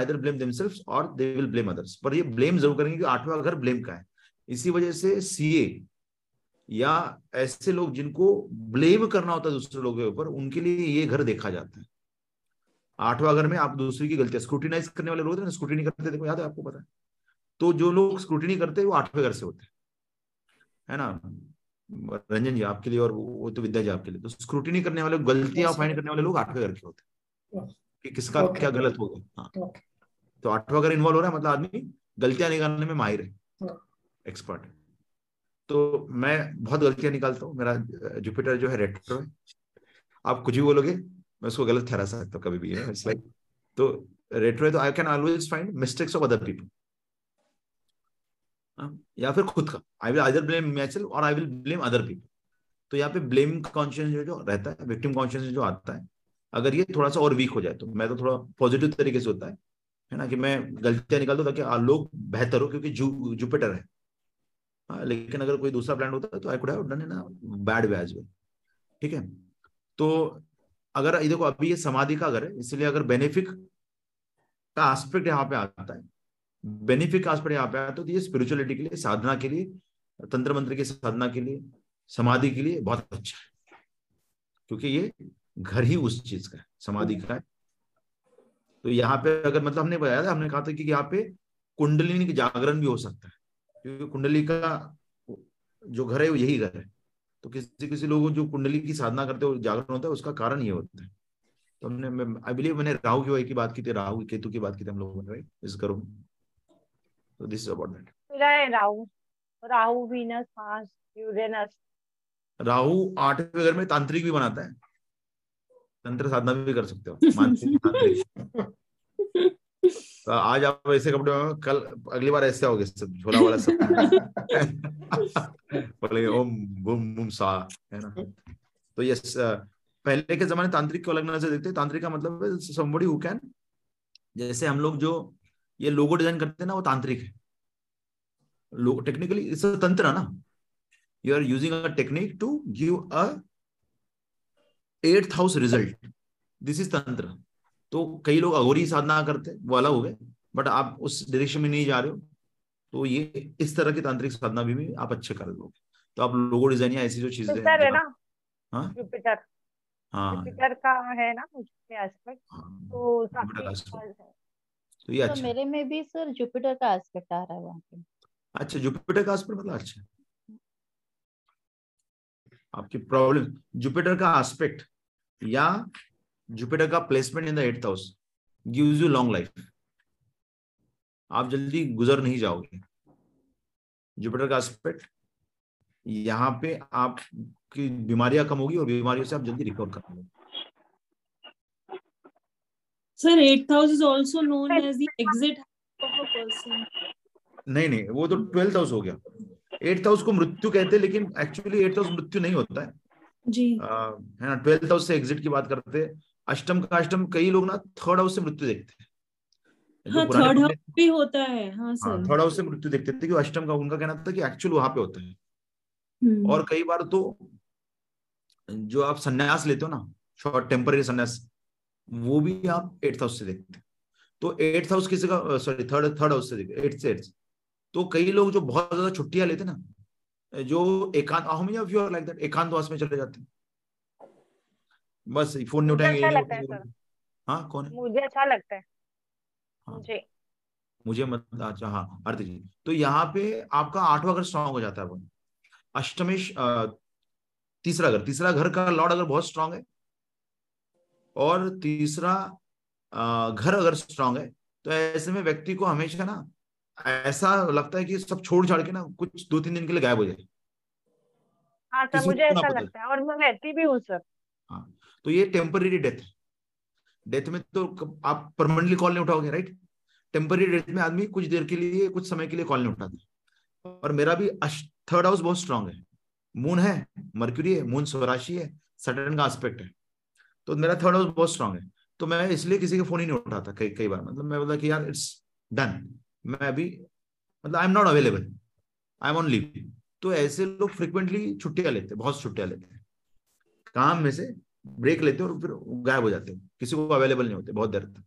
either blame themselves or they will blame others. पर ये blame जरूर करेंगे कि आठवां घर blame का है। इसी वजह से CA या ऐसे लोग जिनको blame करना होता है दूसरे लोगों के ऊपर, उनके लिए ये घर देखा जाता है। आठवां घर में आप दूसरे की गलतियां स्क्रूटिनाइज करने वाले लोग होते हैं ना, स्क्रूटिनी करते, देखो याद है आपको, पता है? तो जो लोग स्क्रूटिनी करते हैं वो आठवें घर से होते हैं, है ना रंजन जी आपके लिए, और वो तो विद्या जी आपके लिए। तो स्क्रूटिनी करने वाले, गलतियां फाइंड करने वाले लोग आठवें घर के होते हैं कि किसका क्या गलत हो गया। हाँ, तो आठवां घर इन्वॉल्व हो रहा है, मतलब आदमी गलतियां निकालने में माहिर है, एक्सपर्ट। तो मैं बहुत गलतियां निकालता हूँ, मेरा जुपिटर जो है रेट्रो है, आप कुछ भी बोलोगे मैं उसको गलत ठहरा सकता हूँ कभी भी, इट्स लाइक, तो रेट्रो है, तो I can always find mistakes of other people या फिर खुद का। I will either blame myself और I will blame other people. तो यहाँ पे ब्लेम कॉन्शियस जो रहता है, विक्टिम कॉन्शियस जो आता है, अगर ये थोड़ा सा और वीक हो जाए तो, मैं तो थोड़ा पॉजिटिव तरीके से होता है ना, कि मैं गलतियां निकालता हूँ ताकि लोग बेहतर हो, क्योंकि जुपिटर है। लेकिन अगर कोई दूसरा प्लैनेट होता है तो I could have done in a bad way as well. ठीक है, तो अगर ये देखो अभी ये समाधि का घर है, इसलिए अगर बेनिफिक का एस्पेक्ट यहाँ पे आता है, बेनिफिक का एस्पेक्ट यहाँ पे आता है, तो ये स्पिरिचुअलिटी के लिए, साधना के लिए, तंत्र मंत्र की साधना के लिए, समाधि के लिए बहुत अच्छा है, क्योंकि ये घर ही उस चीज का है, समाधि का है। तो यहाँ पे अगर मतलब हमने बताया था, हमने कहा था कि यहाँ पे कुंडलिनी का जागरण भी हो सकता है, क्योंकि कुंडली का जो घर है वो यही घर है। तो किसी किसी लोग जो कुंडली की साधना करते हैं जागरण होता है, उसका कारण ये होता है। तो हमने आई बिलीव मैंने राहु की वाई की बात की थी, राहु केतु की बात की थी हम लोगों ने इस घरों में। तो this is about that. Rahu Rahu Venus Mars Uranus, Rahu आठवें घर में तांत्रिक भी बनाता है, तंत्र साधना भी कर सकते हो, मानसिक। तो आज आप ऐसे कपड़े में, कल अगली बार ऐसे आओगे सब झोला वाला सब ओम बुम बुम सा, है ना। तो यस, पहले के जमाने तांत्रिक को अलग नजर देखते हैं। तांत्रिक का मतलब somebody who can, जैसे हम लोग जो ये लोगो डिजाइन करते हैं ना, वो तांत्रिक है। लोग टेक्निकली इस तंत्र है ना, you are using a technique to give a 8th house result, this is तंत्र। तो कई लोग अघोरी साधना करते हैं, वो अलग हो गए, बट आप उस डायरेक्शन में नहीं जा रहे हो, तो ये इस तरह की तांत्रिक साधना भी आप अच्छे कर लोगे। तो आप लोगो डिजाइन या ऐसी जो चीजें है ना, जुपिटर का है ना एस्पेक्ट, तो ये अच्छा। तो मेरे में भी सर जुपिटर का एस्पेक्ट आ रहा है वहाँ पे। अच्छा, जुपिटर का एस्पेक्ट मतलब अच्छा, आपकी प्रॉब्लम जुपिटर का एस्पेक्ट या जुपिटर का placement in the 8th house gives you long life, आप जल्दी गुजर नहीं जाओगे। जुपिटर का एस्पेक्ट यहाँ पे आपकी बीमारियां कम होगी और बीमारियों से आप जल्दी रिकवर कर पाओगे। Sir 8th house is also known as the exit of a person. नहीं, वो तो 12th हाउस हो गया। 8th हाउस को मृत्यु कहते हैं, लेकिन एक्चुअली 8th हाउस मृत्यु नहीं होता है जी, है ना। 12th हाउस से एग्जिट की बात करते हैं। अष्टम का अष्टम, कई लोग ना 3rd हाउस से मृत्यु देखते हैं। हाँ, 3rd हाउस भी होता है। हाँ सर, 3rd हाउस से मृत्यु देखते थे कि अष्टम का, उनका कहना था कि एक्चुअल वहां पे होता है। और कई बार तो जो आप संन्यास लेते हो ना, शॉर्ट टेम्पररी संन्यास, वो भी आप 8th हाउस से देखते हैं। तो 8th हाउस किसी का, सॉरी 3rd हाउस से देखते, 8th से 8th। तो कई लोग जो बहुत ज्यादा छुट्टियां लेते ना, जो एकांत एकांतवास में चले जाते हैं, बस फोन नहीं उठाएंगे। हाँ, कौन है? मुझे अच्छा लगता है। हाँ, मुझे मतलब अच्छा। हाँ, आरती जी। तो यहाँ पे आपका 8वां घर स्ट्रांग हो जाता है, अष्टमेश 3रा घर का लॉर्ड अगर बहुत स्ट्रांग है और 3रा घर अगर स्ट्रांग है, तो ऐसे में व्यक्ति को हमेशा ना ऐसा लगता है कि सब छोड़ छाड़ के ना कुछ 2-3 दिन के लिए गायब हो जाए। हाँ सर, मुझे ऐसा लगता है और मैं रहती भी हूँ सर। हाँ, तो ये टेम्पररी डेथ में तो आप परमानेंटली कॉल नहीं उठाओगे, राइट। टेम्पररी डेथ में आदमी कुछ देर के लिए, कुछ समय के लिए कॉल नहीं उठाता। और मेरा भी 3rd हाउस बहुत स्ट्रांग है, मून है, मर्क्यूरी है, मून स्वराशि है, सैटर्न का एस्पेक्ट है, तो मेरा 3rd हाउस बहुत स्ट्रांग है। तो मैं इसलिए किसी के फोन ही नहीं उठाता कई बार। मतलब मैं बोला कि यार इट्स डन, मैं अभी मतलब I am not available, I am on leave. तो ऐसे लोग फ्रिक्वेंटली छुट्टियां लेते हैं, बहुत छुट्टियां लेते हैं, काम में से ब्रेक लेते हैं और फिर गायब हो जाते हैं, किसी को अवेलेबल नहीं होते बहुत देर तक।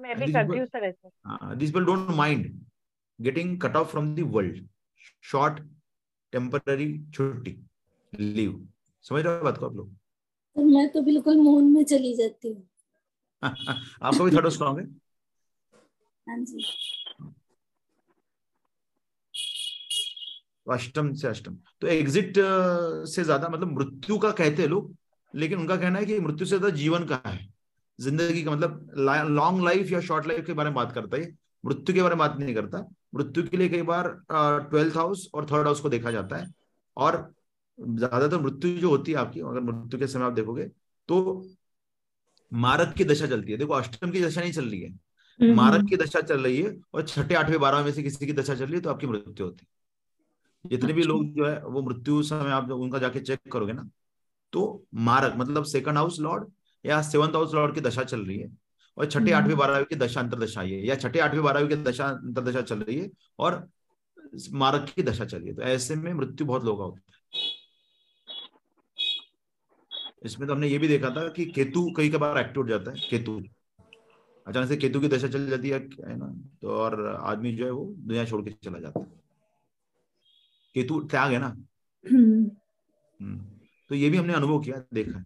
मैं भी करती हूं सर ऐसे। This people don't mind getting cut off from the world, short temporary छुट्टी, लीव। समझ रहे हो बात को आप लोग? तो मैं तो बिल्कुल मून में चली जाती हूँ। आपको भी 3rd हाउस स्ट्रांग है? अष्टम से अष्टम, तो एग्जिट से ज्यादा मतलब मृत्यु का कहते हैं लोग, लेकिन उनका कहना है कि मृत्यु से ज्यादा जीवन का है, जिंदगी का, मतलब लॉन्ग लाइफ या शॉर्ट लाइफ के बारे में बात करता है, मृत्यु के बारे में बात नहीं करता। मृत्यु के लिए कई बार 12th हाउस और 3rd हाउस को देखा जाता है। और ज्यादातर मृत्यु जो होती है आपकी, अगर मृत्यु के समय आप देखोगे तो मारक की दशा चलती है। देखो, अष्टम की दशा नहीं चल रही है, मारक की दशा चल रही है, और 6, 8, 12 में से किसी की दशा चल रही है, तो आपकी मृत्यु होती है। जितने भी लोग जो है वो मृत्यु समय आप जब उनका जाके चेक करोगे ना, तो मारक मतलब 2nd हाउस लॉर्ड या 7th हाउस लॉर्ड की दशा चल रही है, और 6, 8, 12 की दशा अंतरदशा आई है, या 6, 8, 12 की दशा अंतरदशा चल रही है और मारक की दशा चल रही है। तो ऐसे में मृत्यु बहुत लोगों का होता है। इसमें तो हमने ये भी देखा था कि केतु कई कबार एक्टिव हो जाता है, केतु अचानक से केतु की दशा चल जाती है ना, तो और आदमी जो है वो दुनिया छोड़ के चला जाता है, केतु त्याग है ना। तो ये भी हमने अनुभव किया, देखा है।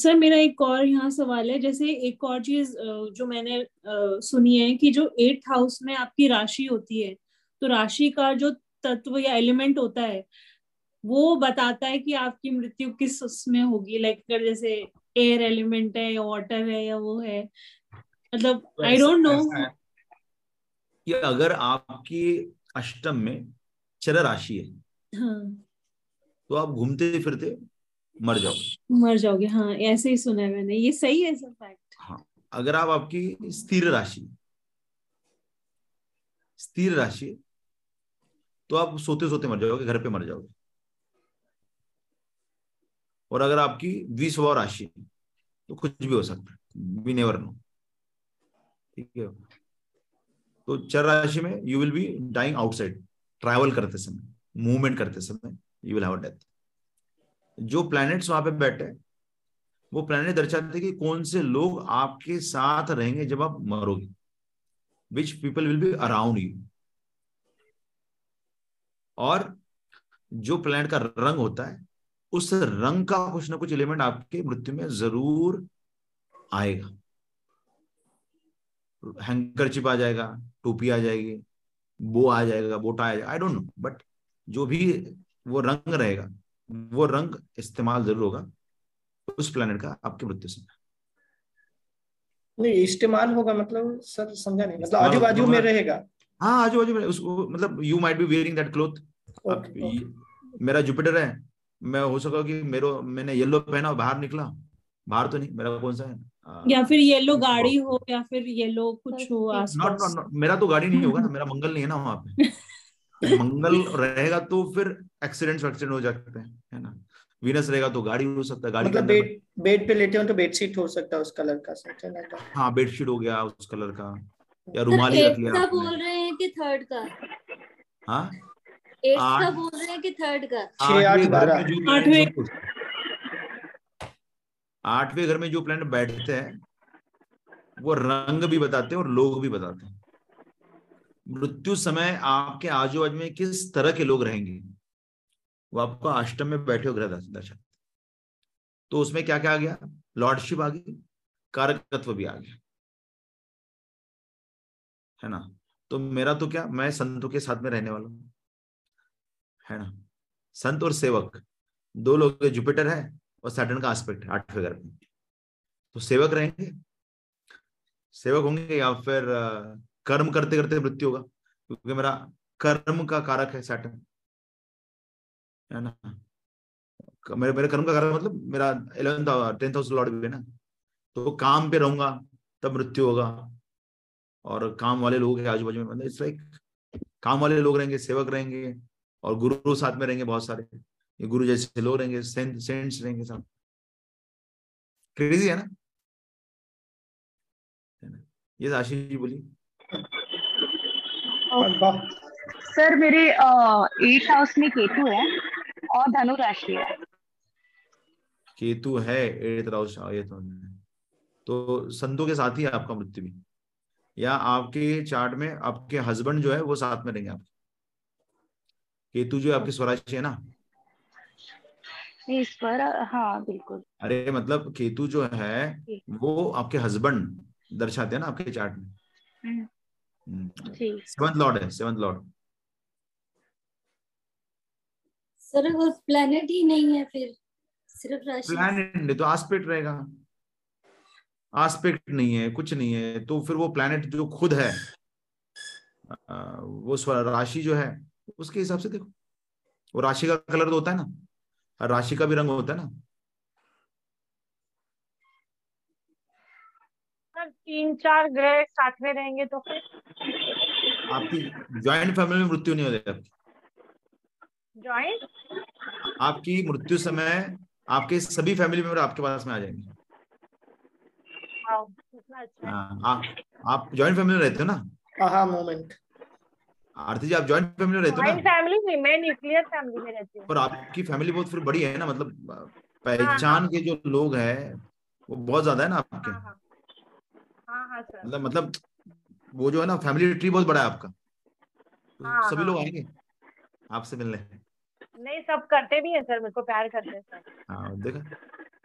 सर मेरा एक और यहाँ सवाल है, जैसे एक और चीज जो मैंने सुनी है कि जो 8th हाउस में आपकी राशि होती है, तो राशि का जो तत्व या एलिमेंट होता है वो बताता है कि आपकी मृत्यु किस उसमें होगी, लाइक अगर जैसे एयर एलिमेंट है या वाटर है या वो है, मतलब आई डोंट नो। ये अगर आपकी अष्टम में चर राशि है तो आप घूमते फिरते मर जाओगे। हाँ ऐसे ही सुना है मैंने, ये सही है सर फैक्ट। हाँ अगर आपकी स्थिर राशि तो आप सोते सोते मर जाओगे, घर पे मर जाओगे। और अगर आपकी द्विस्वभाव राशि तो कुछ भी हो सकता है, वी नेवर नो, ठीक है। तो चर राशि में you will be dying outside, travel करते समय, मूवमेंट करते समय यू विल हैव डेथ। जो प्लैनेट्स वहां पे बैठे वो प्लैनेट दर्शाते कि कौन से लोग आपके साथ रहेंगे जब आप मरोगे, which people will be around you. और जो प्लैनेट का रंग होता है उस रंग का कुछ ना कुछ एलिमेंट आपके मृत्यु में जरूर आएगा। हैंकरचिप आ जाएगा, टोपी आ जाएगी, बो आ जाएगा, बोटा आ जाएगा, आई डोंट नो, बट जो भी वो रंग रहेगा वो रंग इस्तेमाल जरूर होगा उस प्लैनेट का आपके मृत्यु समय। नहीं इस्तेमाल होगा मतलब सर समझा नहीं, मतलब आजू बाजू में रहेगा। हाँ आजू बाजू में उसको, मतलब you might be wearing that cloth. मेरा जुपिटर है, मैं हो सका कि मैंने येलो पहना, बाहर निकला, बाहर तो नहीं, मेरा कौन सा है, या फिर येलो गाड़ी हो या फिर येलो कुछ हो आसपास। नॉट नॉट मेरा तो गाड़ी नहीं होगा ना, मेरा मंगल नहीं है ना वहां पे। मंगल रहेगा तो फिर एक्सीडेंट हो जाते हैं, है ना। वीनस रहेगा तो गाड़ी हो सकता है, गाड़ी मतलब बेड पे लेटे हो तो बेडशीट हो सकता है उस कलर का, सकता है। हाँ बेडशीट हो गया उस कलर का, या रूमाल रख लिया। बोल रहे हैं कि थर्ड का, हाँ बोल रहे हैं कि थर्ड का 8वें घर में जो प्लैनेट बैठते हैं वो रंग भी बताते हैं और लोग भी बताते हैं। मृत्यु समय आपके आजू बाजू में किस तरह के लोग रहेंगे वो आपको अष्टम में बैठे हो ग्रह दर्शाते। तो उसमें क्या क्या आ गया, लॉर्डशिप आ गई, कारकत्व भी आ गया, है ना। तो मेरा तो क्या, मैं संतों के साथ में रहने वाला हूं, है ना। संत और सेवक दो लोग, जुपिटर है और सैटर्न का एस्पेक्ट 8वें घर में, तो सेवक रहेंगे, सेवक होंगे या फिर कर्म करते करते मृत्यु होगा, क्योंकि मेरा कर्म का कारक है सैटर्न, है ना। मेरे कर्म का कारक मतलब मेरा 10th हाउस लॉर्ड भी है ना, तो काम पे रहूंगा तब मृत्यु होगा, और काम वाले लोग के आजू बाजू में, मतलब इट्स लाइक काम वाले लोग रहेंगे, सेवक रहेंगे और गुरु साथ में रहेंगे, बहुत सारे ये गुरु जैसे लोग रहेंगे, सेंट्स रहेंगे साथ। क्रेजी है ना ये। आशीष जी बोलिए। सर मेरे 8th हाउस में केतु है और धनु राशि है। केतु है 8th हाउस में, तो संतों के साथ ही आपका मृत्यु भी, या आपके चार्ट में आपके हस्बैंड जो है वो साथ में रहेंगे आपके। केतु जो है आपकी स्वराशि है ना इस पर। हाँ बिल्कुल। अरे मतलब केतु जो है वो आपके हस्बैंड दर्शाते हैं ना आपके चार्ट में। 7th लॉर्ड है, 7th लॉर्ड। सर वो प्लैनेट ही नहीं है फिर, सिर्फ राशि। प्लैनेट तो आस्पेक्ट रहेगा, आस्पेक्ट नहीं है, कुछ नहीं है, तो फिर वो प्लैनेट जो खुद है वो राशि जो है उसके हिसाब से देखो। वो राशि का कलर तो होता है ना, राशि का भी रंग होता है ना। 3-4 ग्रह साथ में रहेंगे तो फिर आपकी जॉइंट फैमिली में मृत्यु नहीं होती आपकी। जॉइंट आपकी मृत्यु समय आपके सभी फैमिली मेंबर आपके पास में आ जाएंगे। अच्छा। आप जॉइंट फैमिली में रहते हो ना। हाँ मोमेंट आरती जी आप जॉइंट फैमिली में रहते हो ना। फैमिली में मैं न्यूक्लियर फैमिली में रहती हूँ। और आपकी फैमिली बहुत फिर बड़ी है ना, मतलब पहचान के जो लोग हैं वो बहुत ज्यादा है ना आपके। मतलब वो जो है ना फैमिली ट्री बहुत बड़ा है आपका। तो सभी लोग आएंगे आपसे मिलने? नहीं, सब करते भी हैं सर, मेरे को प्यार करते हैं सर। हाँ देखा,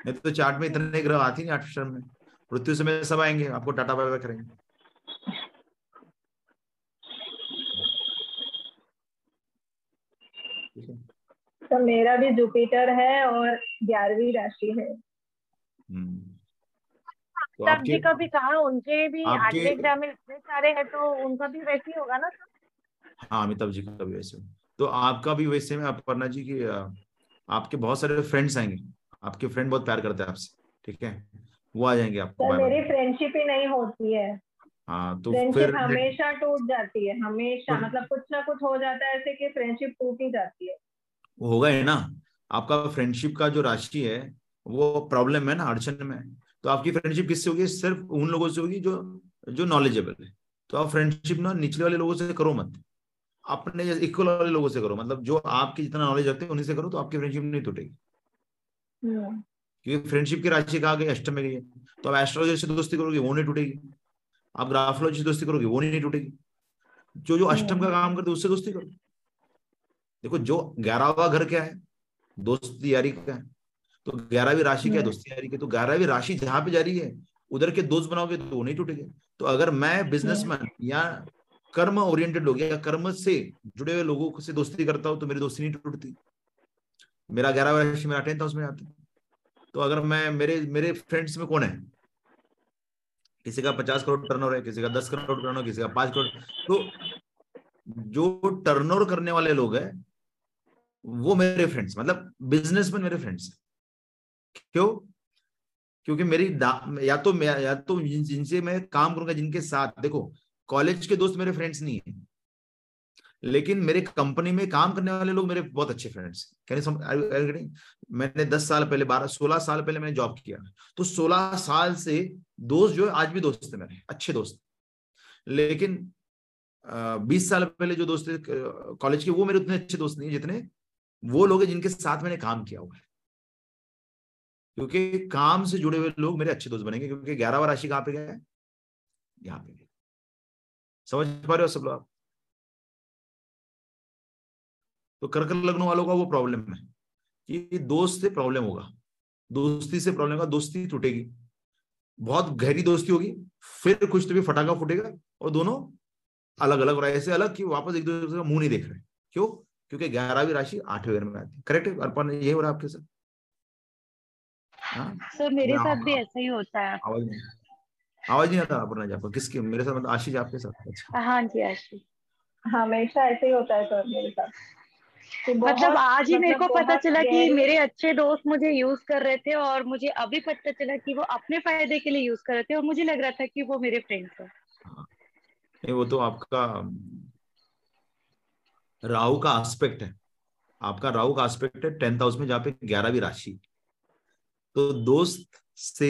नहीं तो चार्ट में इतने ग्रह आती नहीं आठ में। मृत्यु समय सब आएंगे, आपको टाटा बाय बाय करेंगे। तो मेरा भी जुपिटर है और 11वीं राशि है। तो आपके का भी कहा, उनके भी आठवें ग्रह में इतने सारे हैं तो उनका भी वैसे ही होगा ना सर? हाँ, अमिताभ जी का भी वैसे। तो आपका भी वैसे में अपर्णा जी की आपके बहुत सारे फ्रेंड्स आएंगे, आपके फ्रेंड बहुत प्यार करते हैं आपसे, ठीक है, वो आ जाएंगे आपको। तो मेरी फ्रेंडशिप ही नहीं होती है। हाँ, तो फिर हमेशा टूट जाती है, हमेशा। मतलब कुछ ना कुछ हो जाता है ऐसे कि फ्रेंडशिप टूट ही जाती है। होगा है ना, आपका फ्रेंडशिप का जो राशि है वो प्रॉब्लम है ना, अड़चन में। तो आपकी फ्रेंडशिप किससे होगी? सिर्फ उन लोगों से होगी जो नॉलेजेबल है। तो आप फ्रेंडशिप ना निचले वाले लोगों से करो मत, अपने इक्वल वाले लोगों से करो। मतलब जो आपकी जितना नॉलेज रखते हैं उन्हीं से करो, तो आपकी फ्रेंडशिप नहीं टूटेगी। क्योंकि फ्रेंडशिप की राशि कहाँ गई? अष्टम में गई है। तो आप एस्ट्रोलॉजी से दोस्ती करोगे वो नहीं टूटेगी, आप ग्राफोलॉजी से दोस्ती करोगे वो नहीं टूटेगी। जो जो अष्टम का काम करते उससे दोस्ती करो। देखो जो 11वां घर क्या है? दोस्ती यारी का है। तो 11वीं राशि क्या है? दोस्ती यारी की। तो 11वीं राशि जहां पे जा रही है उधर के दोस्त बनाओगे तो वो नहीं टूटेंगे। तो अगर मैं बिजनेसमैन या कर्म ओरिएंटेड लोग या कर्म से जुड़े हुए लोगों से दोस्ती करता हूँ तो मेरी दोस्ती नहीं टूटती। मेरा 11वां राशि मेरा 10th हाउस में आता है। तो अगर मैं मेरे फ्रेंड्स में कौन है? किसी का 50 करोड़ टर्नओवर है, किसी का 10 करोड़ टर्नओवर, किसी का 5 करोड़। तो जो टर्नओवर करने वाले लोग हैं वो मेरे फ्रेंड्स, मतलब बिजनेसमैन मेरे फ्रेंड्स। क्यों? क्योंकि मेरी या तो जिनसे मैं काम करूंगा, जिनके साथ, देखो कॉलेज के दोस्त मेरे फ्रेंड्स नहीं है, लेकिन मेरे कंपनी में काम करने वाले लोग मेरे बहुत अच्छे फ्रेंड्स। मैंने 16 साल पहले मैंने जॉब किया, तो 16 साल से दोस्त जो है आज भी दोस्त है मेरे, अच्छे दोस्त। लेकिन 20 साल पहले जो दोस्त कॉलेज के वो मेरे उतने अच्छे दोस्त नहीं जितने वो लोग हैं जिनके साथ मैंने काम किया हुआ है। क्योंकि काम से जुड़े हुए लोग मेरे अच्छे दोस्त बनेंगे, क्योंकि 11वां राशि कहाँ पे गया है? यहाँ पे गया। समझ पा रहे हो सब लोग आप? तो कर्क लग्न वालों का वो प्रॉब्लम है कि दोस्त से प्रॉब्लम होगा, दोस्ती से प्रॉब्लम होगा, दोस्ती टूटेगी। बहुत गहरी दोस्ती होगी, फिर कुछ तो भी फटाखा फूटेगा और दोनों अलग अलग, और ऐसे अलग कि वापस एक दूसरे का मुंह नहीं देख रहे। क्यों? क्योंकि 11वीं राशि 8वें घर में आती है। करेक्ट है अर्पण, यही हो रहा है आपके साथ? सर मेरे साथ भी ऐसा ही होता है। आवाज नहीं आता अर्पणा जी आपको? किसके? मेरे साथ मतलब आशीष आपके साथ? अच्छा। हाँ जी आशीष, हमेशा ऐसे ही होता है सर मेरे साथ। मतलब आज ही मेरे को पता चला कि मेरे अच्छे दोस्त मुझे यूज कर रहे थे, और मुझे अभी पता चला कि वो अपने फायदे के लिए यूज कर रहे थे, और मुझे लग रहा था कि वो मेरे फ्रेंड्स हैं। वो तो आपका राहु का एस्पेक्ट है, आपका राहु का एस्पेक्ट है 10th हाउस में, जहाँ पे 11वीं राशि। तो दोस्त से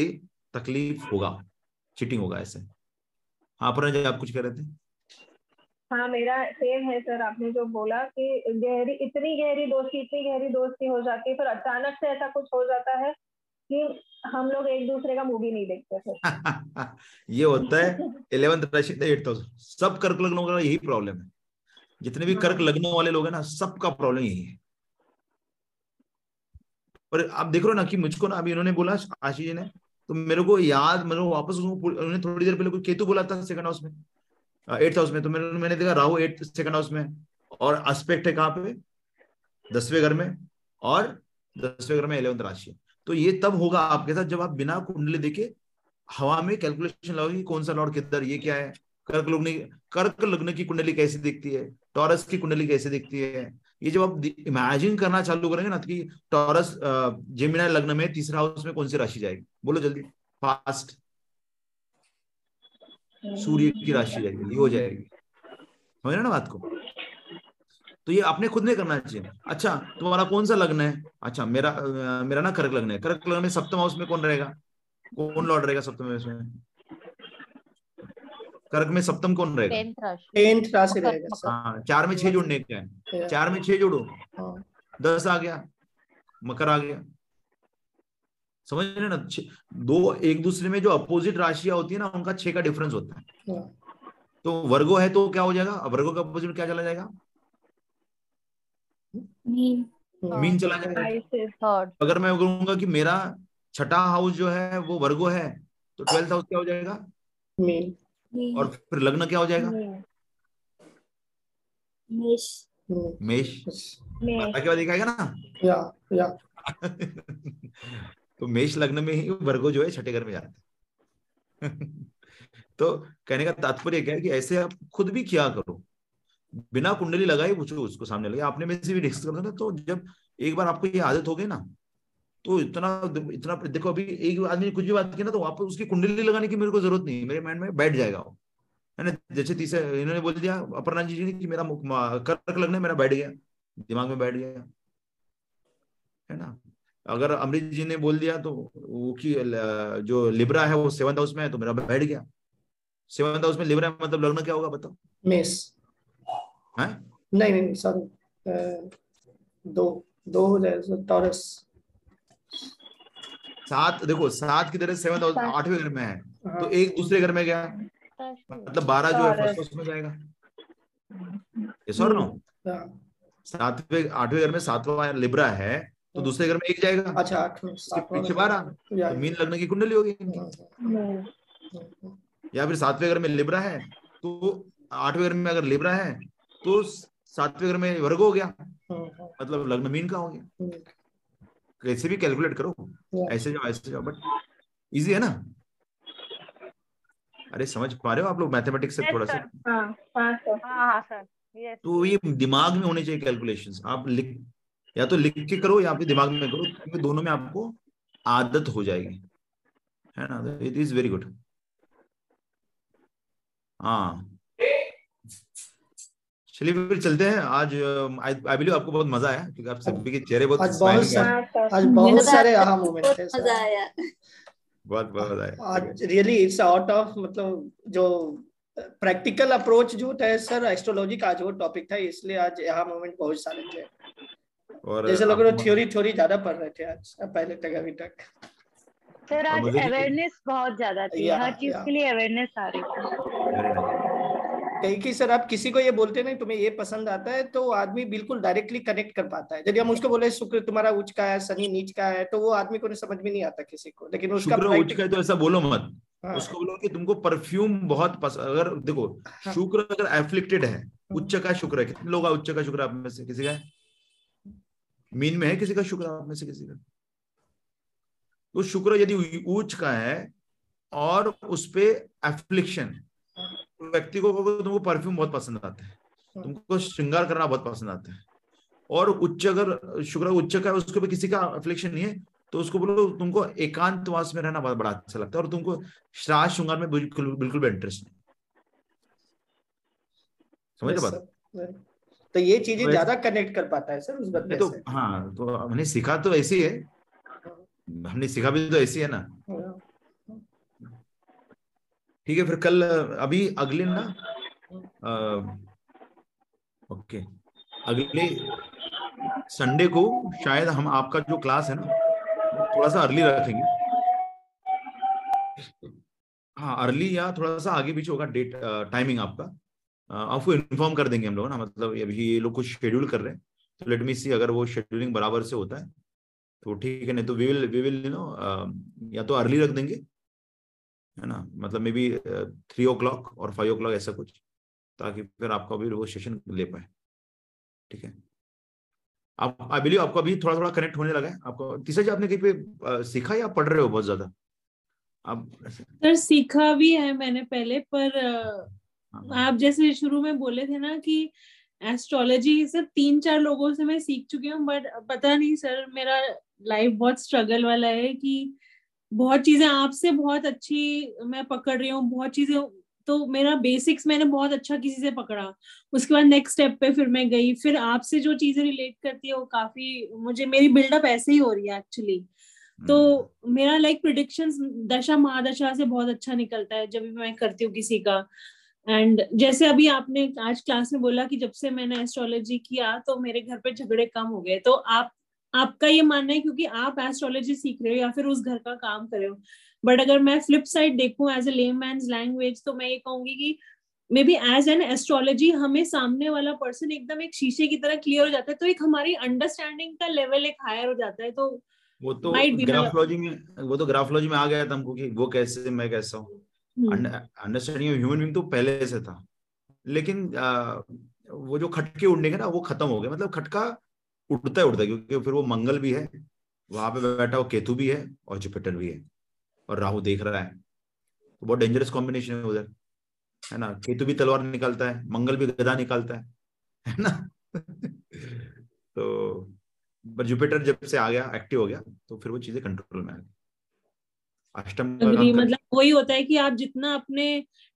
तकलीफ होगा, चीटिंग होगा ऐसे। हाँ पर आप कुछ कह रहे थे? हाँ मेरा सेम है सर, आपने जो बोला कि इतनी गहरी दोस्ती हो जाती है, फिर अचानक से ऐसा कुछ हो जाता है कि हम लोग एक दूसरे का मूवी नहीं देखते थे। ये होता है 11th राशि 8th हाउस। सब कर्क लग्नों का यही प्रॉब्लम है, जितने भी कर्क लग्नों वाले लोग हैं ना, सबका प्रॉब्लम यही है। पर आप देख रहे हो ना कि मुझको ना अभी उन्होंने बोला आशीष जी ने, तो मेरे को याद, मेरे को वापस उन्होंने थोड़ी देर पहले केतु बोला था 2nd हाउस में, 8th हाउस में। तो मैंने देखा राहु 2nd हाउस में, और एस्पेक्ट है कहाँ पे? 10वें घर में, और 10वें घर में 11th राशि। तो ये तब होगा आपके साथ जब आप बिना कुंडली देखे हवा में कैलकुलेशन लगाओगे कौन सा लॉर्ड किधर, ये क्या है। कर्क लग्न की कुंडली कैसे दिखती है, टॉरस की कुंडली कैसे दिखती है, ये जब आप इमेजिन करना चालू करेंगे ना कि टॉरस जेमिनी लग्न में 3rd हाउस में कौन सी राशि जाएगी, बोलो जल्दी फास्ट, सूर्य की राशि जाएगी, ये हो जाएगी। समझ रहे ना बात को? तो ये आपने खुद नहीं करना चाहिए। अच्छा तुम्हारा कौन सा लग्न है? अच्छा मेरा ना कर्क लग्न है। कर्क लग्न में 7th हाउस में कौन रहेगा, कौन लॉर्ड रहेगा 7th में? कर्क में 7th कौन रहेगा? 10th राशि रहेगा। हाँ 4 में 6 जोड़ने क्या है, 4 में 6 जोड़ो, 10 आ गया, मकर आ गया। समझ रहे ना, दो एक दूसरे में जो अपोजिट राशियां होती है ना उनका 6 का डिफरेंस होता है। तो वर्गो है तो क्या हो जाएगा, वर्गो का अपोजिट क्या चला जाएगा, मीन चला जाएगा। अगर मैं कहूंगा कि मेरा छठा हाउस जो है वो वर्गो है तो 12th हाउस क्या हो जाएगा, मीन। और फिर लग्न क्या हो जाएगा, मेष। मेष क्या दिखाएगा ना, या तो मेष लग्न में ही वर्गो जो है छठे घर में जाते हैं। तो कहने का तात्पर्य क्या है कि ऐसे आप खुद भी किया करो, बिना कुंडली लगाए पूछो उसको, सामने लगे आपने में से भी डिस्कस करना। तो जब एक बार आपको ये आदत हो गई ना तो इतना देखो, अभी एक आदमी कुछ भी बात की ना तो आप उसकी कुंडली लगाने की मेरे को जरूरत नहीं, मेरे माइंड में बैठ जाएगा वो, है ना। जैसे तीसरे इन्होंने बोल दिया अपर्णा जी ने कि मेरा कर्क लग्न है, मेरा बैठ गया दिमाग में, बैठ गया है ना। अगर अमृत जी ने बोल दिया तो वो कि जो लिब्रा है वो 7th हाउस में है तो मेरा बैठ गया। 7th हाउस में लिब्रा मतलब लग्न क्या होगा बताओ, मेष। हाँ? नहीं सॉरी, दो हो जाए टॉरस। 7 देखो 7 की तरह 7th हाउस 8वें घर में है तो एक दूसरे घर में गया मतलब 12 जो है फर्स्ट हाउस में जाएगा। यस और नो, 7वें 8वें घर में 7वां लिब्रा है तो दूसरे घर में एक जाएगा। अच्छा, पीछे 12 तो मीन लगने की कुंडली होगी इनकी। या फिर 7वें घर में लिब्रा है तो 8वें घर में अगर लिब्रा है तो 7वें घर में वर्गो हो गया मतलब लग्न मीन का हो गया। कैसे भी कैलकुलेट करो, ऐसे जाओ ऐसे जाओ, बट इजी है ना। अरे समझ पा रहे हो आप लोग मैथमेटिक्स से थोड़ा सा? हाँ सर। तो ये दिमाग में होने चाहिए कैलकुलेशंस, आप लिख या तो लिख के करो या फिर दिमाग में करो, क्योंकि दोनों में आपको आदत हो जाएगी, है ना। It is very good. हाँ चलिए फिर चलते हैं। आज आई बिलीव आपको बहुत मजा आया क्योंकि आप सभी के चेहरे बहुत सारे आहा मोमेंट थे। बहुत मजा आया आज रियली। इट्स आउट ऑफ मतलब जो प्रैक्टिकल अप्रोच जो था सर एस्ट्रोलॉजी का आज वो टॉपिक था, इसलिए आज आहा मोमेंट बहुत सारे थे। और जैसे लोग थ्योरी ज्यादा पढ़ रहे थे आज पहले तक अभी तक। सर आज अवेयरनेस बहुत ज्यादा थी, हर चीज के लिए अवेयरनेस आ रही थी। कहीं कि सर आप किसी को ये बोलते नहीं तुम्हें ये पसंद आता है तो आदमी बिल्कुल डायरेक्टली कनेक्ट कर पाता है। यदि हम उसको बोले शुक्र तुम्हारा उच्च का है शनि नीच का है तो वो आदमी को समझ में नहीं आता किसी को, लेकिन उसका उच्च का है तो ऐसा बोलो मत। उसको बोलो कि तुमको परफ्यूम बहुत पसंद। अगर देखो शुक्र अगर एफ्लिक्टेड है, उच्च का शुक्र है, कितने लोग उच्च का शुक्र आप में से किसी का मीन में है, किसी का शुक्र आप में से किसी का। तो शुक्र यदि उच्च का है और उसपे एफ्लिक्शन, व्यक्ति को तुमको परफ्यूम बहुत पसंद आता है, तुमको श्रृंगार करना बहुत पसंद आता है, और उच्च अगर शुक्र उच्च का है उसके पे किसी का एफ्लिक्शन नहीं है तो उसको बोलो तुमको एकांतवास में रहना बड़ा अच्छा लगता है और तुमको श्राद्ध श्रृंगार में बिल्कुल भी इंटरेस्ट नहीं। समझ बात? तो ये चीजें ज्यादा कनेक्ट कर पाता है सर उस बंदे तो। हाँ तो हमने सीखा तो ऐसी है, हमने सीखा भी तो ऐसी है ना। ठीक है फिर कल अभी अगले ना ओके अगले संडे को शायद हम आपका जो क्लास है ना थोड़ा सा अर्ली रखेंगे। हाँ अर्ली या थोड़ा सा आगे पीछे होगा डेट टाइमिंग आपका, आपको इन्फॉर्म कर देंगे हम लोग ना। मतलब अभी ये लोग कुछ शेड्यूल कर रहे हैं तो लेट मी सी, अगर वो शेड्यूलिंग बराबर से होता है तो ठीक है, नहीं तो वी विल यू नो या तो अर्ली रख देंगे, है ना। मतलब मे बी 3 o'clock और 5 o'clock ऐसा कुछ, ताकि फिर आपका भी वो सेशन ले पाए। ठीक है आप आई बिलीव आपका भी थोड़ा थोड़ा कनेक्ट होने लगा है आपको। तीसरा जी आपने कहीं पे सीखा या पढ़ रहे हो बहुत ज्यादा आप? सर सीखा भी है मैंने पहले, पर आप जैसे शुरू में बोले थे ना कि एस्ट्रोलॉजी सर 3-4 लोगों से मैं सीख चुकी हूँ, बट पता नहीं सर मेरा लाइफ बहुत स्ट्रगल वाला है कि बहुत चीजें आपसे बहुत अच्छी मैं पकड़ रही हूँ, बहुत चीजें तो मेरा बेसिक्स मैंने बहुत अच्छा किसी से पकड़ा, उसके बाद नेक्स्ट स्टेप पे फिर मैं गई, फिर आपसे जो चीजें रिलेट करती है वो काफी मुझे मेरी बिल्डअप ऐसे ही हो रही है एक्चुअली। तो मेरा लाइक प्रेडिक्शंस दशा महादशा से बहुत अच्छा निकलता है जब भी मैं करती हूँ किसी का। एंड जैसे अभी आपने आज क्लास में बोला कि जब से मैंने एस्ट्रोलॉजी किया तो मेरे घर पे झगड़े कम हो गए, तो आप आपका ये मानना है क्योंकि आप एस्ट्रोलॉजी सीख रहे हो या फिर उस घर का काम कर रहे हो. बट अगर मैं फ्लिप साइड देखूं एज ए लेमैन्स लैंग्वेज, तो मैं ये कहूंगी कि maybe as an astrology हमें सामने वाला पर्सन एकदम एक शीशे की तरह क्लियर हो जाता है, तो एक हमारी अंडरस्टैंडिंग का लेवल एक हायर हो जाता है. तो वो तो ग्राफोलॉजी में आ गया था हमको कि वो कैसे मैं कैसा हूँ. अंडरस्टैंडिंग ऑफ ह्यूमन बीइंग तो पहले से था, लेकिन वो जो खटके उड़ने के ना वो खत्म हो गए. मतलब खटका उड़ता है क्योंकि फिर वो मंगल भी है वहां पे बैठा, वो केतु भी है और जुपिटर भी है और राहु देख रहा है, तो बहुत डेंजरस कॉम्बिनेशन है उधर, है ना. केतु भी तलवार निकालता है, मंगल भी गदा निकालता है ना. तो पर जुपिटर जब से आ गया, एक्टिव हो गया, तो फिर वो चीजें कंट्रोल में आ गई. मतलब वही होता है कि आप जितना अपने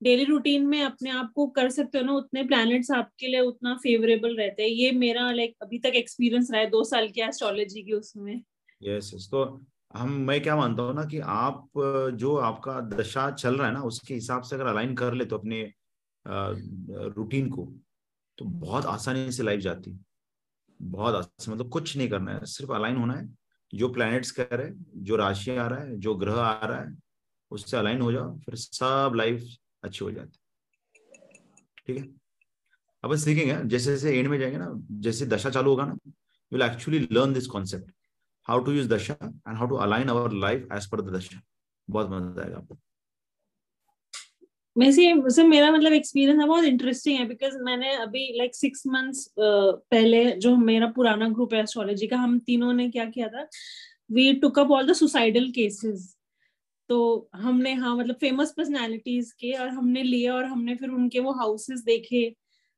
डेली रूटीन में अपने आप को कर सकते हो ना, उतने प्लैनेट्स आपके लिए उतना फेवरेबल रहते हैं. ये मेरा लाइक अभी तक एक्सपीरियंस रहा है 2 साल के एस्ट्रोलॉजी की उसमें. यस, तो मैं क्या मानता हूँ ना कि आप जो आपका दशा चल रहा है ना उसके हिसाब से अगर अलाइन कर ले तो अपने रूटीन को, तो बहुत आसानी से लाइफ जाती है. बहुत आसान, मतलब कुछ नहीं करना है, सिर्फ अलाइन होना है. जो प्लैनेट्स कह रहे, जो राशि आ रहा है, जो ग्रह आ रहा है, उससे अलाइन हो जाओ, फिर सब लाइफ अच्छी हो जाती है. ठीक है, अब सीखेंगे जैसे जैसे एंड में जाएंगे ना, जैसे दशा चालू होगा ना, you will actually learn this concept, how to use dasha and how to align our life as per the dasha. बहुत मजा आएगा आपको. वैसे मेरा मतलब एक्सपीरियंस है बहुत इंटरेस्टिंग है, बिकॉज मैंने अभी लाइक 6 months पहले जो मेरा पुराना ग्रुप है एस्ट्रोलॉजी का, हम तीनों ने क्या किया था, we took up all the suicidal cases. तो हमने मतलब फेमस पर्सनालिटीज के, और हमने लिए और हमने फिर उनके वो हाउसेस देखे.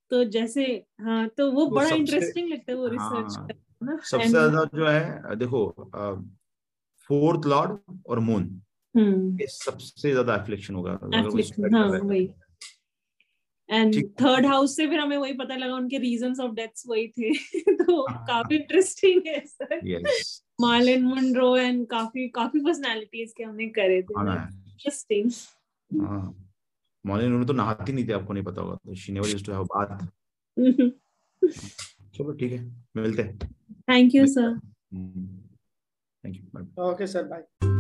तो जैसे तो वो बड़ा इंटरेस्टिंग लगता है वो रिसर्च करना. सबसे ज्यादा जो है देखो 4th लॉर्ड और मून, सबसे ज्यादा एफ्लिक्शन होगा. एंड 3rd हाउस से फिर हमें वही पता लगा, उनके रीजंस ऑफ डेथ्स वही थे. तो काफी इंटरेस्टिंग है सर. मार्लिन मुनरो एंड काफी पर्सनालिटीज के हमने करे थे. इंटरेस्टिंग. मार्लिन मुनरो तो नहाती नहीं थी, आपको नहीं पता होगा, तो she never used to have bath. चलो ठीक है, मिलते हैं. Thank you sir. Thank you. Okay sir, bye.